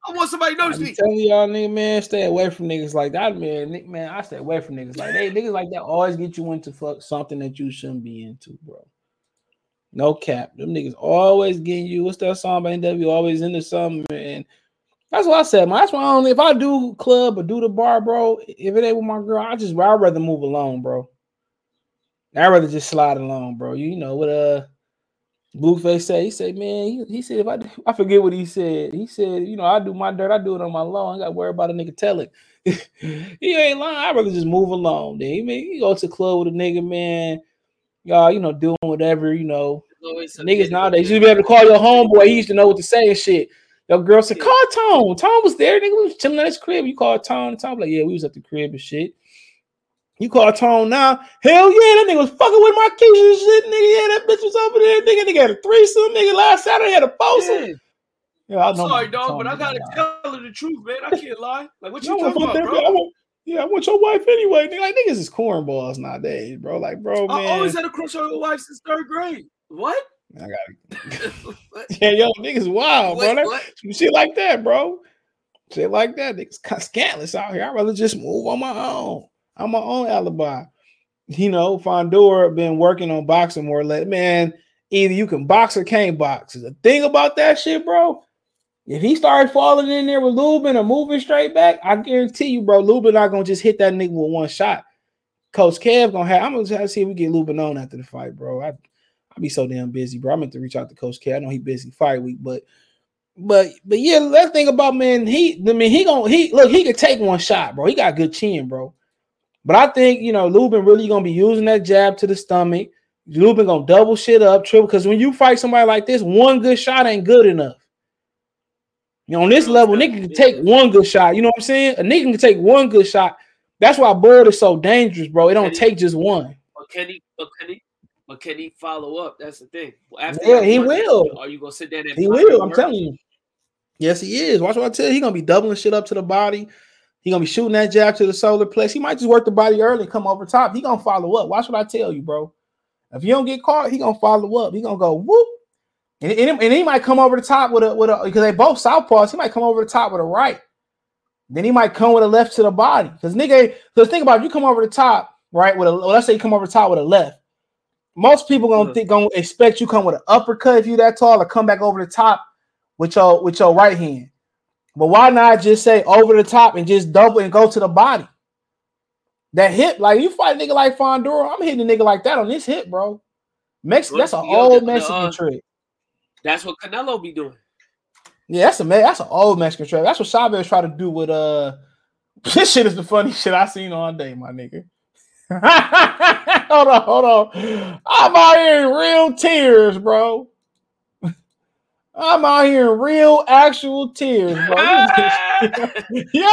I want somebody to notice me. I'm telling y'all, nigga, man, stay away from niggas like that, man. Man, I stay away from niggas like that. Niggas like that always get you into fuck something that you shouldn't be into, bro. No cap. Them niggas always getting you. What's that song by N W? Always into something, and that's what I said, man. That's why I only, if I do club or do the bar, bro, if it ain't with my girl, I just, I'd rather move alone, bro. I'd rather just slide along, bro. You, you know what, uh, Blueface said, he said, man, he, he said, if I do, I forget what he said. He said, you know, I do my dirt, I do it on my lawn. I ain't got to worry about a nigga telling. He ain't lying. I'd rather just move along. Then he, man, he go to the club with a nigga, man. Y'all, you know, doing whatever, you know. Niggas nowadays, you used to be able to call your homeboy. He used to know what to say and shit. Your girl said, call Tone. Tone was there. Nigga, we was chilling at his crib. You called Tone. Tone was like, yeah, we was at the crib and shit. You call Tone now? Hell yeah, that nigga was fucking with my kids and shit, nigga. Yeah, that bitch was over there, nigga. Nigga had a threesome, nigga. Last Saturday had a foursome. Yeah. Yeah, I'm sorry, dog, Tone, but I gotta lie. Tell her the truth, man. I can't lie. Like, what you yeah, talking about, there, bro? I want, yeah, I want your wife anyway, nigga. Like, niggas is cornballs nowadays, bro. Like, bro, man. I always had a crush on your wife since third grade. What? I got yeah, yo, niggas wild, what, bro. What? Some shit like that, bro. Shit like that, niggas kind of scandalous out here. I'd rather just move on my own. I'm my own alibi. You know, Fundora been working on boxing more or less. Man, either you can box or can't box. The thing about that shit, bro, if he started falling in there with Lubin or moving straight back, I guarantee you, bro, Lubin not going to just hit that nigga with one shot. Coach Kev going to have – I'm going to see if we get Lubin on after the fight, bro. I I be so damn busy, bro. I meant to reach out to Coach Kev. I know he busy fight week, but – But but yeah, that thing about, man, he – I mean, he going to – he look, he could take one shot, bro. He got good chin, bro. But I think, you know, Lubin really going to be using that jab to the stomach. Lubin going to double shit up, triple. Because when you fight somebody like this, one good shot ain't good enough. You know, on this level, nigga can take one good shot. You know what I'm saying? A nigga can take one good shot. That's why Bird is so dangerous, bro. It don't take just one. But can he, but can he, but can he follow up? That's the thing. Well, after yeah, he will. Are you going to sit there and he will, I'm telling you. Yes, he is. Watch what I tell you. He's going to be doubling shit up to the body. He gonna be shooting that jab to the solar plex. He might just work the body early and come over top. He gonna follow up. Watch what I tell you, bro. If you don't get caught, he gonna follow up. He gonna go whoop, and, and, and he might come over the top with a with a because they both southpaws. He might come over the top with a right. Then he might come with a left to the body because nigga. Because think about it, if you come over the top right with a well, let's say you come over the top with a left. Most people gonna mm-hmm. think gonna expect you come with an uppercut if you that tall or come back over the top with your with your right hand. But why not just say over the top and just double and go to the body? That hip, like you fight a nigga like Fundora, I'm hitting a nigga like that on his hip, bro. Mexican, that's an old Mexican uh, trick. That's what Canelo be doing. Yeah, that's a that's an old Mexican trick. That's what Chavez tried to do with uh. This shit is the funniest shit I seen all day, my nigga. hold on, hold on. I'm out here in real tears, bro. I'm out here in real actual tears, bro. Yo.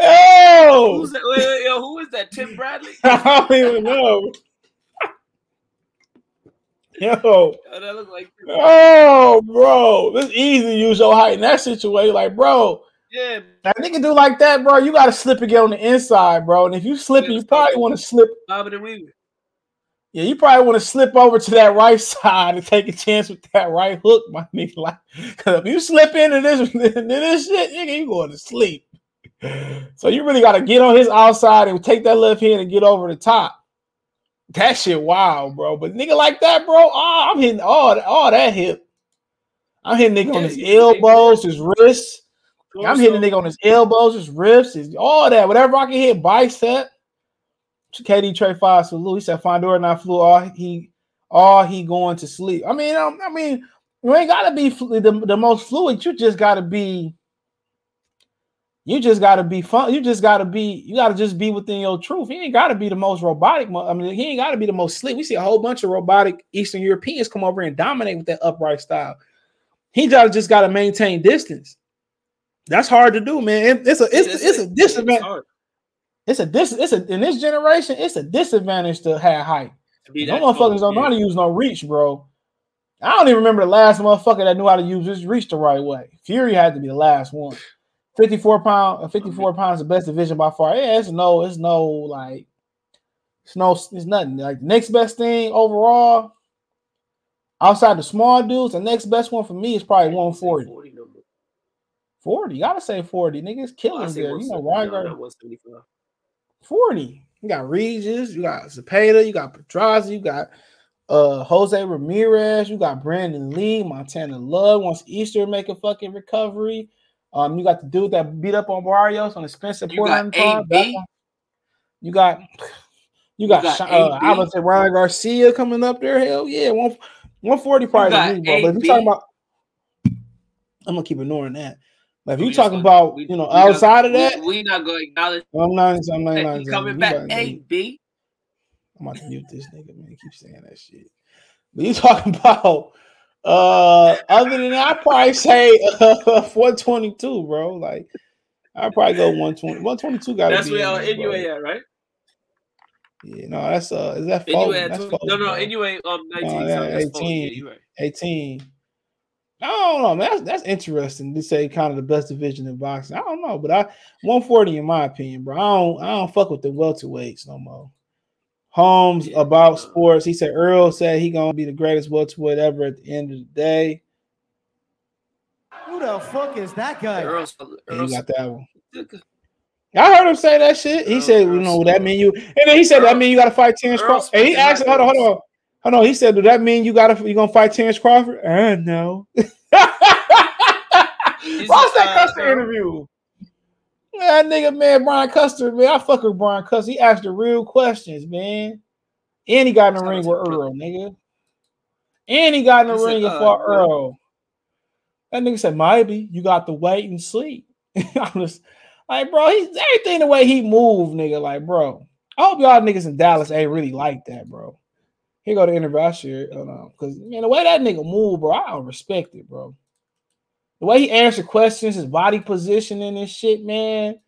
Oh, who's that? Wait, wait, yo, who is that? Tim Bradley? I don't even know. Yo, oh, that look like Tim oh, bro, it's easy to use your height in that situation. Like, bro, yeah, that nigga do like that, bro. You gotta slip and get on the inside, bro. And if you slip, you probably want to slip. Yeah, you probably want to slip over to that right side and take a chance with that right hook, my nigga. Like, because if you slip into this, into this shit, nigga, you going to sleep. So you really got to get on his outside and take that left hand and get over the top. That shit wild, bro. But nigga like that, bro, oh, I'm hitting all, all that hip. I'm hitting nigga on his elbows, his wrists. I'm hitting nigga on his elbows, his wrists, his, all that. Whatever I can hit, bicep. K D Trey Five salute. He said Fundora and I flew all he all he going to sleep. I mean, I, I mean, you ain't gotta be fl- the, the most fluid. You just gotta be. You just gotta be fun. You just gotta be. You gotta just be within your truth. He ain't gotta be the most robotic. I mean, he ain't gotta be the most slick. We see a whole bunch of robotic Eastern Europeans come over and dominate with that upright style. He gotta just gotta maintain distance. That's hard to do, man. It, it's a it's it's, it's a disadvantage. It's a dis. It's a in this generation. It's a disadvantage to have height. No motherfuckers don't know how to use no reach, bro. I don't even remember the last motherfucker that knew how to use his reach the right way. Fury had to be the last one. Fifty-four pound, fifty-four mm-hmm. pounds, the best division by far. Yeah, it's no, it's no like, it's no, it's nothing. Like the next best thing overall, outside the small dudes, the next best one for me is probably one forty. Forty, you gotta say forty. Niggas killing there. You know why? forty. You got Regis, you got Zepeda, you got Pedraza, you got uh, Jose Ramirez, you got Brandon Lee, Montana Love. Once Easter make a fucking recovery, um, you got the dude that beat up on Barrios on the Spencer Portland. You got you got, got uh, I would say Ryan Garcia coming up there. Hell yeah, one one forty probably. But if you talking about, I'm gonna keep ignoring that. Like if you're talking gonna, about, we, you know, outside gonna, of that, we're we not going to acknowledge. I'm not, I'm not, not coming back, A B. I'm about to mute this nigga, man. Keep saying that shit. But you're talking about, uh, other than that, I'd probably say uh, one twenty-two, bro. Like, I'd probably go one twenty. one twenty-two got to be. That's where our N U A at, right? Yeah, no, that's, uh, is that four? No, no, N U A, um, nineteen. No, sorry, eighteen. Right. eighteen. I don't know, man. That's, that's interesting to say kind of the best division in boxing. I don't know, but I one forty in my opinion, bro. I don't I don't fuck with the welterweights no more. Holmes yeah. about sports. He said Earl said he gonna be the greatest welterweight ever at the end of the day. Who the fuck is that guy? Earl, Earl, he got that one. I heard him say that shit. He Earl, said, Earl, you know, that mean you and then he said Earl, that mean you gotta fight Terrence Crawford. And he asked him, hold on, hold on. Oh no, he said, "Do that mean you gotta you gonna fight Terrence Crawford?" Uh, no. Watch that Custer uh, interview. That nigga, man, Brian Custer, man, I fuck with Brian Custer. He asked the real questions, man. And he got in the ring with Earl, nigga. And he got in the ring and fought Earl. That nigga said, "Maybe you got to wait and see." I'm just like, bro, he's everything the way he moved, nigga. Like, bro, I hope y'all niggas in Dallas ain't really like that, bro. Here go the interview I shared. Because, man, the way that nigga moved, bro, I don't respect it, bro. The way he answered questions, his body positioning and shit, man.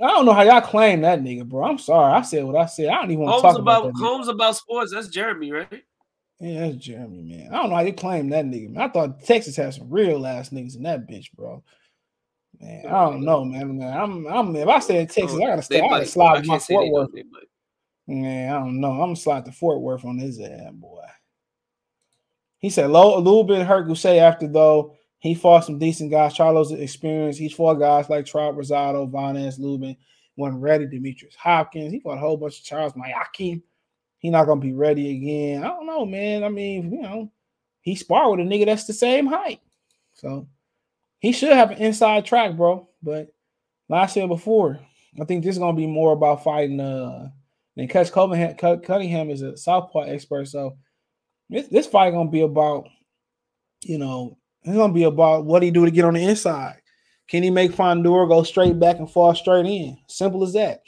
I don't know how y'all claim that nigga, bro. I'm sorry. I said what I said. I don't even want to talk about, about that. Holmes nigga. About sports. That's Jeremy, right? Yeah, that's Jeremy, man. I don't know how you claim that nigga, man. I thought Texas had some real-ass niggas in that bitch, bro. Man, I don't know, man. man I'm, I'm, if I said Texas, I got to stay. I got to slide my footwork. Man, I don't know. I'm gonna slide to Fort Worth on his ass, boy. He said Lubin hurt Gousset after though. He fought some decent guys. Charlo's experience. He fought guys like Trout, Rosado, Vonez, Lubin. Wasn't ready. Demetrius Hopkins. He fought a whole bunch of Charles Mayaki. He not gonna be ready again. I don't know, man. I mean, you know, he sparred with a nigga that's the same height, so he should have an inside track, bro. But like I said before, I think this is going to be more about fighting. Uh, and Coach Cunningham is a southpaw expert, so this, this fight going to be about, you know, it's going to be about what he do to get on the inside. Can he make Fundora go straight back and fall straight in? Simple as that.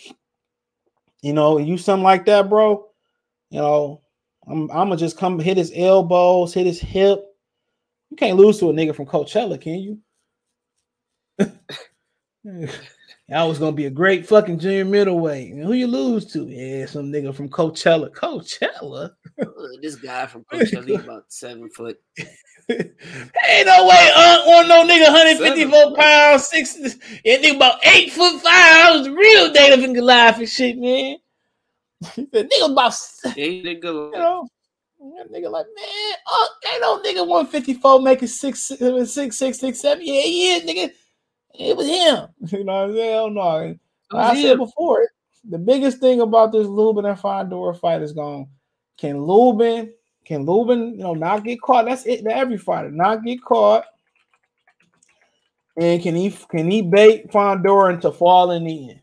You know, you something like that, bro, you know, I'm, I'm going to just come hit his elbows, hit his hip. You can't lose to a nigga from Coachella, can you? That was going to be a great fucking junior middleweight. Who you lose to? Yeah, some nigga from Coachella. Coachella? This guy from Coachella, about seven foot. Ain't no way, Unc, want no nigga one fifty-four pounds, six, and nigga about eight foot five. I was the real David and Goliath and shit, man. The nigga about David Goliath. You know, that nigga like, man, Unc, ain't no nigga one fifty-four making six, six, six, six, six, seven. Yeah, he is, nigga. It was him. You know what I'm saying? Oh, no. Like I said before, the biggest thing about this Lubin and Fundora fight is gone. Can Lubin, can Lubin, you know, not get caught? That's it to every fighter. Not get caught. And can he can he bait Fundora into falling in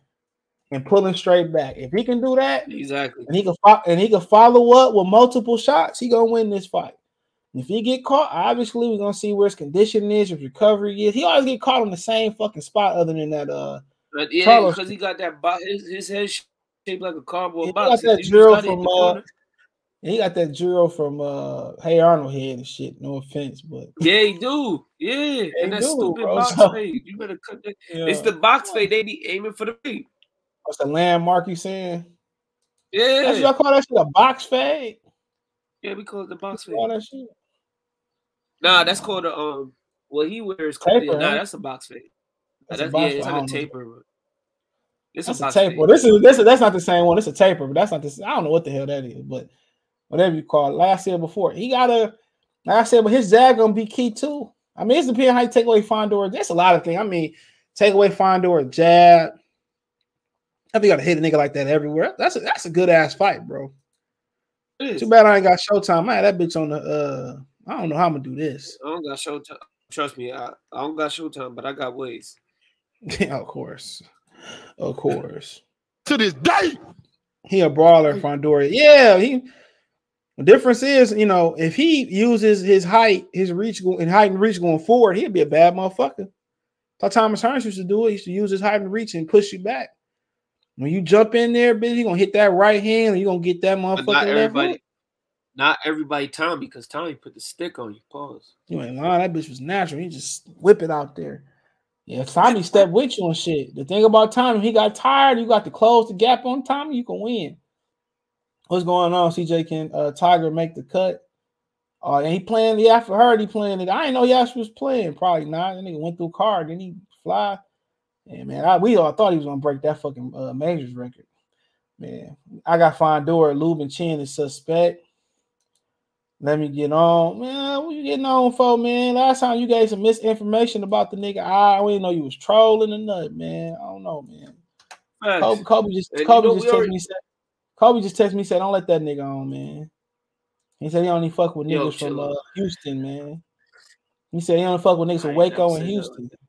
and pulling straight back? If he can do that, exactly, and he can fo- and he can follow up with multiple shots, he gonna win this fight. If he get caught, obviously we're gonna see where his condition is, his recovery is. He always get caught on the same fucking spot, other than that. Uh, but yeah, because he got that bo- his, his head shaped like a cardboard box. He got that drill from uh, he got that drill from uh, Hey Arnold head and shit. No offense, but yeah, he do. Yeah, yeah and that do, stupid bro. box so, fade. You better cut that. Yeah. It's the box fade. They be aiming for the feet. What's the landmark you saying? Yeah, that's what I call that shit a box fade. Yeah, we call it the box fade. All that shit. Nah, that's called a um. What he wears, taper, yeah, nah, that's a box fade. That's, that's a box yeah, it's like a taper. It's that's a, box a taper. Fade. This is this is that's not the same one. It's a taper, but that's not this. I don't know what the hell that is, but whatever you call it. Like I said before, he gotta. Like I said, but his zag gonna be key too. I mean, it's depending on how you take away Fundora. That's a lot of things. I mean, take away Fundora jab. I think you gotta hit a nigga like that everywhere. That's a, that's a good ass fight, bro. Too bad I ain't got Showtime. Man, that bitch on the. uh I don't know how I'm gonna do this. I don't got Showtime. Trust me, I, I don't got Showtime, but I got ways. Yeah, of course, of course. To this day, he a brawler, Fundora. Yeah, he. The difference is, you know, if he uses his height, his reach, and height and reach going forward, he'd be a bad motherfucker. That's how Thomas Hearns used to do it. He used to use his height and reach and push you back. When you jump in there, bitch, he gonna hit that right hand, and you gonna get that motherfucker. But not everybody. Left Not everybody time because Tommy put the stick on you. Pause. You ain't lying. That bitch was natural. He just whip it out there. Yeah, if Tommy stepped with you and shit. The thing about Tommy, he got tired. You got to close the gap on Tommy. You can win. What's going on? C J can uh, Tiger make the cut? Uh, and he playing the after heard he playing it. I didn't know Yash was playing. Probably not. That nigga went through card. Then he fly. And yeah, man, I, we all thought he was gonna break that fucking uh, majors record. Man, I got Fundora. Lubin Chin is suspect. Let me get on. Man, what you getting on for, man? Last time you gave some misinformation about the nigga. I didn't know you was trolling or nothing, man. I don't know, man. Right. Kobe, Kobe just, Kobe just texted already... me. Said, Kobe just texted me said, don't let that nigga on, man. He said he only fuck with Yo, niggas from uh, Houston, man. He said he only fuck with niggas from Waco and Houston. That.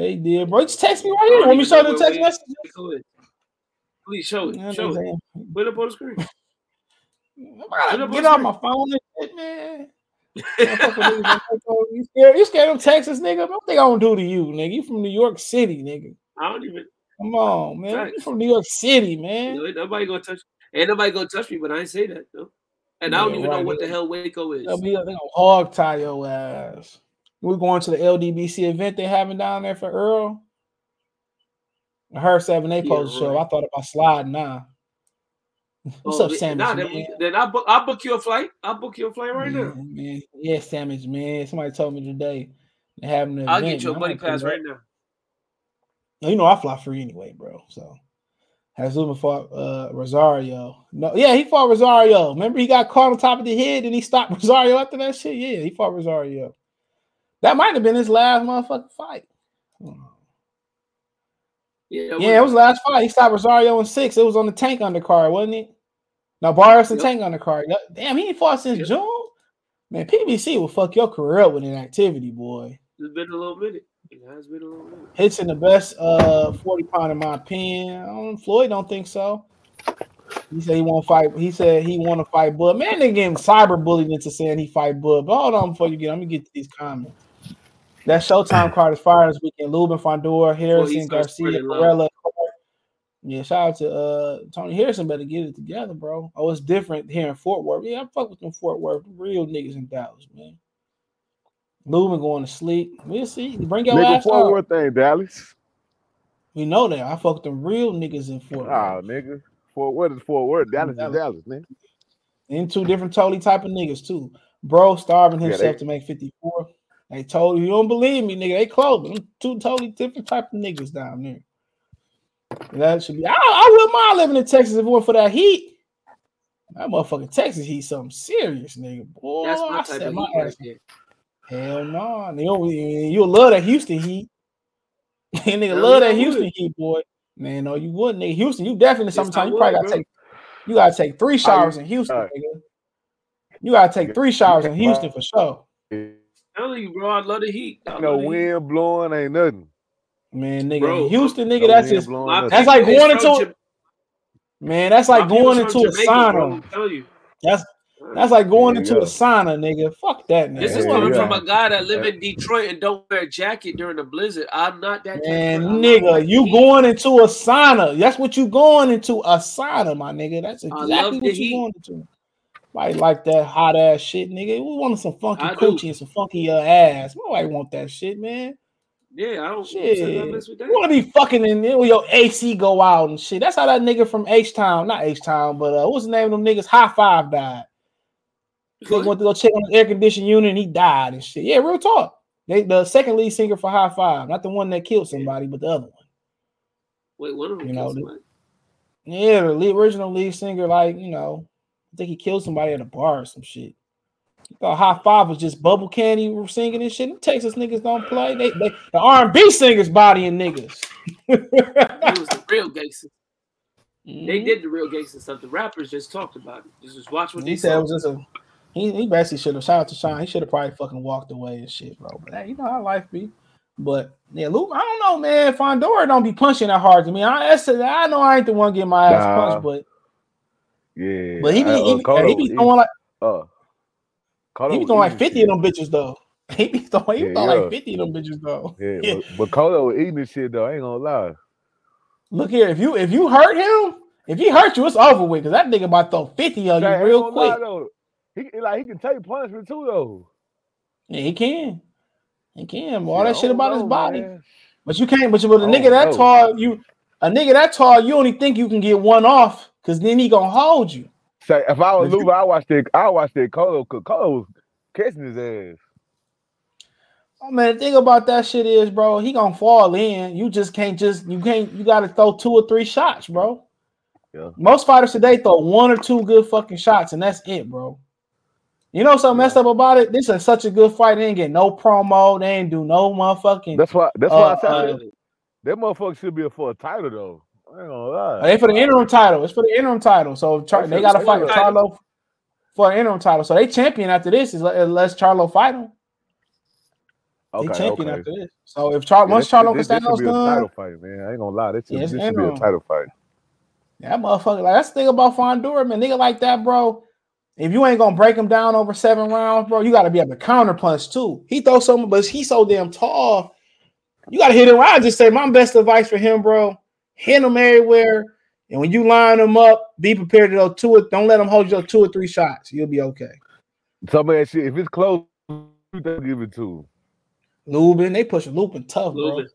Yeah, he did, bro. Just text me right here. Let me show the text message. Please show it. Yeah, show it. Saying. Put it up on the screen. Gotta get off my phone and shit, man. You scared? You scared of Texas, nigga? What they gonna do to you, nigga? You from New York City, nigga? I don't even. Come on, man. Right. You from New York City, man? No, ain't nobody gonna touch. Ain't nobody gonna touch me, but I ain't say that though. And yeah, I don't even right, know what man. The hell Waco is. They're gonna hog tie your ass. We're going to the L D B C event they having down there for Earl. I heard seven eight yeah, post right. show. I thought about sliding now. What's oh, up, Samage? Nah, then, man? then I book, I book your flight. I book your flight right man, now. Man. Yeah, Samage, man. Somebody told me today they're having an I'll event, get your buddy pass right now. No, you know I fly free anyway, bro. So has Lubin fought uh, Rosario? No, yeah, he fought Rosario. Remember, he got caught on top of the head, and he stopped Rosario after that shit. Yeah, he fought Rosario. That might have been his last motherfucking fight. Hmm. Yeah, yeah, it was the last fight. He stopped Rosario in six. It was on the Tank undercard, wasn't it? Now Barros and yep. Tank undercard. Damn, he ain't fought since yep. June. Man, P B C will fuck your career up with an activity, boy. It's been a little minute. It has been a little bit. Hitting the best uh forty pound in my opinion. Um, Floyd don't think so. He said he won't fight. He said he want to fight Bud. Man, they gave him cyber bullied into saying he fight Bud. But hold on before you get, I'm gonna get to these comments. That Showtime card is fire this weekend. Lubin, Fundora, Harrison, well, Garcia, Corella. Yeah, shout out to uh Tony Harrison. Better get it together, bro. Oh, it's different here in Fort Worth. Yeah, I fuck with them Fort Worth real niggas in Dallas, man. Lubin going to sleep. We'll see. Bring your nigga ass Fort Worth up. Ain't Dallas. We know that. I fuck with them real niggas in Fort Worth. Oh, nigga. Fort Worth is Fort Worth. Dallas, Dallas is Dallas, man. And two different totally type of niggas, too. Bro starving himself yeah, they, to make fifty-four. They told you, you don't believe me, nigga. They close. Them two totally different type of niggas down there. And that should be. I, I wouldn't mind living in Texas if it weren't for that heat. That motherfucking Texas heat, something serious, nigga. Boy, that's my type of my heat ass. Right hell no. Nah. You'll love that Houston heat. Nigga, no, love that Houston would. Heat, boy. Man, no, you wouldn't, nigga. Houston, you definitely sometimes you probably would, gotta bro. take you gotta take three showers I, in Houston, right. nigga. You gotta take three showers in Houston for sure. Tell you, bro, I love the heat. I no the wind heat. Blowing ain't nothing. Man, nigga, bro, Houston, nigga, no that's just that's like going into to, man, that's like going into a sauna. Tell you, that's that's like going into go. a sauna, nigga. Fuck that, nigga. This is coming from a guy that live in Detroit and don't wear a jacket during the blizzard. I'm not that. Man, nigga, you heat. going into a sauna. That's what you going into a sauna, my nigga. That's exactly what you heat. going into. Nobody like that hot ass shit, nigga. We wanted some funky coochie and some funky uh, ass. Nobody want that shit, man. Yeah, I don't shit. You want to be fucking in there with your A C go out and shit. That's how that nigga from H Town, not H Town, but uh, what's the name of them niggas? High Five died. They went to go check on the air conditioning unit and he died and shit. Yeah, real talk. They the second lead singer for High Five, not the one that killed somebody, yeah. but the other one. Wait, one of them you know, killed the, yeah, the lead, original lead singer, like you know. I think he killed somebody at a bar or some shit. You thought High Five was just bubble candy singing and shit. Them Texas niggas don't play. They, they the R and B singers bodying niggas. It was the real gangsters. Mm-hmm. They did the real gangster stuff. The rappers just talked about it. Just, just watch what he they said. It was just a, he, he basically should have shout out to Sean. He should have probably fucking walked away and shit, bro. But hey, you know how life be. But yeah, Luke, I don't know, man. Fundora don't be punching that hard to me. I, that's, I know I ain't the one getting my ass nah. punched, but. Yeah, but he be, I, uh, he, be Cardo, he be throwing like uh, Cardo he be throwing like fifty shit. of them bitches though. He be throwing, he yeah, throwing yeah. like fifty of them bitches though. Yeah, yeah. but, but Cardo was eating this shit though. I ain't gonna lie. Look here, if you if you hurt him, if he hurt you, it's over with because that nigga about to throw fifty on you real quick. Lie, he like he can take punishment too though. Yeah, he can. He can. All yeah, that shit about know, his body, man. But you can't. But you, but a nigga that know. tall, you a nigga that tall, you only think you can get one off. Cause then he gonna hold you. So if I was Luba, I watched it. I watched it. Colo, cause Colo was catching his ass. Oh man, the thing about that shit is, bro, he gonna fall in. You just can't just you can't. You gotta throw two or three shots, bro. Yeah. Most fighters today throw one or two good fucking shots, and that's it, bro. You know something messed up about it? This is such a good fight. They ain't get no promo. They ain't do no motherfucking. That's why. That's uh, why I said uh, that motherfucker should be up for a title though. I ain't gonna lie. Oh, they for the interim title. It's for the interim title. So Char- they got to fight Charlo for an interim title. So they champion after this is unless Charlo fight him. Okay, they champion okay. after this. So if Char- yeah, once this, Charlo this, can stand this should be a title fight, man. I ain't gonna lie. This, yeah, this should interim. be a title fight. That motherfucker. Like that's the thing about Fundora, man. Nigga like that, bro. If you ain't gonna break him down over seven rounds, bro, you got to be able to counter punch too. He throws something, but he's so damn tall. You got to hit him. I just say my best advice for him, bro. Hit them everywhere, and when you line them up, be prepared to go two or don't let them hold you up two or three shots. You'll be okay. Somebody shit, if it's close, you don't give it to Lubin. They pushing Lubin tough, Lubin.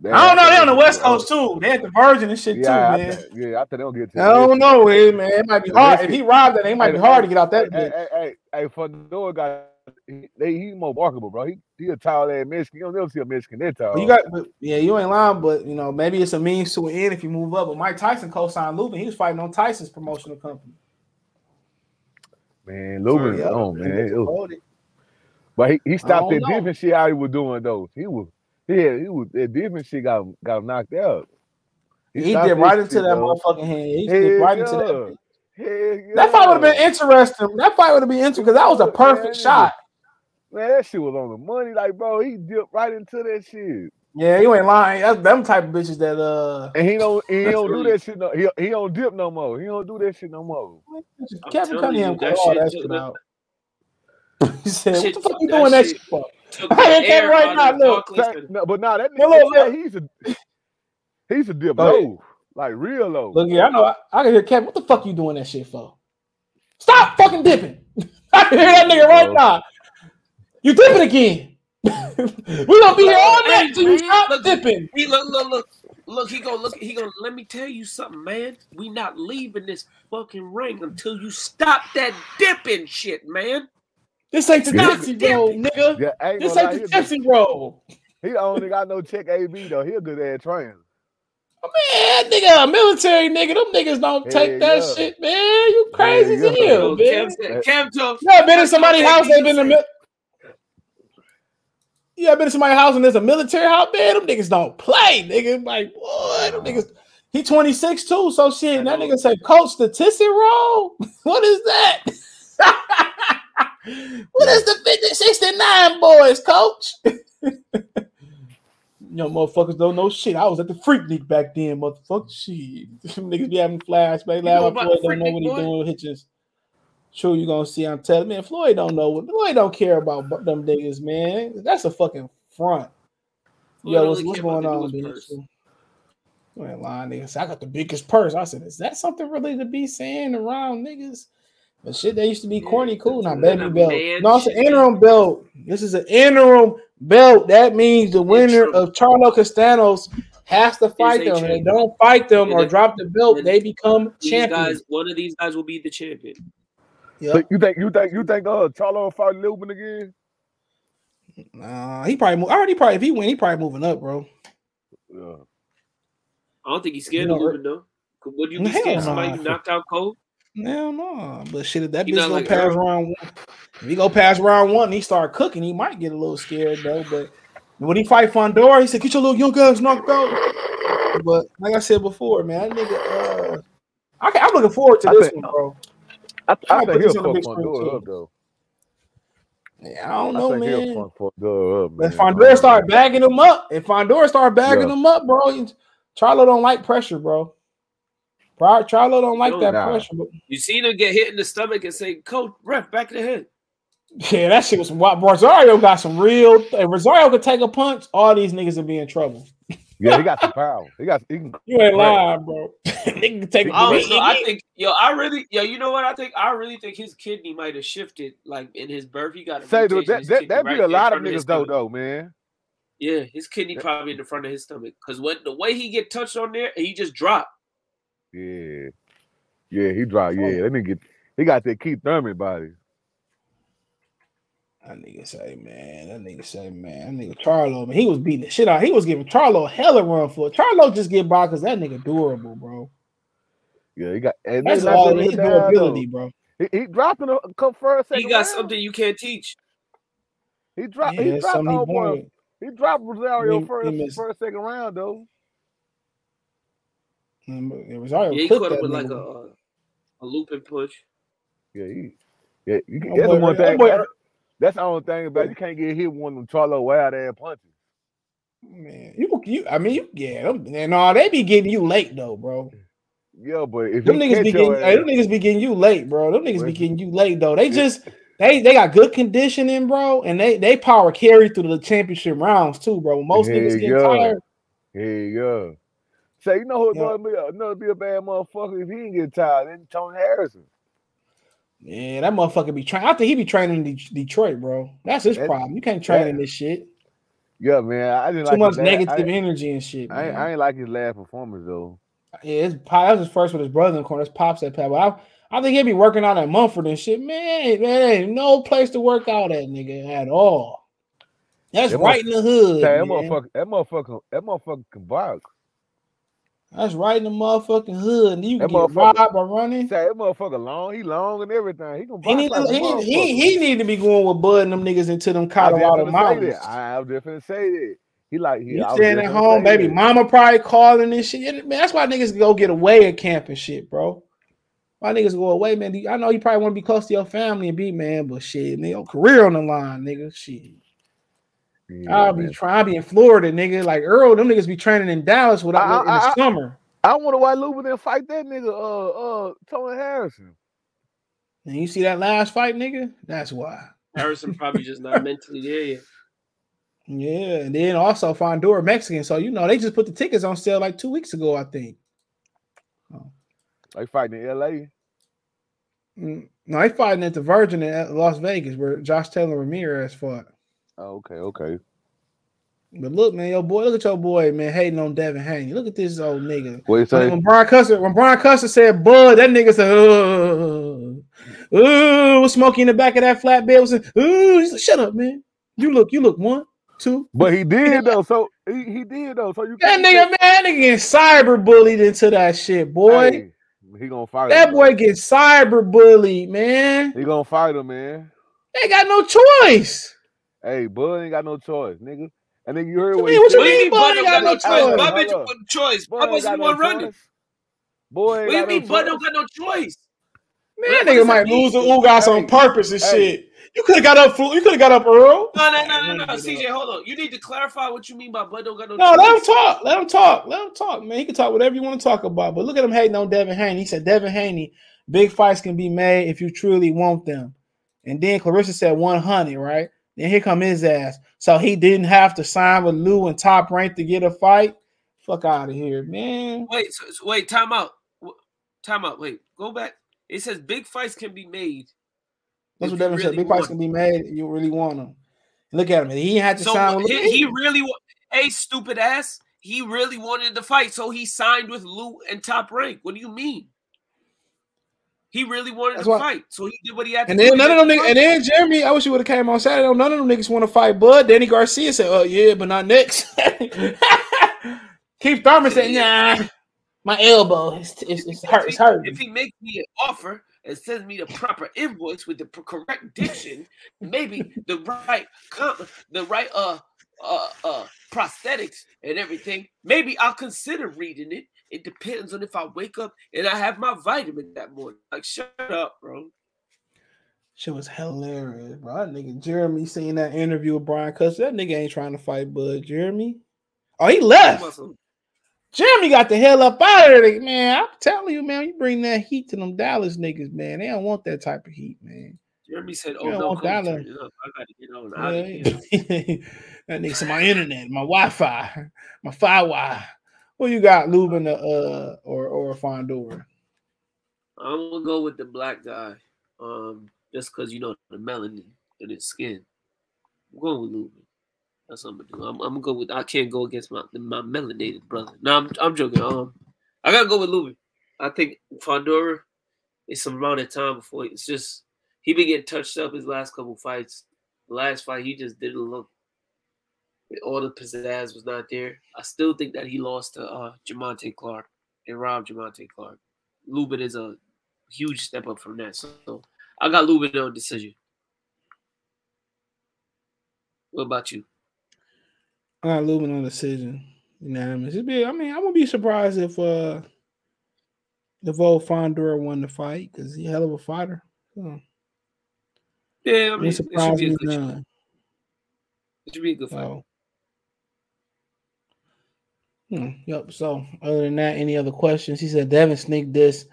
bro. I don't know. They on the West Coast too. They at the Virgin and shit yeah, too, man. I th- yeah, I think they'll get. To I don't know, man. man. It might be hard if he robbed that. It might hey, be hard hey, to get out that. Hey, hey, hey, hey, Fundora got. They he's more marketable, bro. He he a tall ass Mexican. You don't never see a Mexican that tall. You got, but, yeah, you ain't lying, but you know maybe it's a means to an end if you move up. But Mike Tyson co-signed Lubin. He was fighting on Tyson's promotional company. Man, Lubin, yeah, oh man, man. It was, but he, he stopped that know. different shit how he was doing though. He was yeah, he was that different shit got got knocked out. He, he did right into shit, that bro. motherfucking hand. He Hell did right yeah. into that. Hell that yeah. fight would have been interesting. That fight would have been interesting because that was a perfect yeah. shot. Man, that shit was on the money. Like, bro, he dipped right into that shit. Yeah, you ain't lying. That's them type of bitches that uh. And he don't, he don't do that shit. No, he he don't dip no more. He don't do that shit no more. Kevin Cunningham called all that shit out. He said, "What the fuck you doing that shit for?" I can't right now. Look, no, but nah, that nigga, he's a he's a dip low, like real low. Look, yeah, I know. I, I can hear Kevin. What the fuck you doing that shit for? Stop fucking dipping. I can hear that nigga right now. You dipping again. We're gonna be here all night until you stop look, dipping. He look, look, look, look, he gonna look, he gonna let me tell you something, man. We not leaving this fucking ring until you stop that dipping shit, man. This ain't the Gypsy roll, nigga. Yeah, this ain't lie, the Gypsy roll. He only got no check A B though. He a good ass trainer. Oh, man, nigga, a military nigga. Them niggas don't hey, take that yeah. shit, man. You crazy as hell, man. Cam tough. Yeah, been in somebody's house. They've been in the middle. Yeah, I've been to somebody's house and there's a military house, man. Them niggas don't play, nigga. Like, boy, them niggas. He twenty-six too, so shit. That nigga said, "Coach, the tissy roll." What is that? What is the fifty sixty-nine boys, Coach? Yo, motherfuckers don't know shit. I was at the Freak League back then, motherfucker. Shit, them niggas be having flashbacks. Like, my boy don't know what he's doing with hitches. Sure, you're gonna see. I'm telling man, Floyd don't know what Floyd don't care about them niggas, man. That's a fucking front. Floyd Yo, what's, what's going on, bitch? You ain't lying, niggas. I got the biggest purse. I said, is that something really to be saying around niggas? But shit, that used to be corny, cool. Now, baby belt. No, it's an interim belt. This is an interim belt. That means the winner of Charlo Castanos has to fight them. If they don't fight them or drop the belt, they become champions. One of these guys will be the champion. Yep. So you think you think you think uh Charlo fight Lubin again? Nah, he probably move. Already probably if he win, he probably moving up, bro. Yeah. I don't think he's scared you know, of Lubin though. Would you be scared of somebody nah. you knocked out cold? Hell no. But shit, if that bitch go like past Earl. round one, if he go past round one and he start cooking, he might get a little scared though. But when he fight Fundora, he said, "Get your little young guns knocked out." But like I said before, man, that nigga uh I I'm looking forward to I this think, one, bro. I, th- I, I think he'll fuck Fundora up, though. Yeah, I don't know, I think man. He'll fuck Fundora up, man. If Fundora start bagging him up, if Fundora start bagging yeah. him up, bro, Charlo don't like pressure, bro. Charlo don't like no, that nah. pressure. Bro. You seen him get hit in the stomach and say, "Coach, ref, back of the head." Yeah, that shit was wild. Rosario got some real. If Rosario could take a punch, all these niggas would be in trouble. Yeah, he got some power. He got. He can, you ain't lying, bro. Nigga take. Oh, so I think, yo, I really, yo, you know what? I think, I really think his kidney might have shifted, like in his birth. He got a say that that that'd right be a lot of niggas though, though, man. Yeah, his kidney that, probably in the front of his stomach because when the way he get touched on there, he just dropped. Yeah, yeah, he dropped. Yeah, that nigga, he got that Keith Thurman body. That nigga say, man, that nigga say, man, that nigga Charlo, man, he was beating the shit out. He was giving Charlo hella run for it. Charlo just get by because that nigga durable, bro. Yeah, he got and that's all his durability, bro. He, he dropping a come first. He got round. Something you can't teach. He dropped. Yeah, he dropped all one. He dropped Rosario he, first, he first, second round though. Mm, Rosario yeah, he caught him with like a a looping push. Yeah, he, yeah, you can. Oh, that's boy, one thing. Oh, That's the only thing about you can't get hit one of them Charlo wild ass punches. Man, you, you I mean, you, yeah, and all they be getting you late though, bro. Yeah, but if them niggas be getting, hey, them niggas be getting you late, bro. Them niggas be getting you late though. They just they they got good conditioning, bro, and they they power carry through the championship rounds too, bro. Most hey, niggas get yeah. tired. Here you go. Say, you know who yeah. another, be a, another be a bad motherfucker if he didn't get tired? Then Tony Harrison. Yeah, that motherfucker be training. I think he be training in De- Detroit, bro. That's his that, problem. You can't train yeah. in this shit. Yeah, man. I didn't Too like much negative I, energy and shit. I ain't, I ain't like his last performance though. Yeah, it's, that was his first with his brother in the corner. That's Pops at Pat. I, I think he'd be working out at Mumford and shit. Man, man, ain't no place to work out at, nigga, at all. That's that right in the hood. That, man. Motherfucker, that motherfucker, that motherfucker can box. That's right in the motherfucking hood. And you can get robbed by running. Say, that motherfucker long. He long and everything. He gonna he need, like to, he, he, he need to be going with Bud and them niggas into them Colorado mountains. I was just gonna say that. He like he staying at home, baby. That. Mama probably calling and shit. Man, that's why niggas go get away at camp and shit, bro. my niggas go away, man. I know you probably want to be close to your family and be, man, but shit, nigga, your career on the line, nigga. Shit. Yeah, I'll be trying. I'll be in Florida, nigga. Like Earl, them niggas be training in Dallas without I, I, in the I, summer. I wonder why Lubin didn't fight that nigga, uh, uh, Tony Harrison. And you see that last fight, nigga? That's why. Harrison probably just not mentally there yet. Yeah, and then also Fundora Mexican. So, you know, they just put the tickets on sale like two weeks ago, I think. Oh. They fighting in L A? Mm, no, they fighting at the Virgin in Las Vegas where Josh Taylor Ramirez fought. Oh, okay, okay. But look, man, your boy, look at your boy, man, hating on Devin Haney. Look at this old nigga. What you say? When Brian Custer, when Brian Custer said, "Bud," that nigga said, "Ugh, ooh, was Smokey in the back of that flatbed was saying, ooh." He said, "Shut up, man. You look, you look one, two." But he did though. So he, he did though. So you that nigga, man, that nigga getting cyber bullied into that shit, boy. Hey, he gonna fight that him, boy. Gets cyber bullied, man. He gonna fight him, man. They got no choice. Hey, Bud ain't got no choice, nigga. And then you heard what, what you mean? What you mean, Bud ain't got no choice? My bitch got no choice. My bitch one running. Boy, what do you mean, Bud don't got no choice? Man, that nigga might lose the Ugas on purpose and shit. You could have got up. You could have got up, Earl. No, no, no, no, no. C J, hold on. You need to clarify what you mean by Bud don't got no. No, let him talk. Let him talk. Let him talk, man. He can talk whatever you want to talk about. But look at him hating on Devin Haney. He said, "Devin Haney, big fights can be made if you truly want them." And then Clarissa said, one hundred, right? And here come his ass. So he didn't have to sign with Lou and Top Rank to get a fight. Fuck out of here, man. Wait, so, so wait, time out. Time out. Wait, go back. It says big fights can be made. That's what Devin really said. Big fights can be made. You really want them. Look at him. He had to so sign with Lou. He really, a stupid ass. He really wanted to fight, so he signed with Lou and Top Rank. What do you mean? He really wanted That's to why. fight, so he did what he had to and do. Then none of them niggas, and then Jeremy, I wish you would have came on Saturday. None of them niggas want to fight Bud. Danny Garcia said, "Oh yeah, but not next." Keith Thurman said, "Nah, my elbow is it's, it's hurt. It's hurt." If he makes me an offer and sends me the proper invoice with the correct diction, maybe the right com- the right uh uh uh prosthetics and everything, maybe I'll consider reading it. It depends on if I wake up and I have my vitamin that morning. Like, shut up, bro. Shit was hilarious, bro. That nigga Jeremy seen that interview with Brian Custer. That nigga ain't trying to fight Bud. Jeremy. Oh, he left. Jeremy got the hell up out of there. Man, I'm telling you, man, you bring that heat to them Dallas niggas, man. They don't want that type of heat, man. Jeremy said, "Oh, no, I got to get on." That nigga said, "My internet, my Wi-Fi, my Fi-Wi." Who you got, Lubin uh, or or Fundora? I'm gonna go with the black guy, um, just because you know the melanin in his skin. I'm going with Lubin. That's what I'm gonna do. I'm, I'm gonna go with. I can't go against my my melanated brother. No, I'm I'm joking. Um, I gotta go with Lubin. I think Fundora is some amount of time before it's just he been getting touched up his last couple fights. The last fight he just didn't look. All the pizzazz was not there. I still think that he lost to uh, Jamonte Clark and robbed Jamonte Clark. Lubin is a huge step up from that. So, so I got Lubin on decision. What about you? I got Lubin on decision. Unanimous. I mean, I wouldn't be surprised if uh, the old Fundora won the fight because he's a hell of a fighter. Huh. Yeah, I mean, it should be a good fight. It should be a good fight. Oh. Hmm, yep. So, other than that, any other questions? He said Devin sneaked this,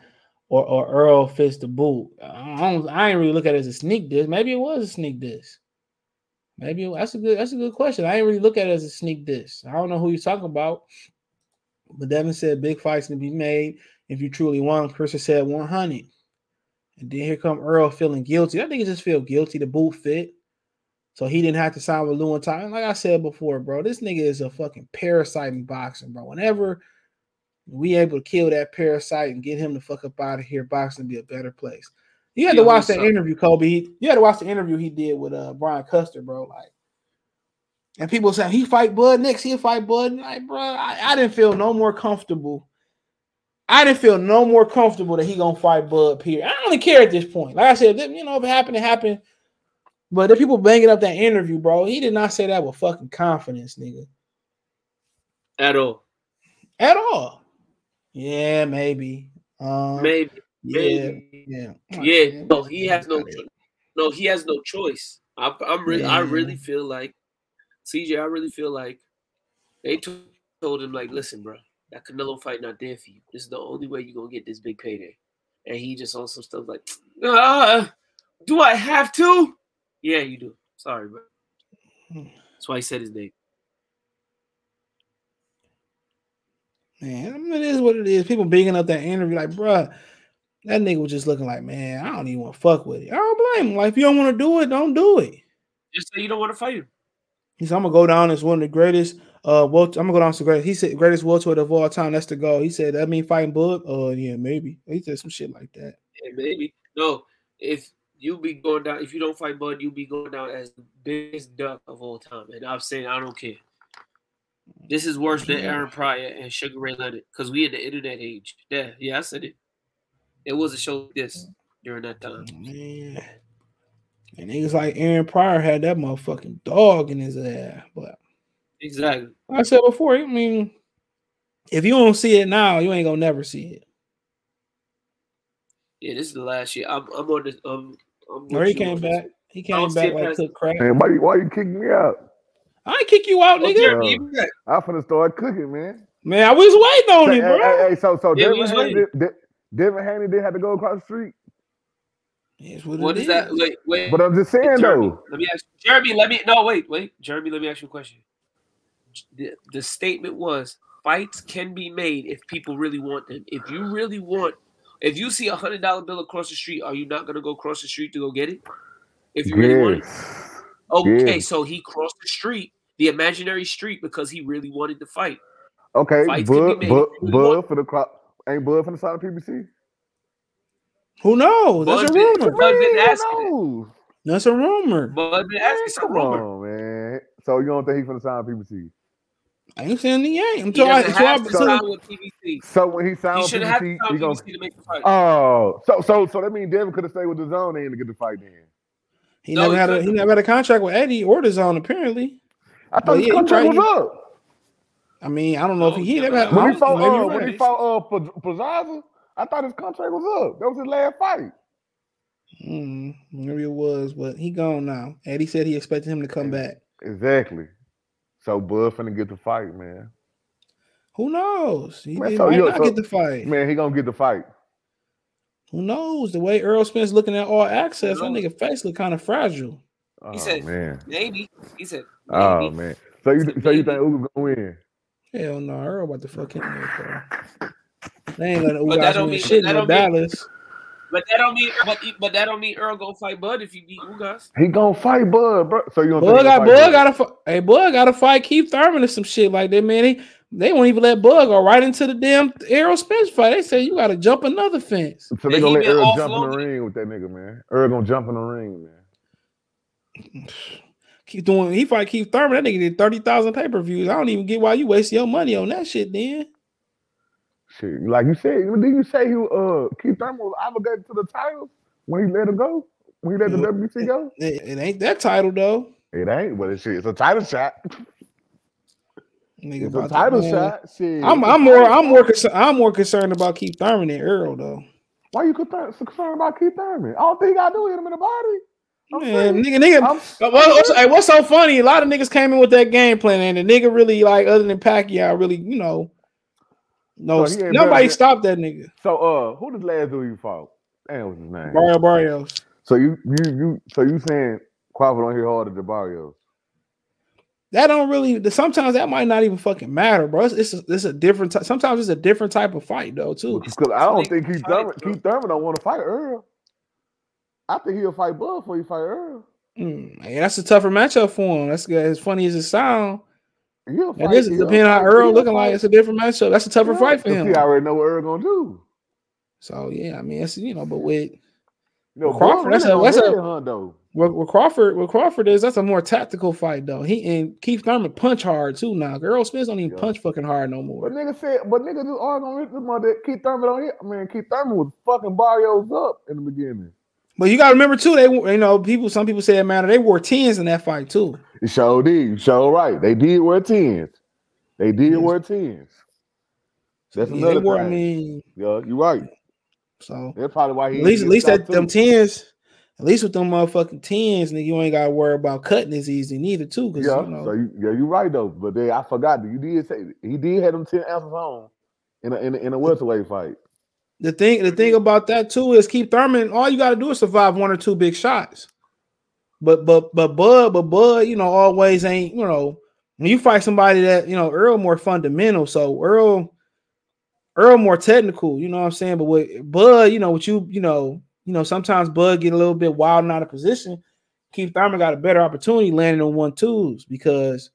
or or Earl fits the boot. I don't. I ain't really look at it as a sneak diss. Maybe it was a sneak diss. Maybe it, that's a good. That's a good question. I ain't really look at it as a sneak diss. I don't know who you're talking about, but Devin said big fights can be made if you truly want. Chris said one hundred, and then here come Earl feeling guilty. That nigga just feel guilty. The boot fit. So he didn't have to sign with Lou and Ty. Like I said before, bro, this nigga is a fucking parasite in boxing, bro. Whenever we able to kill that parasite and get him the fuck up out of here, boxing would be a better place. You had to watch that interview, Kobe. You had to watch the interview he did with uh, Brian Custer, bro. Like, and people saying he fight Bud next, he'll fight Bud. Like, bro, I, I didn't feel no more comfortable. I didn't feel no more comfortable that he gonna fight Bud. Period. I don't even care at this point. Like I said, you know, if it happened, it happened. But the people banging up that interview, bro, he did not say that with fucking confidence, nigga. At all. At all. Yeah, maybe. Um, maybe. Yeah, yeah, yeah. yeah. No, he has no. No, he has no choice. I, I'm really, yeah. I really feel like C J. I really feel like they t- told him, like, listen, bro, that Canelo fight not there for you. This is the only way you're gonna get this big payday. And he just on some stuff like, uh, do I have to? Yeah, you do. Sorry, bro. That's why he said his name. Man, I mean, it is what it is. People bigging up that interview, like, bruh, that nigga was just looking like, man, I don't even want to fuck with it. I don't blame him. Like, if you don't want to do it, don't do it. Just say you don't want to fight him. He said, I'm going to go down as one of the greatest. Uh, well, I'm going to go down as the greatest. He said, greatest welterweight of all time. That's the goal. He said, that mean fighting Boog? Oh, uh, yeah, maybe. He said some shit like that. Yeah, maybe. No, if you be going down, if you don't fight Bud, you be going down as the biggest duck of all time. And I'm saying, I don't care. This is worse than Aaron Pryor and Sugar Ray Leonard because we in the internet age. Yeah, yeah, I said it. It was a show like this during that time. Man. And niggas like Aaron Pryor had that motherfucking dog in his ass. But exactly. Like I said before, I mean, if you don't see it now, you ain't gonna never see it. Yeah, this is the last year. I'm, I'm on this. Um, I'm no, he came back. This. He came back like took crap. Man, why, why you kicking me out? I ain't kick you out, nigga. Yeah. I'm finna start cooking, man. Man, I was waiting on hey, it, bro. Hey, hey, hey, so so yeah, Devin Haney did, did, Devin Haney did have to go across the street. Yes, what what is, is that? Wait, wait. But I'm just saying, Jeremy, though. Let me ask you. Jeremy, let me no, wait, wait. Jeremy, let me ask you a question. The, the statement was fights can be made if people really want them. If you really want, if you see a hundred dollar bill across the street, are you not gonna go across the street to go get it? If you yes. really want it. Okay, yes. So he crossed the street. The imaginary street because he really wanted to fight. Okay, Bud, Bud, Bud for the crop. Ain't Bud from the side of P B C? Who knows? Bud's That's been, a rumor. Bud been asking. That's a rumor. Bud been asking. Come on, man. So you don't think he's from the side of P B C? I ain't saying he ain't. I'm talking about P B C. So when he signed with P B C, he's gonna to make the fight. Oh, so so so that means Devin could have stayed with the zone in to get the fight. Then he no, never he had a, he never had a contract with Eddie or the zone apparently. I thought his contract was up. I mean, I don't know if he hit that. When he fought, uh, right. when he fought uh, Pizzaza, I thought his contract was up. That was his last fight. Mm, maybe it was, but he gone now. Eddie said he expected him to come yeah. back. Exactly. So Bud finna get the fight, man. Who knows? He, man, he so might not so, get the fight. Man, he gonna get the fight. Who knows? The way Errol Spence looking at All Access, that nigga face look kind of fragile. He oh, said, man. maybe. He said, maybe. Oh, man. So you, said, so you think Ugas going to win? Hell no. Earl about to fuck him. They ain't letting Ugas win mean, shit in Dallas. Mean, but that don't mean but, but that don't mean Earl going to fight Bud if you beat Ugas. He going to fight Bud, bro. So you don't Bud think Bud got to Hey, Bud got to fight Keith Thurman or some shit like that, man. He, they won't even let Bud go right into the damn Errol Spence fight. They say you got to jump another fence. So they going to let Earl jump in the ring with that nigga, man. Earl going to jump in the ring, man. Keep doing. He fight Keith Thurman. That nigga did thirty thousand pay per views. I don't even get why you wasting your money on that shit. Then, shit, like you said, did you say who? Uh, Keith Thurman was obligated to the title when he let him go. When he let the W B C go, it, it ain't that title though. It ain't, but it's it's a title shot. Nigga, it's a title shot. Shit. I'm I'm more I'm more concerned I'm more concerned about Keith Thurman than Earl though. Why you concerned about Keith Thurman? All thing I do hit him in the body. Man, nigga, nigga. I'm, I'm, what's, I'm, hey, what's so funny? A lot of niggas came in with that game plan, and the nigga really, like, other than Pacquiao, really, you know, no, so nobody stopped that nigga. So, uh, who the last dude you fought? Damn, what's his name? Barrio Barrios. So you, you, you, so you saying Crawford on here harder than Barrios? That don't really. Sometimes that might not even fucking matter, bro. It's it's a, it's a different. T- sometimes it's a different type of fight, though, too. Because I don't think Keith Thurman, Keith Thurman don't want to fight Earl. I think he'll fight Bud before he fight Earl. Mm, man, that's a tougher matchup for him. That's good. As funny as it sounds, that is depending on how Earl looking fight. Like. It's a different matchup. That's a tougher yeah, fight for him. He already know what Earl gonna do. So yeah, I mean, it's, you know, but with you know, Crawford, that's a that's really a hunt, though. What, what Crawford, what Crawford is, that's a more tactical fight though. He and Keith Thurman punch hard too now. Earl Spence don't even yeah. punch fucking hard no more. But nigga said, but nigga just all gonna hit this mother. Keith Thurman don't hit. I mean, Keith Thurman was fucking Barrios up in the beginning. But you gotta remember too, they you know people. Some people say it matter. They wore tens in that fight too. It sure did. You sure right. They did wear tens. They did yes. wear tens. That's yeah, another. Wore, I mean, yeah, you're right. So that's probably why he at least at least at them tens, at least with them motherfucking tens, nigga, you ain't gotta worry about cutting as easy neither too. Cause yeah, you know, so you, yeah, you're right though. But then I forgot you did say he did have them ten ounces home in a in a, in a welterweight fight. The thing the thing about that too is Keith Thurman, all you gotta do is survive one or two big shots. But but but Bud, but Bud, you know, always ain't, you know, when you fight somebody that, you know, Earl more fundamental. So Earl Earl more technical, you know what I'm saying? But with Bud, you know, with you, you know, you know, sometimes Bud get a little bit wild and out of position. Keith Thurman got a better opportunity landing on one twos because,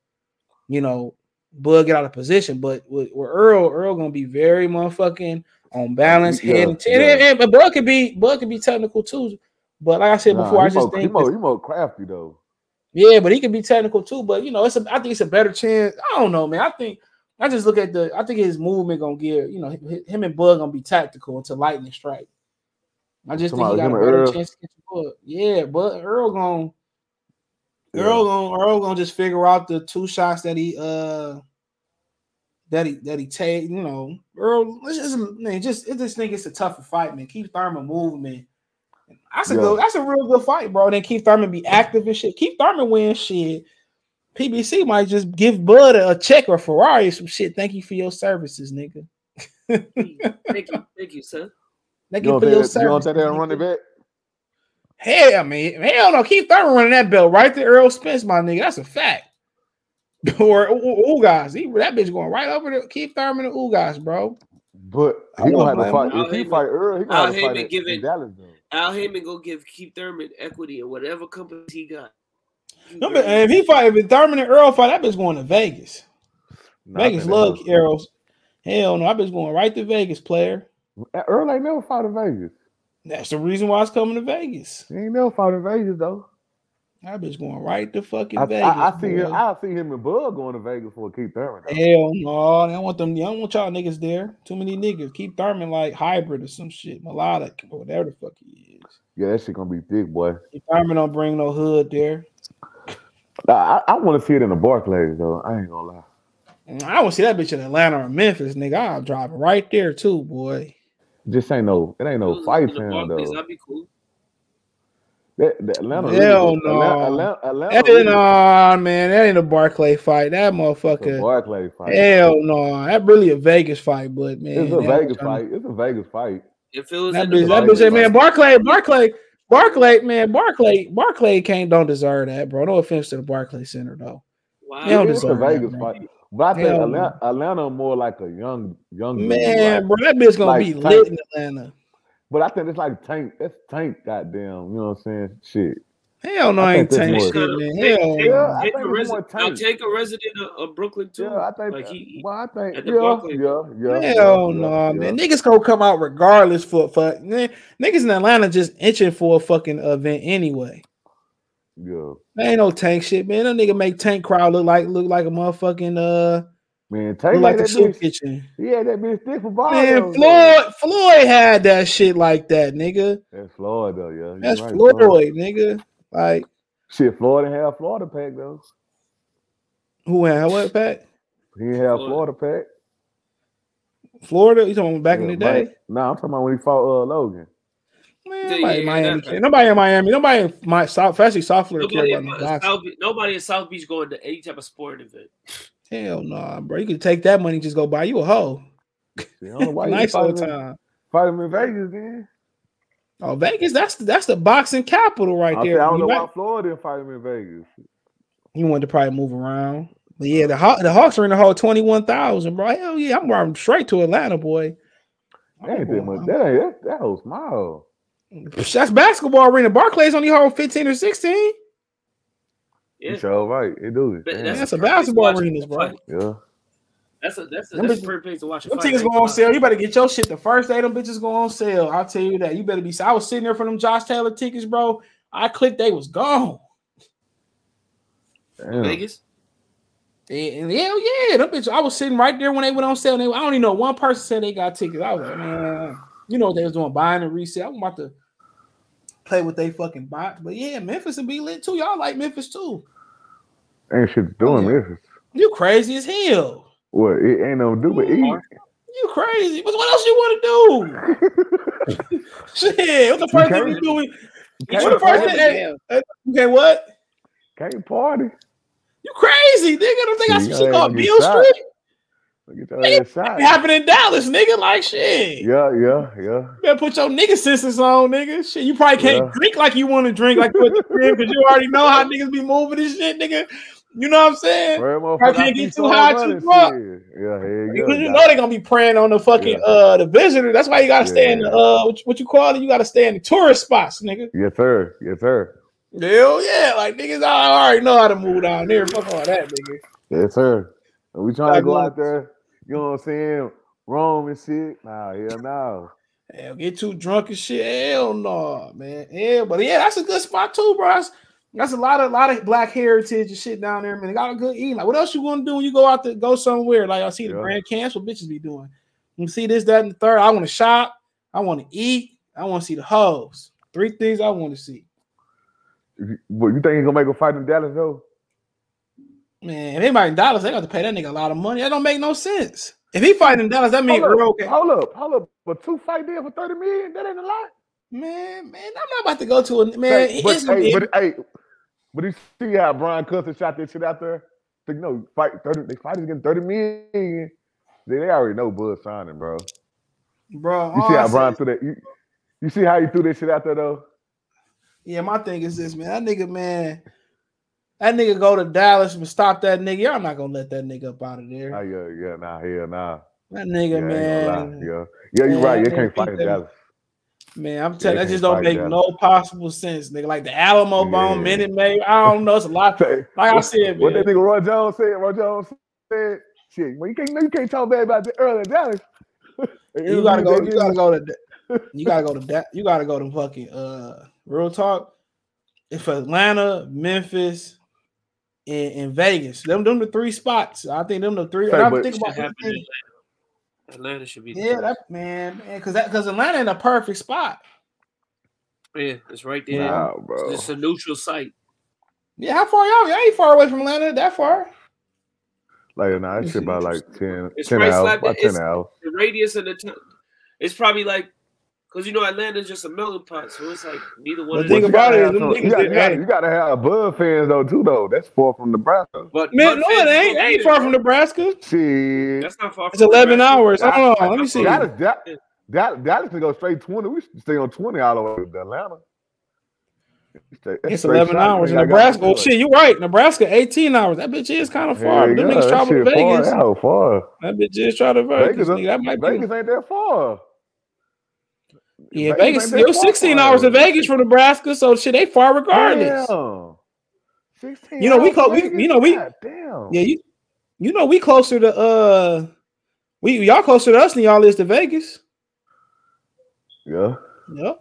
you know, Bud get out of position. But with, with Earl, Earl gonna be very motherfucking on balance, head yeah, and chin. Yeah. And, and, but Bud could be Bud could be technical too. But like I said nah, before, I just more, think he's more crafty though. Yeah, but he can be technical too. But you know, it's a, I think it's a better chance. I don't know, man. I think I just look at the. I think his movement gonna give you know him and Bud gonna be tactical until lightning strike. I just Come think on, he got a better Earl. chance to get the Bud. Yeah, but Earl gonna yeah. Earl gonna Earl gonna just figure out the two shots that he uh that he that he take. You know, Earl. It's just man, just I just think it's a tougher fight, man. Keith Thurman movement. That's a yeah. good, that's a real good fight, bro. Then Keith Thurman be active and shit. Keith Thurman wins shit. P B C might just give Bud a, a check or a Ferrari or some shit. Thank you for your services, nigga. Thank you, thank you, sir. Thank you, you for your that, services. You want to take that and run it back? Hell, I mean, hell no. Keith Thurman running that belt right to Errol Spence, my nigga. That's a fact. or Ugas, he, that bitch going right over to Keith Thurman and Ugas, bro. But he gonna have to fight. If he fight Earl, he gonna have to fight in Dallas, though. Al Heyman go give Keith Thurman equity in whatever company he got. No, but if he fight, if Thurman and Earl fight, that bitch going to Vegas. Nah, Vegas love Errol's. Hell no, I bitch going right to Vegas, player. Earl ain't never fought in Vegas. That's the reason why it's coming to Vegas. He ain't never fought in Vegas though. That bitch going right to fucking I, Vegas. I, I see him. I see him and Bud going to Vegas for Keith Thurman. Though. Hell no, I don't want them. I don't want y'all niggas there. Too many niggas. Keith Thurman like hybrid or some shit, melodic or whatever the fuck he is. Yeah, that shit gonna be big, boy. Keith Thurman don't bring no hood there. Nah, I, I want to see it in the Barclays though. I ain't gonna lie. I want to see that bitch in Atlanta or Memphis, nigga. I'll drive right there too, boy. Just ain't no. It ain't no fight in the Barclays, though. That'd be cool. That, that Atlanta Hell really, no, Atlanta, Atlanta, Atlanta that ain't really. no, man. That ain't a Barclay fight. That motherfucker. Barclay fight. Hell no, that really a Vegas fight, but man, it's a Vegas fight. It's a Vegas fight. If it was that bitch, that bitch said, man, Barclay, Barclay, Barclay, man, Barclay, Barclay can't don't deserve that, bro. No offense to the Barclay Center though. Wow, they don't it's deserve a Vegas that, fight. But I think Atlanta, Atlanta more like a young, young man, bro. That bitch gonna like be lit in Atlanta. But I think it's like Tank. That's Tank, goddamn. You know what I'm saying? Shit. Hell no, I ain't Tank shit, man. Hell take, yeah, take, I think resi- more Tank. I'll take a resident of, of Brooklyn, too. Yeah, I think. Like he, well, I think. Yeah, yeah, yeah. Hell yeah, no, yeah. man. Niggas gonna come out regardless for, for man, niggas in Atlanta just itching for a fucking event anyway. Yeah. There ain't no Tank shit, man. That nigga make Tank crowd look like look like a motherfucking uh. Man, Tank like the soup kitchen. Yeah, that bitch thick for ball. Man, Floyd, man. Floyd had that shit like that, nigga. That's Floyd though, yeah. You're That's right, Floyd, Floyd, nigga. Like shit, Floyd didn't have Florida pack though. Who had what pack? He didn't have Florida pack. Florida? You talking about back yeah, in the day? Mike, nah, I'm talking about when he fought uh, Logan. Man, nobody, yeah, in Miami, right. nobody in Miami. Nobody in my South, especially South Florida. Nobody, in, uh, South, nobody in South Beach going to any type of sport event. Hell no, nah, bro. You can take that money and just go buy you a hoe. Nice all the time. Fight him in Vegas, then. Oh, Vegas, that's that's the boxing capital right I there. I don't you know might... why Florida didn't fight him in Vegas. You wanted to probably move around. But yeah, the Haw- the Hawks are in the whole twenty-one thousand, bro. Hell yeah, I'm riding straight to Atlanta, boy. That ain't that much. That ain't that, that whole smile. That's basketball arena. Barclays only hold fifteen or sixteen. Yeah. You're right. It do. It. That's, that's a basketball arena, bro. Yeah. That's a that's a, that's a perfect place to watch. Them tickets go on sale. You better get your shit the first day them bitches go on sale. I'll tell you that. You better be. I was sitting there for them Josh Taylor tickets, bro. I clicked. They was gone. Damn. Vegas. And hell yeah, them bitches. I was sitting right there when they went on sale. And they, I don't even know one person said they got tickets. I was like, man, you know what they was doing, buying and resale. I'm about to play with they fucking box. But yeah, Memphis would be lit too. Y'all like Memphis too. Ain't shit doing yeah. Memphis. You crazy as hell. What? It ain't no do but eat. You crazy. What else you want to do? Shit, what the first thing you do? What the first thing? Okay, what? Can't party. You crazy, nigga. I don't think I see shit called Beale Street. It happened in Dallas, nigga. Like, shit. Yeah, yeah, yeah. You better put your nigga sisters on, nigga. Shit, you probably can't yeah. drink like you want to drink, like because you already know how niggas be moving and shit, nigga. You know what I'm saying? I can't get too high, too drunk. Yeah, here you go. You know they're gonna be preying on the fucking yeah. uh the visitor. That's why you gotta yeah, stay in the uh what you, what you call it. You gotta stay in the tourist spots, nigga. Yes, sir. Yes, sir. Hell yeah, like niggas, I already know how to move down there. Fuck all that, nigga. Yes, sir. Are we trying to go out there? You know what I'm saying? Rome and shit. Nah, hell no. Hell, get too drunk and shit. Hell no, man. Yeah, but yeah, that's a good spot too, bro. That's, that's a lot of lot of black heritage and shit down there, man. They got a good eating. Like, what else you gonna do when you go out to go somewhere? Like I see the yeah. grand camps, what bitches be doing? You see this, that, and the third. I want to shop. I want to eat. I want to see the hoes. Three things I want to see. But you think he's gonna make a fight in Dallas though? Man, if anybody in Dallas, they got to pay that nigga a lot of money. That don't make no sense. If he fighting in Dallas, that means we're okay. Hold up, hold up. But two fight deal for thirty million dollars, that ain't a lot. Man, man, I'm not about to go to a man. Hey, but, hey, but, hey, but you see how Brian Custer shot that shit out there? So, you know, fight thirty, they fight against thirty million dollars. They, they already know Bud signing, bro. Bro, you see how Brian threw that? You, you see how he threw that shit out there, though? Yeah, my thing is this, man. That nigga, man. That nigga go to Dallas and stop that nigga. Y'all not gonna let that nigga up out of there. Oh, yeah, yeah, nah, yeah, nah. That nigga, yeah, man. Yeah, yeah, you're man, right. You can't fight in Dallas. Man, I'm telling yeah, you, that just don't make Dallas. No possible sense, nigga. Like the Alamo yeah. Bone, Minute Maid. I don't know. It's a lot. Like I said, man. What that nigga Roy Jones said, Roy Jones said, shit, well, you can't, you can't talk bad about the Earl in Dallas. you gotta go, you gotta go to you gotta go to that, you gotta go to fucking uh real talk. If Atlanta, Memphis. In, in Vegas, them them the three spots. I think them the three. Hey, I think about Atlanta. Atlanta should be. The yeah, that, man, because that because Atlanta in a perfect spot. Yeah, it's right there. Nah, bro. It's, it's a neutral site. Yeah, how far y'all? Y'all ain't far away from Atlanta. That far? Like, nah, it's about like ten. It's ten right hours, about ten hours. The radius of the. T- it's probably like. Because, you know, Atlanta's just a melting pot, so it's like neither one but of them. About it, them you, gotta, yeah, you gotta have Bud fans, though, too, though. That's far from Nebraska. But man, no, it ain't. It ain't far from Nebraska. See, that's not far from it's eleven Nebraska. Hours. That, Hold on, let me see. That is, that, that, that is to go straight twenty. We should stay on twenty all the way to Atlanta. That's it's eleven shot. Hours. Nebraska, oh, shit, you're right. Nebraska, eighteen hours. That bitch is kind of far. Hey, them yeah, niggas travel to Vegas. Far, far. That bitch is travel to Vegas. Vegas, nigga, that might Vegas be. Ain't that far. Yeah, Vegas. Vegas you're sixteen far. Hours in Vegas from Nebraska, so shit, they far regardless. Damn. sixteen. You know we close. We you know we. God, damn. Yeah, you. You know we closer to uh, we y'all closer to us than y'all is to Vegas. Yeah. Yep.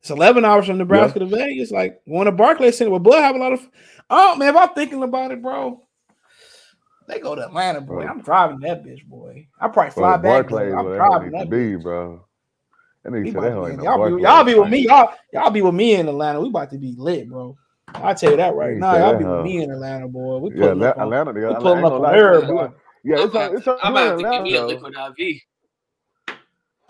It's eleven hours from Nebraska yeah. to Vegas. Like going to Barclays Center with Blood have a lot of. Oh man, if I'm thinking about it, bro. They go to Atlanta, boy. Bro. I'm driving that bitch, boy. I probably fly bro, back. Barclays, I'm driving that be, bitch, bro. Be, y'all, be, y'all be with me, y'all. Y'all be with me in Atlanta. We about to be lit, bro. I tell you that right now. Y'all be with me in Atlanta, boy. We put yeah, up Atlanta. We put up on air, boy. Yeah, it's I'm, it's a, I'm about Atlanta, to get me a liquid I V.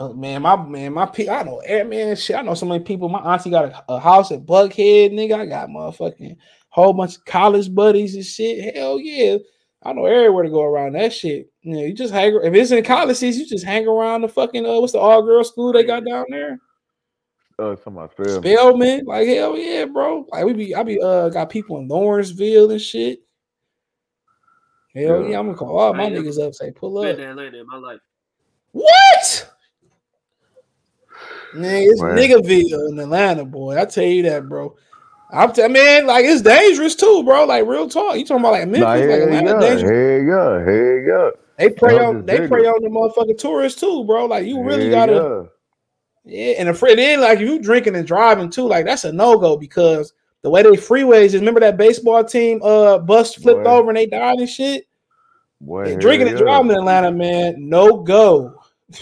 Oh, man, my man, my pe- I know air man shit. I know so many people. My auntie got a, a house at Buckhead, nigga. I got motherfucking whole bunch of college buddies and shit. Hell yeah. I know everywhere to go around that shit. You know, you just hang if it's in college season, you just hang around the fucking uh, what's the all girl school they got down there? Uh, Spelman, like hell yeah, bro. Like we be, I be uh got people in Lawrenceville and shit. Hell yeah, yeah I'm gonna call all my I niggas up, say pull up. Been to Atlanta in my life. What? Man, it's man. Niggaville in Atlanta, boy. I tell you that, bro. I'm t- man, like it's dangerous too, bro. Like real talk, you talking about like Memphis, nah, hey, like Atlanta, yeah, dangerous. Hey, yeah, hey, yeah. They prey I'm on, they dangerous. Prey on the motherfucking tourists too, bro. Like you really hey, gotta, yeah. yeah and afraid then, like if you drinking and driving too, like that's a no go because the way they freeways is. Remember that baseball team, uh, bus flipped boy. Over and they died and shit. Boy, they drinking hey, and yeah. driving in Atlanta, man, no go.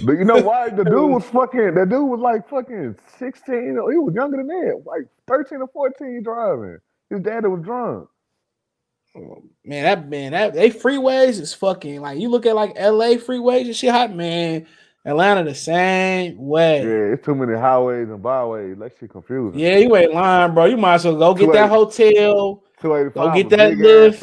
But you know why the dude was fucking? That dude was like fucking sixteen. He was younger than that, like thirteen or fourteen driving. His daddy was drunk. man, that man, that they freeways is fucking like you look at like L A freeways and shit hot, man. Atlanta the same way. Yeah, it's too many highways and byways. That shit confusing. Yeah, you ain't lying, bro. You might as well go get that hotel. Go get that lift.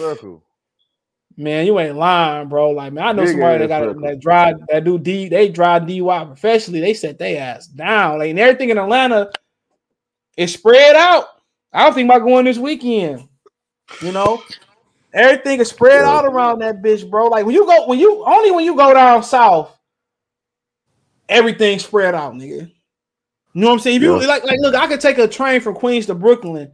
Man, you ain't lying, bro. Like, man, I know big somebody that got a, that drive that do D. They drive D U I professionally. They set their ass down. Like, and everything in Atlanta is spread out. I don't think about going this weekend. You know, everything is spread yeah. out around that bitch, bro. Like when you go, when you only when you go down south, everything's spread out, nigga. You know what I'm saying? If yeah. you like, like, look, I could take a train from Queens to Brooklyn.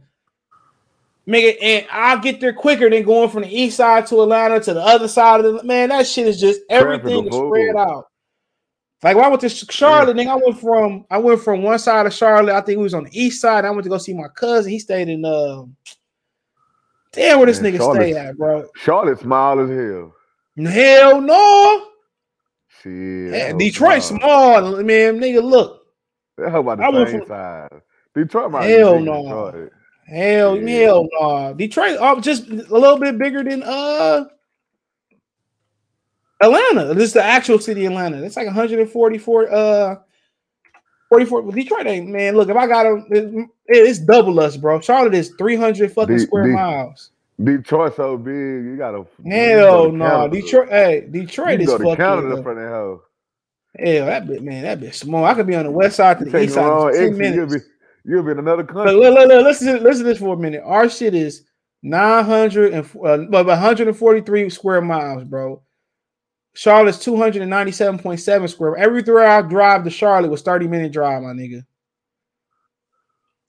Make it, and I'll get there quicker than going from the east side to Atlanta to the other side of the man. That shit is just everything is spread out. Like when I went to Charlotte, yeah. nigga, I went from I went from one side of Charlotte. I think we was on the east side. I went to go see my cousin. He stayed in uh, damn where this man, nigga Charlotte, stay at, bro. Charlotte small as hell. Hell no. Shit, yeah, Detroit small. small, man. Nigga, look. How about the I same from, size? Detroit, my hell no. Detroit. Hell, yeah. hell no. Uh, Detroit uh, just a little bit bigger than uh Atlanta. This is the actual city of Atlanta. That's like one hundred forty-four uh forty-four. Detroit ain't, man. Look, if I got a, it, it's double us, bro. Charlotte is three hundred fucking De- square De- miles. Detroit's so big, you gotta hell you go no. Canada. Detroit, hey, Detroit you is go to fucking Canada for that hoe. Hell, that bit, man, that bit small. I could be on the west side to you the east side in two minutes. You'll be in another country. Look, look, look, listen, to, listen to this for a minute. Our shit is nine hundred and uh, one hundred forty-three square miles, bro. Charlotte's two hundred ninety-seven point seven square. Every three-hour drive to Charlotte was thirty-minute drive, my nigga.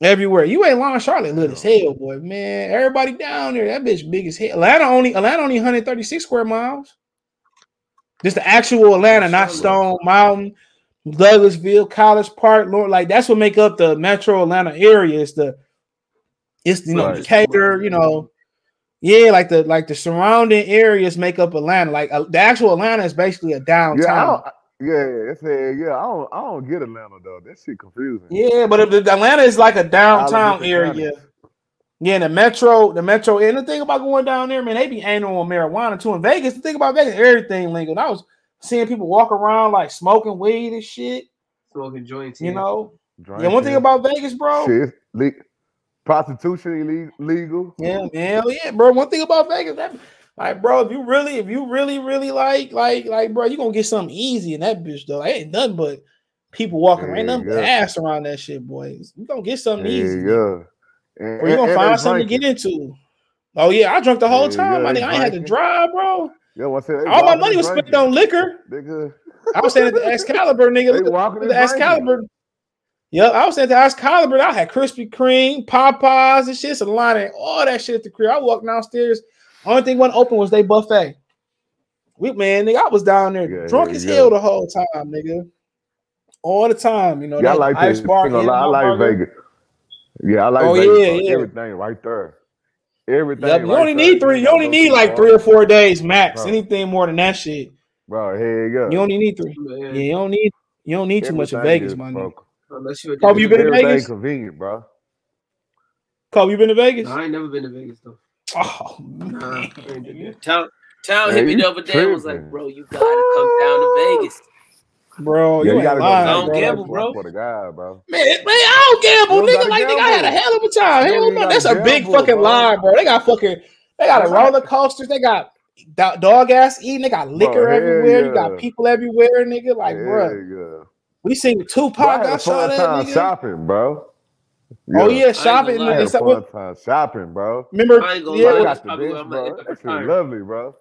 Everywhere. You ain't lying. Charlotte lit as hell, boy, man. Everybody down there. That bitch big as hell. Atlanta only, Atlanta only one hundred thirty-six square miles. Just the actual Atlanta, not Stone Mountain. Douglasville, College Park, Lord, like that's what make up the Metro Atlanta area. It's the, it's you know, right. Decatur, you know, yeah, like the like the surrounding areas make up Atlanta. Like uh, the actual Atlanta is basically a downtown. Yeah, yeah, yeah, yeah. I don't, I don't get Atlanta though. That shit confusing. Yeah, but if Atlanta is like a downtown area. Yeah, and the metro, the metro, and the thing about going down there, man, they be anal on marijuana too. In Vegas, the thing about Vegas, everything legal. I was. Seeing people walk around like smoking weed and shit, smoking joints, you know. Drinking. Yeah, one thing about Vegas, bro, shit, le- prostitution illegal. Yeah, hell yeah, bro. One thing about Vegas, that, like, bro, if you really, if you really, really like, like, like, bro, you gonna get something easy in that bitch though. Like, ain't nothing but people walking, there ain't nothing but ass around that shit, boys. You gonna get something there easy, yeah. Or you gonna and, find and something drinking. to get into. Oh yeah, I drunk the whole there time. I think I ain't had to drive, bro. Yo, all my money was spent on liquor. Nigga. I was saying at the Excalibur, nigga. Look at the Excalibur. Yo, I was at the Excalibur. I had Krispy Kreme, Popeyes, and shit, Salina, and all that shit at the crib. I walked downstairs. Only thing wasn't open was they buffet. We man, nigga, I was down there yeah, drunk yeah, as yeah. hell the whole time, nigga. All the time, you know. Yeah, I like ice this. Bar, you know, I like Vegas. Yeah, I like oh, Vegas. Yeah, yeah. Everything right there. Everything yep, you right only need three, you only need like three or four days max. Bro. Anything more than that shit, bro. Here you go. You only need three. Yeah, you don't need you don't need everything too much of Vegas, my nigga. Unless you Kobe, you been to Vegas? Convenient, bro. Kobe, you been to Vegas? No, I ain't never been to Vegas though. Oh, nah, Town Town hit me the other day. Was like, bro, you gotta come down to Vegas. Bro, yeah, you, you gotta lying, go. I don't bro. gamble, bro. For the guy, bro. Man, man, I don't gamble, nigga. Like, gamble. nigga, I had a hell of a time. Hell no, that's a big gamble, fucking bro. lie, bro. They got fucking, they got a roller coasters. They got dog ass eating. They got liquor bro, everywhere. Yeah. You got people everywhere, nigga. Like, yeah, bro, yeah. we seen Tupac bro, got shot at, nigga. Shopping, bro. Yeah. Oh yeah, shopping. I ain't gonna lie. Fun time shopping, bro. Remember, I ain't gonna yeah, lie. Got the bitch, bro. That's lovely, bro.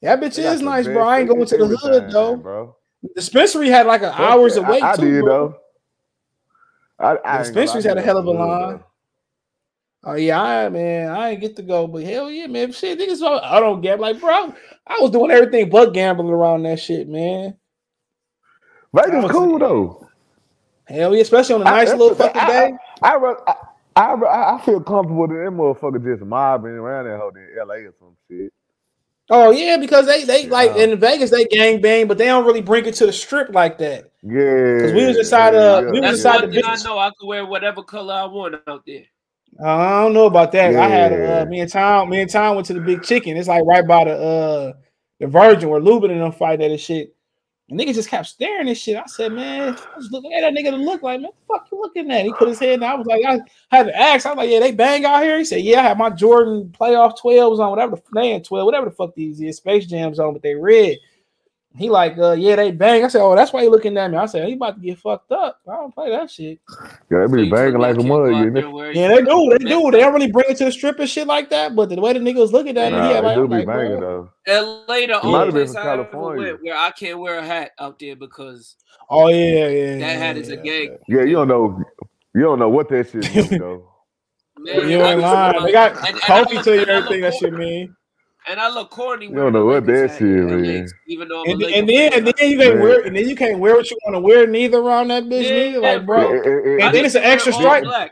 That bitch is nice, bro. I ain't going to the hood though, bro. Dispensary had like an okay. hours of wait I, I too, did, bro. I, I dispensaries had a hell of a line. Oh yeah, I man, I ain't get to go, but hell yeah, man, shit, niggas, I don't gamble, like bro, I was doing everything but gambling around that shit, man. Vegas cool though. Hell yeah, especially on a nice I, little fucking I, day. I I, I I I feel comfortable that them motherfuckers just mobbing around that whole in L A or some shit. Oh yeah, because they they yeah. like in Vegas they gang bang, but they don't really bring it to the strip like that. Yeah, because we was inside uh yeah, we was inside the. I know I could wear whatever color I want out there. I don't know about that. Yeah. I had uh, me and Tom. Me and Tom went to the Big Chicken. It's like right by the uh, the Virgin where Lubin and them fight that and shit. And nigga just kept staring at shit. I said, man, I was looking at that nigga to look like, man, what the fuck you looking at? He put his head down. I was like, I had to ask. I was like, yeah, they bang out here. He said, yeah, I had my Jordan playoff twelves on, whatever the man twelve, whatever the fuck these is, Space Jam's on, but they red. He like, uh, yeah, they bang. I said, oh, that's why he looking at me. I said, he about to get fucked up. I don't play that shit. Yeah, they be banging like a mug. Yeah, they do. They do. They don't really bring it to the strip and shit like that, but the way the niggas look at that, nah, yeah, like, do be like, banging, though. L A, the only place I ever went where I can't wear a hat out there because oh yeah, yeah, that yeah, hat yeah, is a gag. Yeah, you don't know. You don't know what that shit means, though. Man, you ain't lying. They got coffee to you everything that shit mean. And I look corny. You don't know what that shit is. Even though I'm and, and then and then you can't yeah. wear and then you can't wear what you want to wear neither around that bitch yeah, neither. Like, bro. Yeah, yeah, yeah. And then it's an extra strike. Black.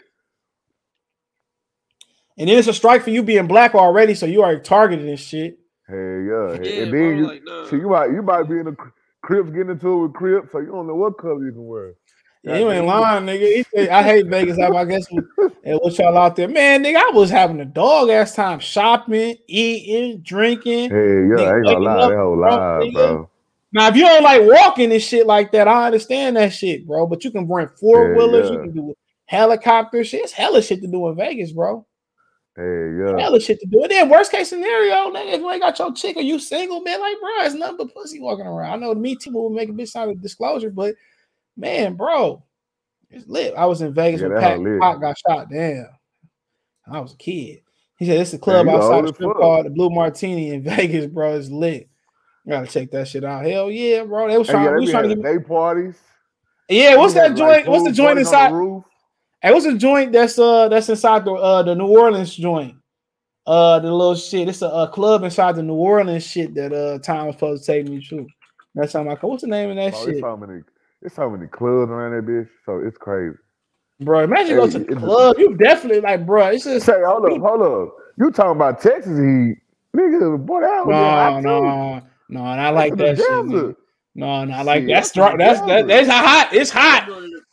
And then it's a strike for you being black already, so you are targeted and shit. Hey, yeah. yeah and then bro, you, like, nah. so you might you might be in the Crips getting into it with Crips, so you don't know what color you can wear. Yeah, you ain't lying, nigga. He said, I hate Vegas. I guess we, and what y'all out there, man, nigga. I was having a dog ass time shopping, eating, drinking. Hey, yo, nigga, I ain't gonna lie, that whole life, bro. Now, if you don't like walking and shit like that, I understand that shit, bro. But you can bring four wheelers, yeah, yeah. you can do helicopter shit. It's hella shit to do in Vegas, bro. Hey, yeah, hella shit to do. And then worst case scenario, nigga, if you ain't got your chick or you single, man, like, bro, it's nothing but pussy walking around. I know the Me Too would make a bitch out of disclosure, but. Man, bro, it's lit. I was in Vegas yeah, when Pac, Pac got shot down. I was a kid. He said, it's a club yeah, outside the strip called the Blue Martini in Vegas, bro. It's lit. You gotta check that shit out. Hell yeah, bro. They was trying, hey, yeah, they we trying to get day parties. Yeah, what's that joint? Like what's the joint inside? The hey, what's the joint that's uh that's inside the uh the New Orleans joint? Uh the little shit. It's a, a club inside the New Orleans shit that uh Tom was supposed to take me to. That's how I call. What's the name of that oh, shit? It's so many clubs around that bitch, so it's crazy. Bro, imagine hey, you go to the club. You definitely like, bro. It's just say, hold up, hold up. You talking about Texas heat, nigga? Boy, that was no, no, no, and I like that shit. No, no, I like that. That's that's that, that's hot. It's hot.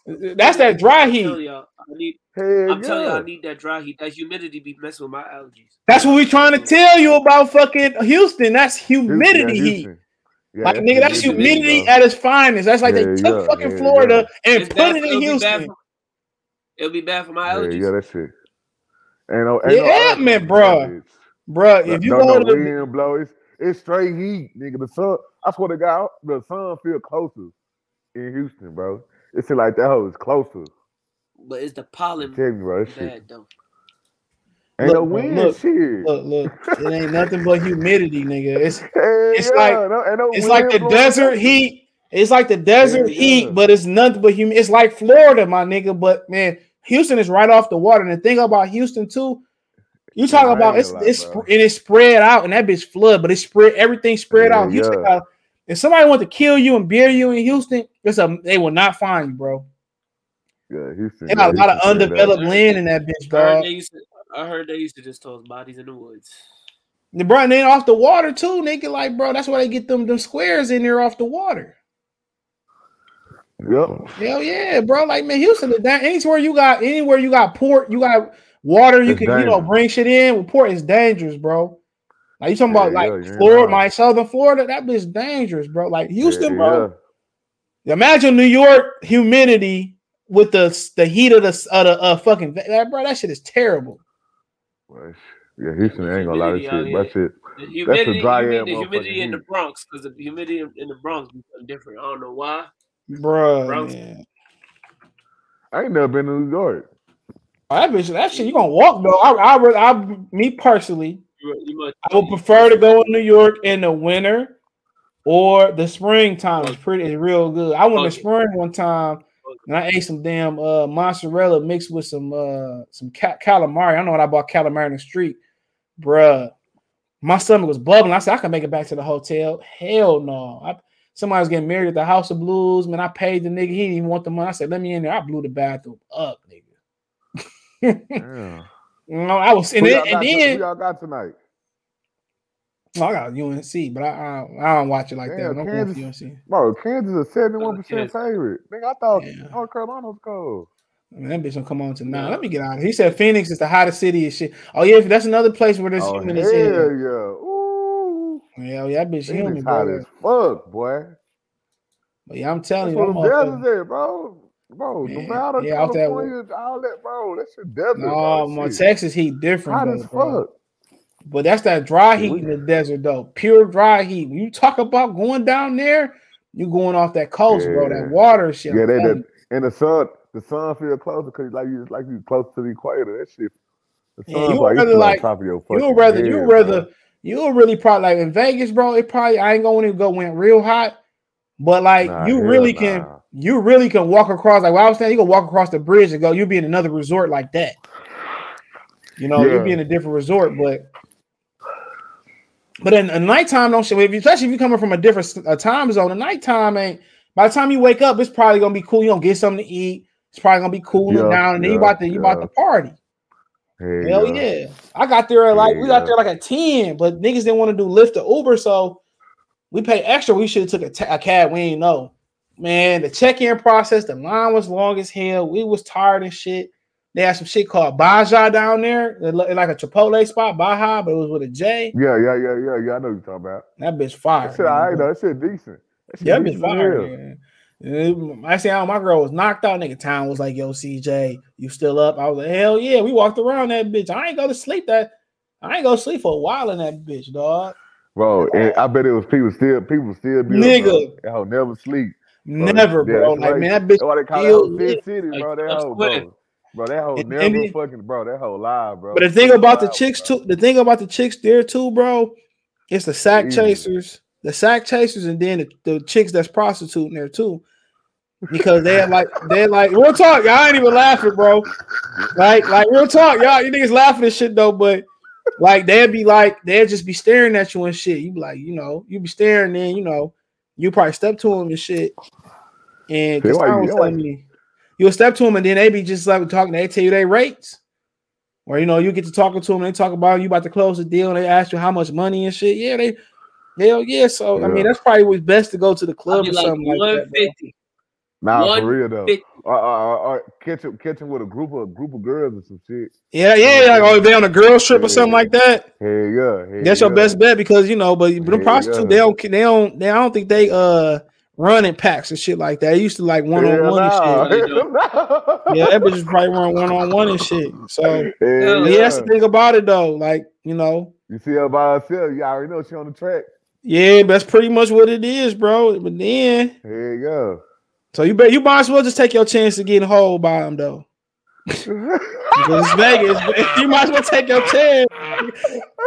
That's that dry heat. Hell I'm yeah. telling you, I need that dry heat. That humidity be messing with my allergies. That's what we trying to tell you about fucking Houston. That's humidity Houston, heat. Houston. Yeah, like, nigga, that's humidity at its finest. That's like yeah, they took yeah, fucking yeah, Florida yeah. and it's put it in Houston. Be for, it'll be bad for my allergies. Yeah, yeah that's it. Ain't no, ain't yeah, no man, bro. Bro, no, if you no, go no to the wind blow, it's, it's straight heat, nigga. The sun, I swear to God, the sun feels closer in Houston, bro. It's like that hoe is closer. But it's the pollen. Tell me, bro, that shit. Though. Ain't look, no wind look, shit. Look, look, it ain't nothing but humidity, nigga. It's hey, it's yeah, like no, no it's like the desert up. heat. It's like the desert yeah, heat, yeah. but it's nothing but humid. It's like Florida, my nigga. But man, Houston is right off the water. And the thing about Houston too, you talk yeah, about it's lot, it's bro. and it's spread out, and that bitch flood, but it's spread everything spread yeah, out. Houston, yeah. if somebody wants to kill you and bury you in Houston, it's a they will not find you, bro. Yeah, Houston. They got yeah, a lot Houston, of undeveloped yeah. land in that bitch, dog. I heard they used to just toss bodies in the woods. And bro, and then off the water too, nigga. Like, bro, that's why they get them them squares in there off the water. Yep. Hell yeah, bro. Like, man, Houston is down. Anywhere you got, anywhere you got port, you got water, you it's can dangerous. you know bring shit in. Well, port is dangerous, bro. Like you talking yeah, about like yeah, Florida, yeah. my southern Florida, that bitch dangerous, bro. Like Houston, yeah, bro. Yeah. Imagine New York humidity with the the heat of the of the uh, fucking that, bro. That shit is terrible. Well, yeah, Houston ain't gonna lie to shit. That's it. That's the dry air. The humidity in the Bronx, because the humidity in the Bronx is different. I don't know why, bro. I ain't never been to New York. Oh, that bitch, that shit, you gonna walk though. I, I, I, me personally, I would prefer to go in New York in the winter or the springtime. It's pretty, it's real good. I went to spring one time. And I ate some damn uh, mozzarella mixed with some uh, some ca- calamari. I know what I bought calamari in the street, bruh. My stomach was bubbling. I said I can make it back to the hotel. Hell no! I, somebody was getting married at the House of Blues. Man, I paid the nigga. He didn't even want the money. I said, let me in there. I blew the bathroom up, nigga. yeah. No, I was in it. And then who y'all got tonight? Oh, I got U N C, but I I, I don't watch it like Damn, that. I don't Kansas, U N C. Bro, Kansas is seventy-one percent favorite. Nigga, I thought yeah. North Carolina was cold. Man, that bitch gonna come on to now. Yeah. Let me get out of here. He said Phoenix is the hottest city and shit. Oh, yeah, that's another place where this oh, human is in. Ooh. Yeah, yeah, that bitch Phoenix human, hot bro. As fuck, boy. But yeah, I'm telling that's you. What I'm there, bro. Bro, man. Nevada, yeah, California, that all that, bro. That shit definitely. No, man, Texas heat different. Hot as fuck. But that's that dry heat in the desert, though. Pure dry heat. When you talk about going down there, you going off that coast, yeah. bro. That water shit. Yeah, they did. And the sun, the sun feels closer because like you, like you close to the equator. That shit. The sun's yeah, you like, rather like on top of your fucking you'll rather, head, you'll rather, bro. You'll really probably like in Vegas, bro. It probably I ain't gonna go went real hot, but like nah, you really nah. can. You really can walk across, like, well, I was saying, you can walk across the bridge and go, you'll be in another resort like that. You know, yeah. you'll be in a different resort, but but in, in nighttime, don't shit, especially if you're coming from a different a time zone, the nighttime ain't, by the time you wake up, it's probably going to be cool. You're going to get something to eat. It's probably going to be cooling yeah, down, and yeah, then you're about to, you yeah. about to party. Hey, Hell yeah. yeah. I got there at like, hey, we got yeah. there like at ten, but niggas didn't want to do Lyft or Uber, so we paid extra. We should have took a, t- a cab. We ain't know. Man, the check-in process, the line was long as hell. We was tired and shit. They had some shit called Baja down there, like a Chipotle spot, Baja, but it was with a J. Yeah, yeah, yeah, yeah, yeah. I know what you're talking about. That bitch fire. That shit, I know. That shit decent. That shit yeah, decent. That bitch fire. Yeah. I see how my girl was knocked out. Nigga, Town was like, "Yo, C J, you still up?" I was like, "Hell yeah." We walked around that bitch. I ain't go to sleep that. I ain't go to sleep for a while in that bitch, dog. Bro, and I bet it was people still, people still be nigga. Up, I'll never sleep. Never, bro. Yeah, bro. Like, like, man, that bitch. Why they call that whole big city, bro? That whole, bro. Bro, that whole and, never and, fucking, bro. That whole live, bro. But the thing about live, the chicks, bro. too, the thing about the chicks there, too, bro, it's the sack Easy. chasers, the sack chasers, and then the, the chicks that's prostituting there, too. Because they're like, they're like, real talk, y'all ain't even laughing, bro. Like, like, real talk, y'all, you niggas laughing at shit, though, but. Like, they'd be like, they'd just be staring at you and shit. You be like, you know, you be staring, then, you know. You probably step to him and shit, and cause I was telling me, you'll step to him and then they be just like talking. They tell you they rates, or you know you get to talking to them. They talk about you about to close the deal, and they ask you how much money and shit. Yeah, they, hell yeah. So yeah. I mean, that's probably what's best to go to the club or like something like that. Nah, one fifty. For real though. Or, or, or catch him, catch him with a group of a group of girls or some shit. Yeah, yeah, like oh, they on a girls trip hey, or something like that. Hey, yeah, hey, that's your yeah. best bet because you know, but the hey, prostitutes yeah. they don't, they don't, they I don't think they uh run in packs and shit like that. They used to like one on one and shit. Yeah, that bitch is probably run one on one and shit. So yeah, yeah, that's the thing about it though. Like you know, you see her by herself, you already know she on the track. Yeah, that's pretty much what it is, bro. But then here you go. So you bet you might as well just take your chance of getting hold by him though. Because it's Vegas, you might as well take your chance.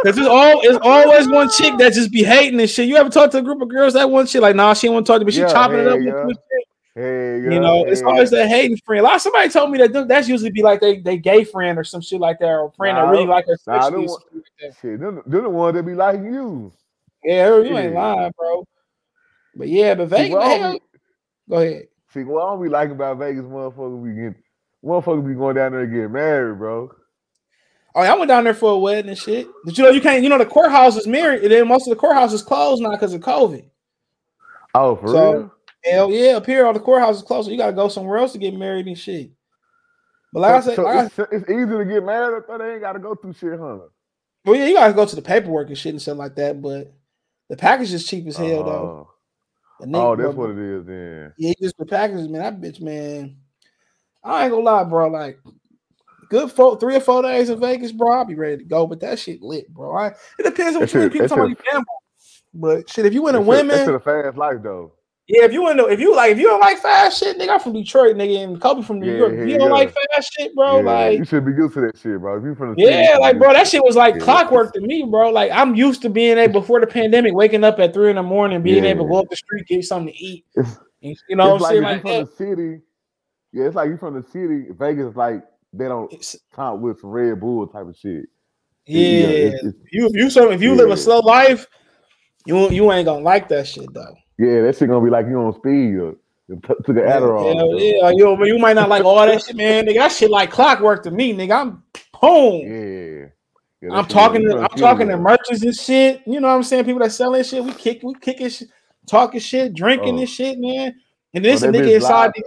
Because it's all it's always one chick that just be hating and shit. You ever talk to a group of girls that one shit like, nah, she don't want to talk to me, she yeah, chopping hey, it up yeah. with shit. Hey, you yeah, know, hey, it's always yeah. that hating friend. Like somebody told me that that's usually be like they, they gay friend or some shit like that, or a friend nah, that really like her. Nah, they're like the one that be like you. Yeah, you yeah. ain't lying, bro. But yeah, but Vegas, well, man, go ahead. See, what I don't be like about Vegas, motherfucker, we get, motherfucker be going down there and get married, bro. Oh, I went down there for a wedding and shit. But you know, you can't, you know, the courthouse is married, and then most of the courthouse is closed now because of COVID. Oh, for so, real? Hell yeah, up here, all the courthouse is closed, so you got to go somewhere else to get married and shit. But like so, I said, so like it's, I, it's easy to get married, but they ain't got to go through shit, huh? Well, yeah, you got to go to the paperwork and shit and stuff like that, but the package is cheap as hell, uh-huh. though. Oh, that's what it is, then. Yeah, just the packages, man. That bitch, man. I ain't gonna lie, bro. Like, good four, three or four days in Vegas, bro. I'll be ready to go, but that shit lit, bro. I, it depends on what you mean. People talking about gamble, but shit, if you into women, that's a fast life, though. Yeah, if you into, if you like, if you don't like fast shit, nigga, I'm from Detroit, nigga, and Kobe from New yeah, York. If you don't yeah. like fast shit, bro, yeah, like you should be used to that shit, bro. If you from the yeah, city, like bro, that shit was like yeah. clockwork to me, bro. Like I'm used to being able before the pandemic, waking up at three in the morning, being yeah. able to go up the street, get something to eat. It's, you know, it's what I'm like if you like from that. The city. Yeah, it's like you from the city. Vegas is like they don't it's, count with Red Bull type of shit. Yeah, yeah it's, it's, you if you so if you yeah. live a slow life, you you ain't gonna like that shit though. Yeah, that shit gonna be like you on speed or took an Adderall. Hell yeah, you, you might not like all that shit, man. Nigga, that shit like clockwork to me, nigga. I'm boom. Yeah, yeah I'm talking. To, I'm talking to merchants and shit. You know what I'm saying? People that selling shit, we kick, we kicking, talking shit, drinking oh. and shit, man. And this oh, a nigga inside. The,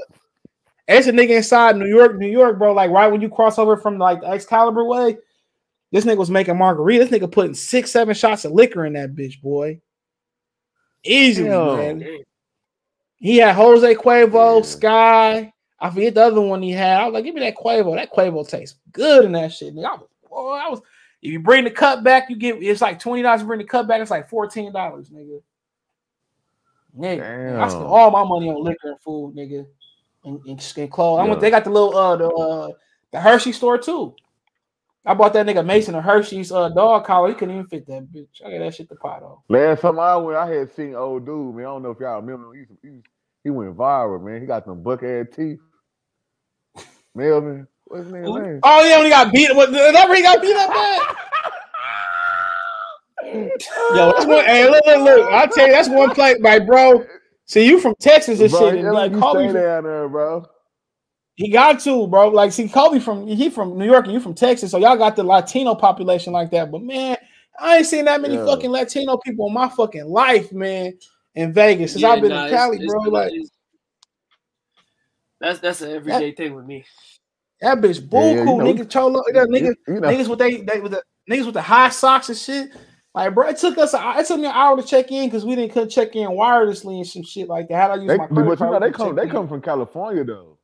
And it's a nigga inside New York, New York, bro. Like right when you cross over from like the Excalibur way, this nigga was making margarita. This nigga putting six, seven shots of liquor in that bitch, boy. Easily, man. He had Jose Cuervo, yeah. Sky. I forget the other one he had. I was like, give me that Cuervo. That Cuervo tastes good in that shit. Nigga. I was, boy, I was. If you bring the cup back, you get it's like twenty dollars. Bring the cup back, it's like fourteen dollars, nigga. Nigga, damn. I spent all my money on liquor and food, nigga, and, and, and clothes. Yeah. I went. They got the little uh the uh, the Hershey store too. I bought that nigga Mason a Hershey's uh, dog collar. He couldn't even fit that bitch. I got that shit to pot on. Last time I went, I had seen old dude. Man, I don't know if y'all remember. He, he, he went viral, man. He got some buck ass teeth. Melvin, what's his name? Ooh. Oh yeah, when he got beat. What, that he got beat up bad. Yo, that's one. Hey, look, look, look. I tell you, that's one play, my bro. See, you from Texas and bro, shit, and like, call me down there, bro. He got to, bro. Like, see, Kobe from he from New York and you from Texas, so y'all got the Latino population like that. But man, I ain't seen that many yeah. fucking Latino people in my fucking life, man. In Vegas, since yeah, I've been nah, in Cali, it's, bro. It's, like, it's, that's that's an everyday that, thing with me. That bitch, bull yeah, yeah, cool, you know, nigga, cholo, nigga, you know. niggas with they, they with the niggas with the high socks and shit. Like, bro, it took us, a, it took me an hour to check in because we didn't could check in wirelessly and some shit like that. How do I use they, my credit but card? You know, they come, they in. come from California though.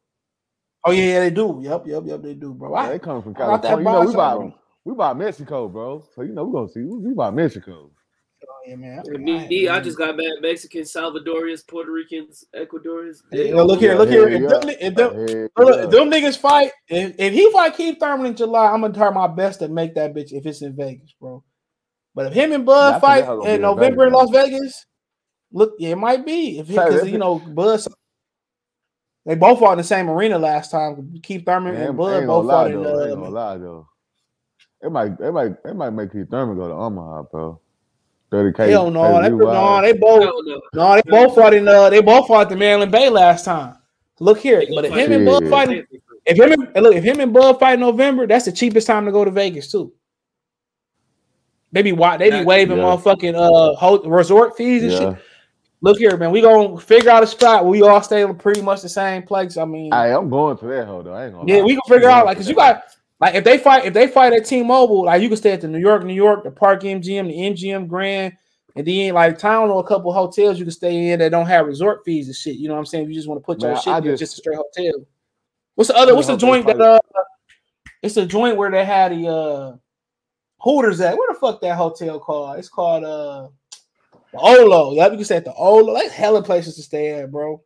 Oh yeah, yeah, they do. Yep, yep, yep, they do, bro. I, yeah, they come from California. You know, we by we by Mexico, bro. So you know we're gonna see we, we by Mexico. Oh yeah, man. I, me, I, me, I just got mad. Mexicans, Salvadorians, Puerto Ricans, Ecuadorians. They, you know, look here, look here. If them, if them, if them niggas fight, if, if he fight Keith Thurman in July, I'm gonna try my best to make that bitch if it's in Vegas, bro. But if him and Bud yeah, fight in November in Las Vegas, look, yeah, it might be if because you know Bud. They both fought in the same arena last time. Keith Thurman man, and Bud both fought in the arena. Lie though, it might, it might, it might make Keith Thurman go to Omaha, bro. thirty K. They don't know. They, no, they both, no, no, they both fought in uh, they both fought the Maryland Bay last time. Look here, but if him and Bud fighting, if him and look, if him and Bud fight in November, that's the cheapest time to go to Vegas too. They be why they be waving yeah. motherfucking uh ho- resort fees and yeah. shit. Look here, man. We gonna figure out a spot where we all stay in pretty much the same place. I mean, I, I'm going to that hoe though. I ain't gonna. Yeah, lie. We can figure out like, cause you got like if they fight if they fight at T-Mobile, like you can stay at the New York, New York, the Park M G M, the M G M Grand, and then like town or a couple hotels you can stay in that don't have resort fees and shit. You know what I'm saying? If you just want to put man, your shit in just a straight hotel. What's the other? What's the joint that? Uh, it's a joint where they had the uh, Hooters at. Where the fuck that hotel called? It's called uh. The Olo, yeah, you can stay at the Olo. Like hella places to stay at, bro.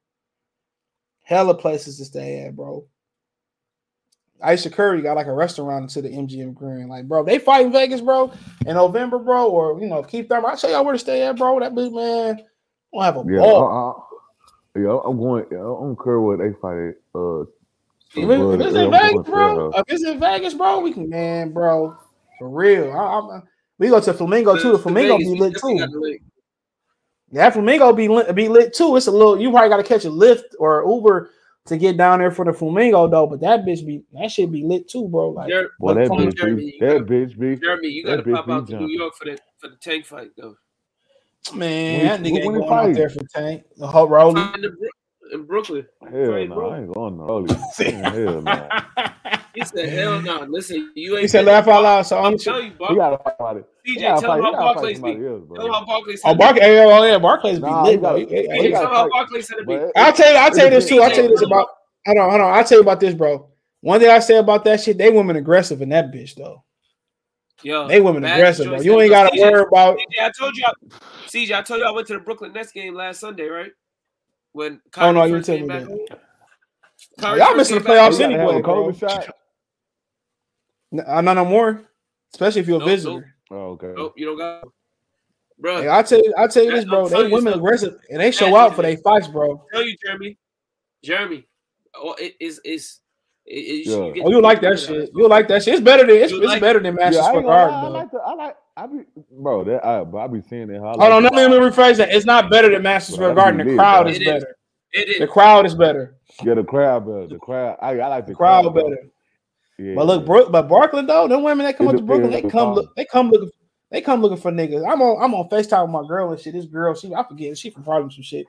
Hella places to stay at, bro. Aisha Curry got like a restaurant to the M G M Grand. Like, bro, they fight in Vegas, bro, in November, bro, or, you know, Keith Thurman. I'll show y'all where to stay at, bro. That big man will have a yeah, ball. I, I, yeah, I'm going, yeah, I don't care where they fight at. Uh, if, it, if it's in Vegas, bro, if it's in Vegas, bro, we can, man, bro, for real. I, I, we go to Flamingo, too. The Flamingo be lit, too. That Flamingo be lit, be lit too. It's a little. You probably got to catch a Lyft or Uber to get down there for the Flamingo though. But that bitch be that shit be lit too, bro. Like, Jer- boy, that, bitch be, Jeremy, that gotta, bitch be. Jeremy, you got to pop out to New York for the for the tank fight though. Man, when, that nigga ain't going fight? out there for tank. The whole Rolly in Brooklyn. Hell no, nah, I ain't going to Rolly. Hell no. Nah. He said, "Hell no." Nah. Listen, you ain't. He said, "Laugh out loud." So I'm telling you, Bar- you gotta talk about it. C J, tell fight, him how Barclays be. Else, tell him how Barclays. Oh, Barclays. Oh, yeah, Barclays nah, be lit, bro. C J, tell him how Barclays said it be. I'll tell you. I'll tell you this too. I'll tell you this about. Hold on, hold on. I'll tell you about this, bro. One thing I say about that shit, they women aggressive in that bitch though. Yo, they women aggressive, bro. You ain't gotta C J, worry about. C J, I told you. I, C J, I told you I went to the Brooklyn Nets game last Sunday, right? When oh no, you telling me that. Y'all missing the playoffs anyway, bro. No, not no more, especially if you're a nope, visitor. Nope. Oh, okay. Nope, you don't got it. Bro. Hey, I tell you, I tell you this, bro. They women stuff. aggressive and they show out for their fights, bro. I tell you, Jeremy, Jeremy, oh, it is is. It, it, yeah. you oh, you like that shit? You like that shit? It's better than it's, it's like better than Madison yeah, Square Garden. I like, the, I like, I be, bro. That I, I be seeing it. Hold on, let me rephrase that. It's not better than Madison Square Garden. The crowd is better. The crowd is better. Yeah, the crowd better. The crowd. I, I like the crowd better. Yeah, but look, Bro- but Brooklyn though, them women that come up to Brooklyn, they come look, they come looking, they come looking for niggas. I'm on, I'm on FaceTime with my girl and shit. This girl, she, I forget, she from Harlem some shit.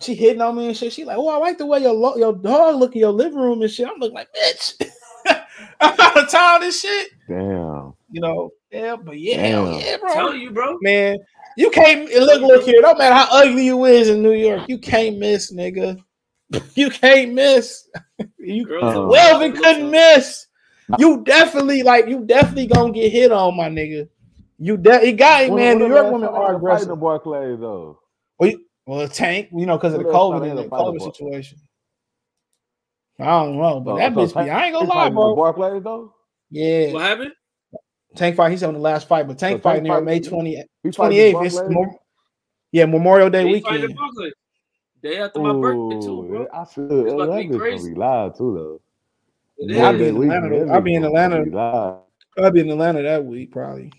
she hitting on me and shit. She like, oh, I like the way your lo- your dog look in your living room and shit. I'm looking like, bitch, I'm out of town and shit. Damn. You know, yeah, but yeah, damn. yeah, bro. I'm telling you, bro. Man, you can't look, look here. No matter how ugly you is in New York, you can't miss, nigga. You can't miss. You uh-huh. well, we couldn't miss. You definitely like you definitely gonna get hit on, my nigga. You de- it got it, man. When New York women are aggressive. Fighting Barclay though. Well, you, well, Tank, you know, because of the COVID, the COVID situation. I don't know, but oh, that so bitch, tank, be, I ain't gonna lie, bro. Barclay though. Yeah. What happened? Tank fight. He's on the last fight, but Tank so fight near May twenty-eighth. It's more, yeah, Memorial Day he weekend. Day after my Ooh, birthday too, bro. I feel it's about to be crazy. Live too though. Yeah, I'll be in Atlanta. I'll be in Atlanta. I'll be in Atlanta that week, probably.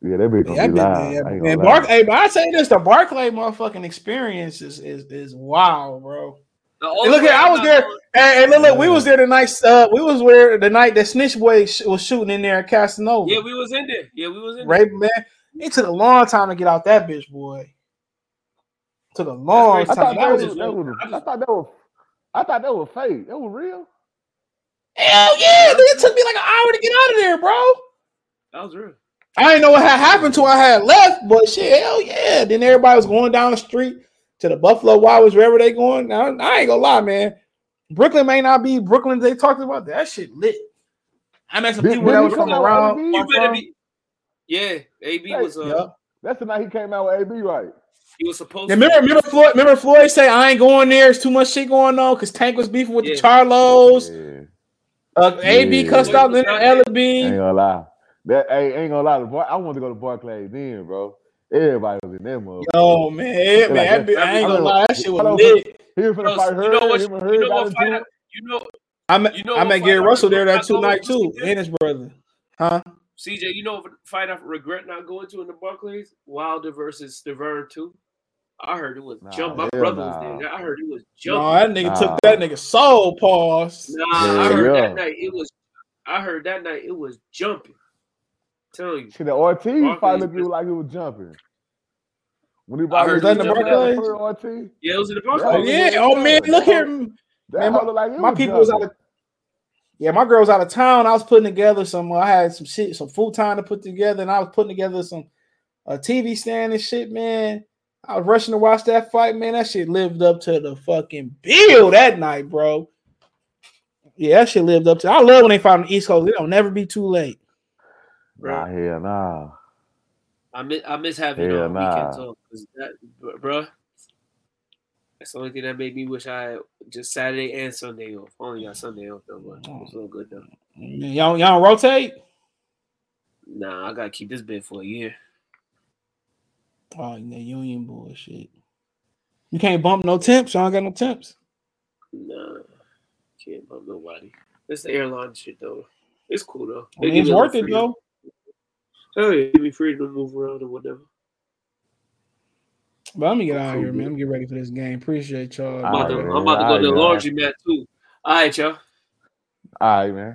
Yeah, that be gonna be live. Yeah, man, Bark- hey, but I say this: the Barclay motherfucking experience is is is wild, bro. Hey, look here, I was there. Hey, look, look, we was there the night. Uh, we was where the night that Snitch Boy sh- was shooting in there at Casanova. Yeah, we was in there. Yeah, we was in there. Right, man. It took a long time to get out that bitch, boy. It took a long time. I thought that was. was, that was I thought that was. I thought that was fake. That was real. Hell yeah! It took me like an hour to get out of there, bro. That was real. I didn't know what had happened till I had left, but shit, hell yeah! Then everybody was going down the street to the Buffalo Wild Wings, wherever they going. Now I ain't gonna lie, man. Brooklyn may not be Brooklyn. They talked about that shit lit. I met some did, people that was coming around. You better be. Yeah, A B was. Uh, yeah. That's the night he came out with A B, right? He was supposed now, to remember, remember Floyd. Remember Floyd say, "I ain't going there. It's too much shit going on." Because Tank was beefing with yeah. the Charlos. Yeah. Uh, yeah. A B cussed out Leonard Ellaby. Ain't gonna lie. That ain't, ain't gonna lie. The bar, I wanted to go to Barclays then, bro. Everybody was in that motherfucker. Yo, man, They're man, like, that, be, I ain't gonna lie. That shit was lit. Here for the fight, her, you know what? You know what fight? I, you know, I'm, you know I met Gary Russell there that two night too, and his brother, huh? C J, you know, fight I regret not going to in the Barclays, Wilder versus Deverne too. I heard it was nah, jump. My brother nah. was there. I heard it was jump. No, that nigga nah. took that nigga soul pause. Nah, yeah, I heard yeah. that night it was. I heard that night it was jumping. Tell you, see, the Ortiz fight looked like it was jumping. When he was in the Barclays, Ortiz. Yeah, it was in the Barclays. Oh yeah, oh man, look here. Man, my, like my people jumping. was out of. Yeah, my girl was out of town. I was putting together some. I had some shit, some full time to put together, and I was putting together some uh, T V stand and shit, man. I was rushing to watch that fight, man. That shit lived up to the fucking bill that night, bro. Yeah, that shit lived up to. I love when they fight on the East Coast. It don't never be too late. Bro. Nah, hell nah. I miss, I miss having hell on nah. weekends on, cause that, bro. That's the only thing that made me wish I had just Saturday and Sunday off. Only got Sunday off though, but it was all good though. Y'all, y'all don't rotate? Nah, I gotta keep this bed for a year. Oh, the union bullshit. You can't bump no temps. Y'all don't got no temps. Nah, can't bump nobody. That's the airline shit though. It's cool though. They I mean, it's worth it though. Oh yeah, give me freedom to move around or whatever. But I'm gonna get out of here, man. I'm gonna get ready for this game. Appreciate y'all. I'm about to, I'm about to go to the laundromat too. All right, y'all. All right, man.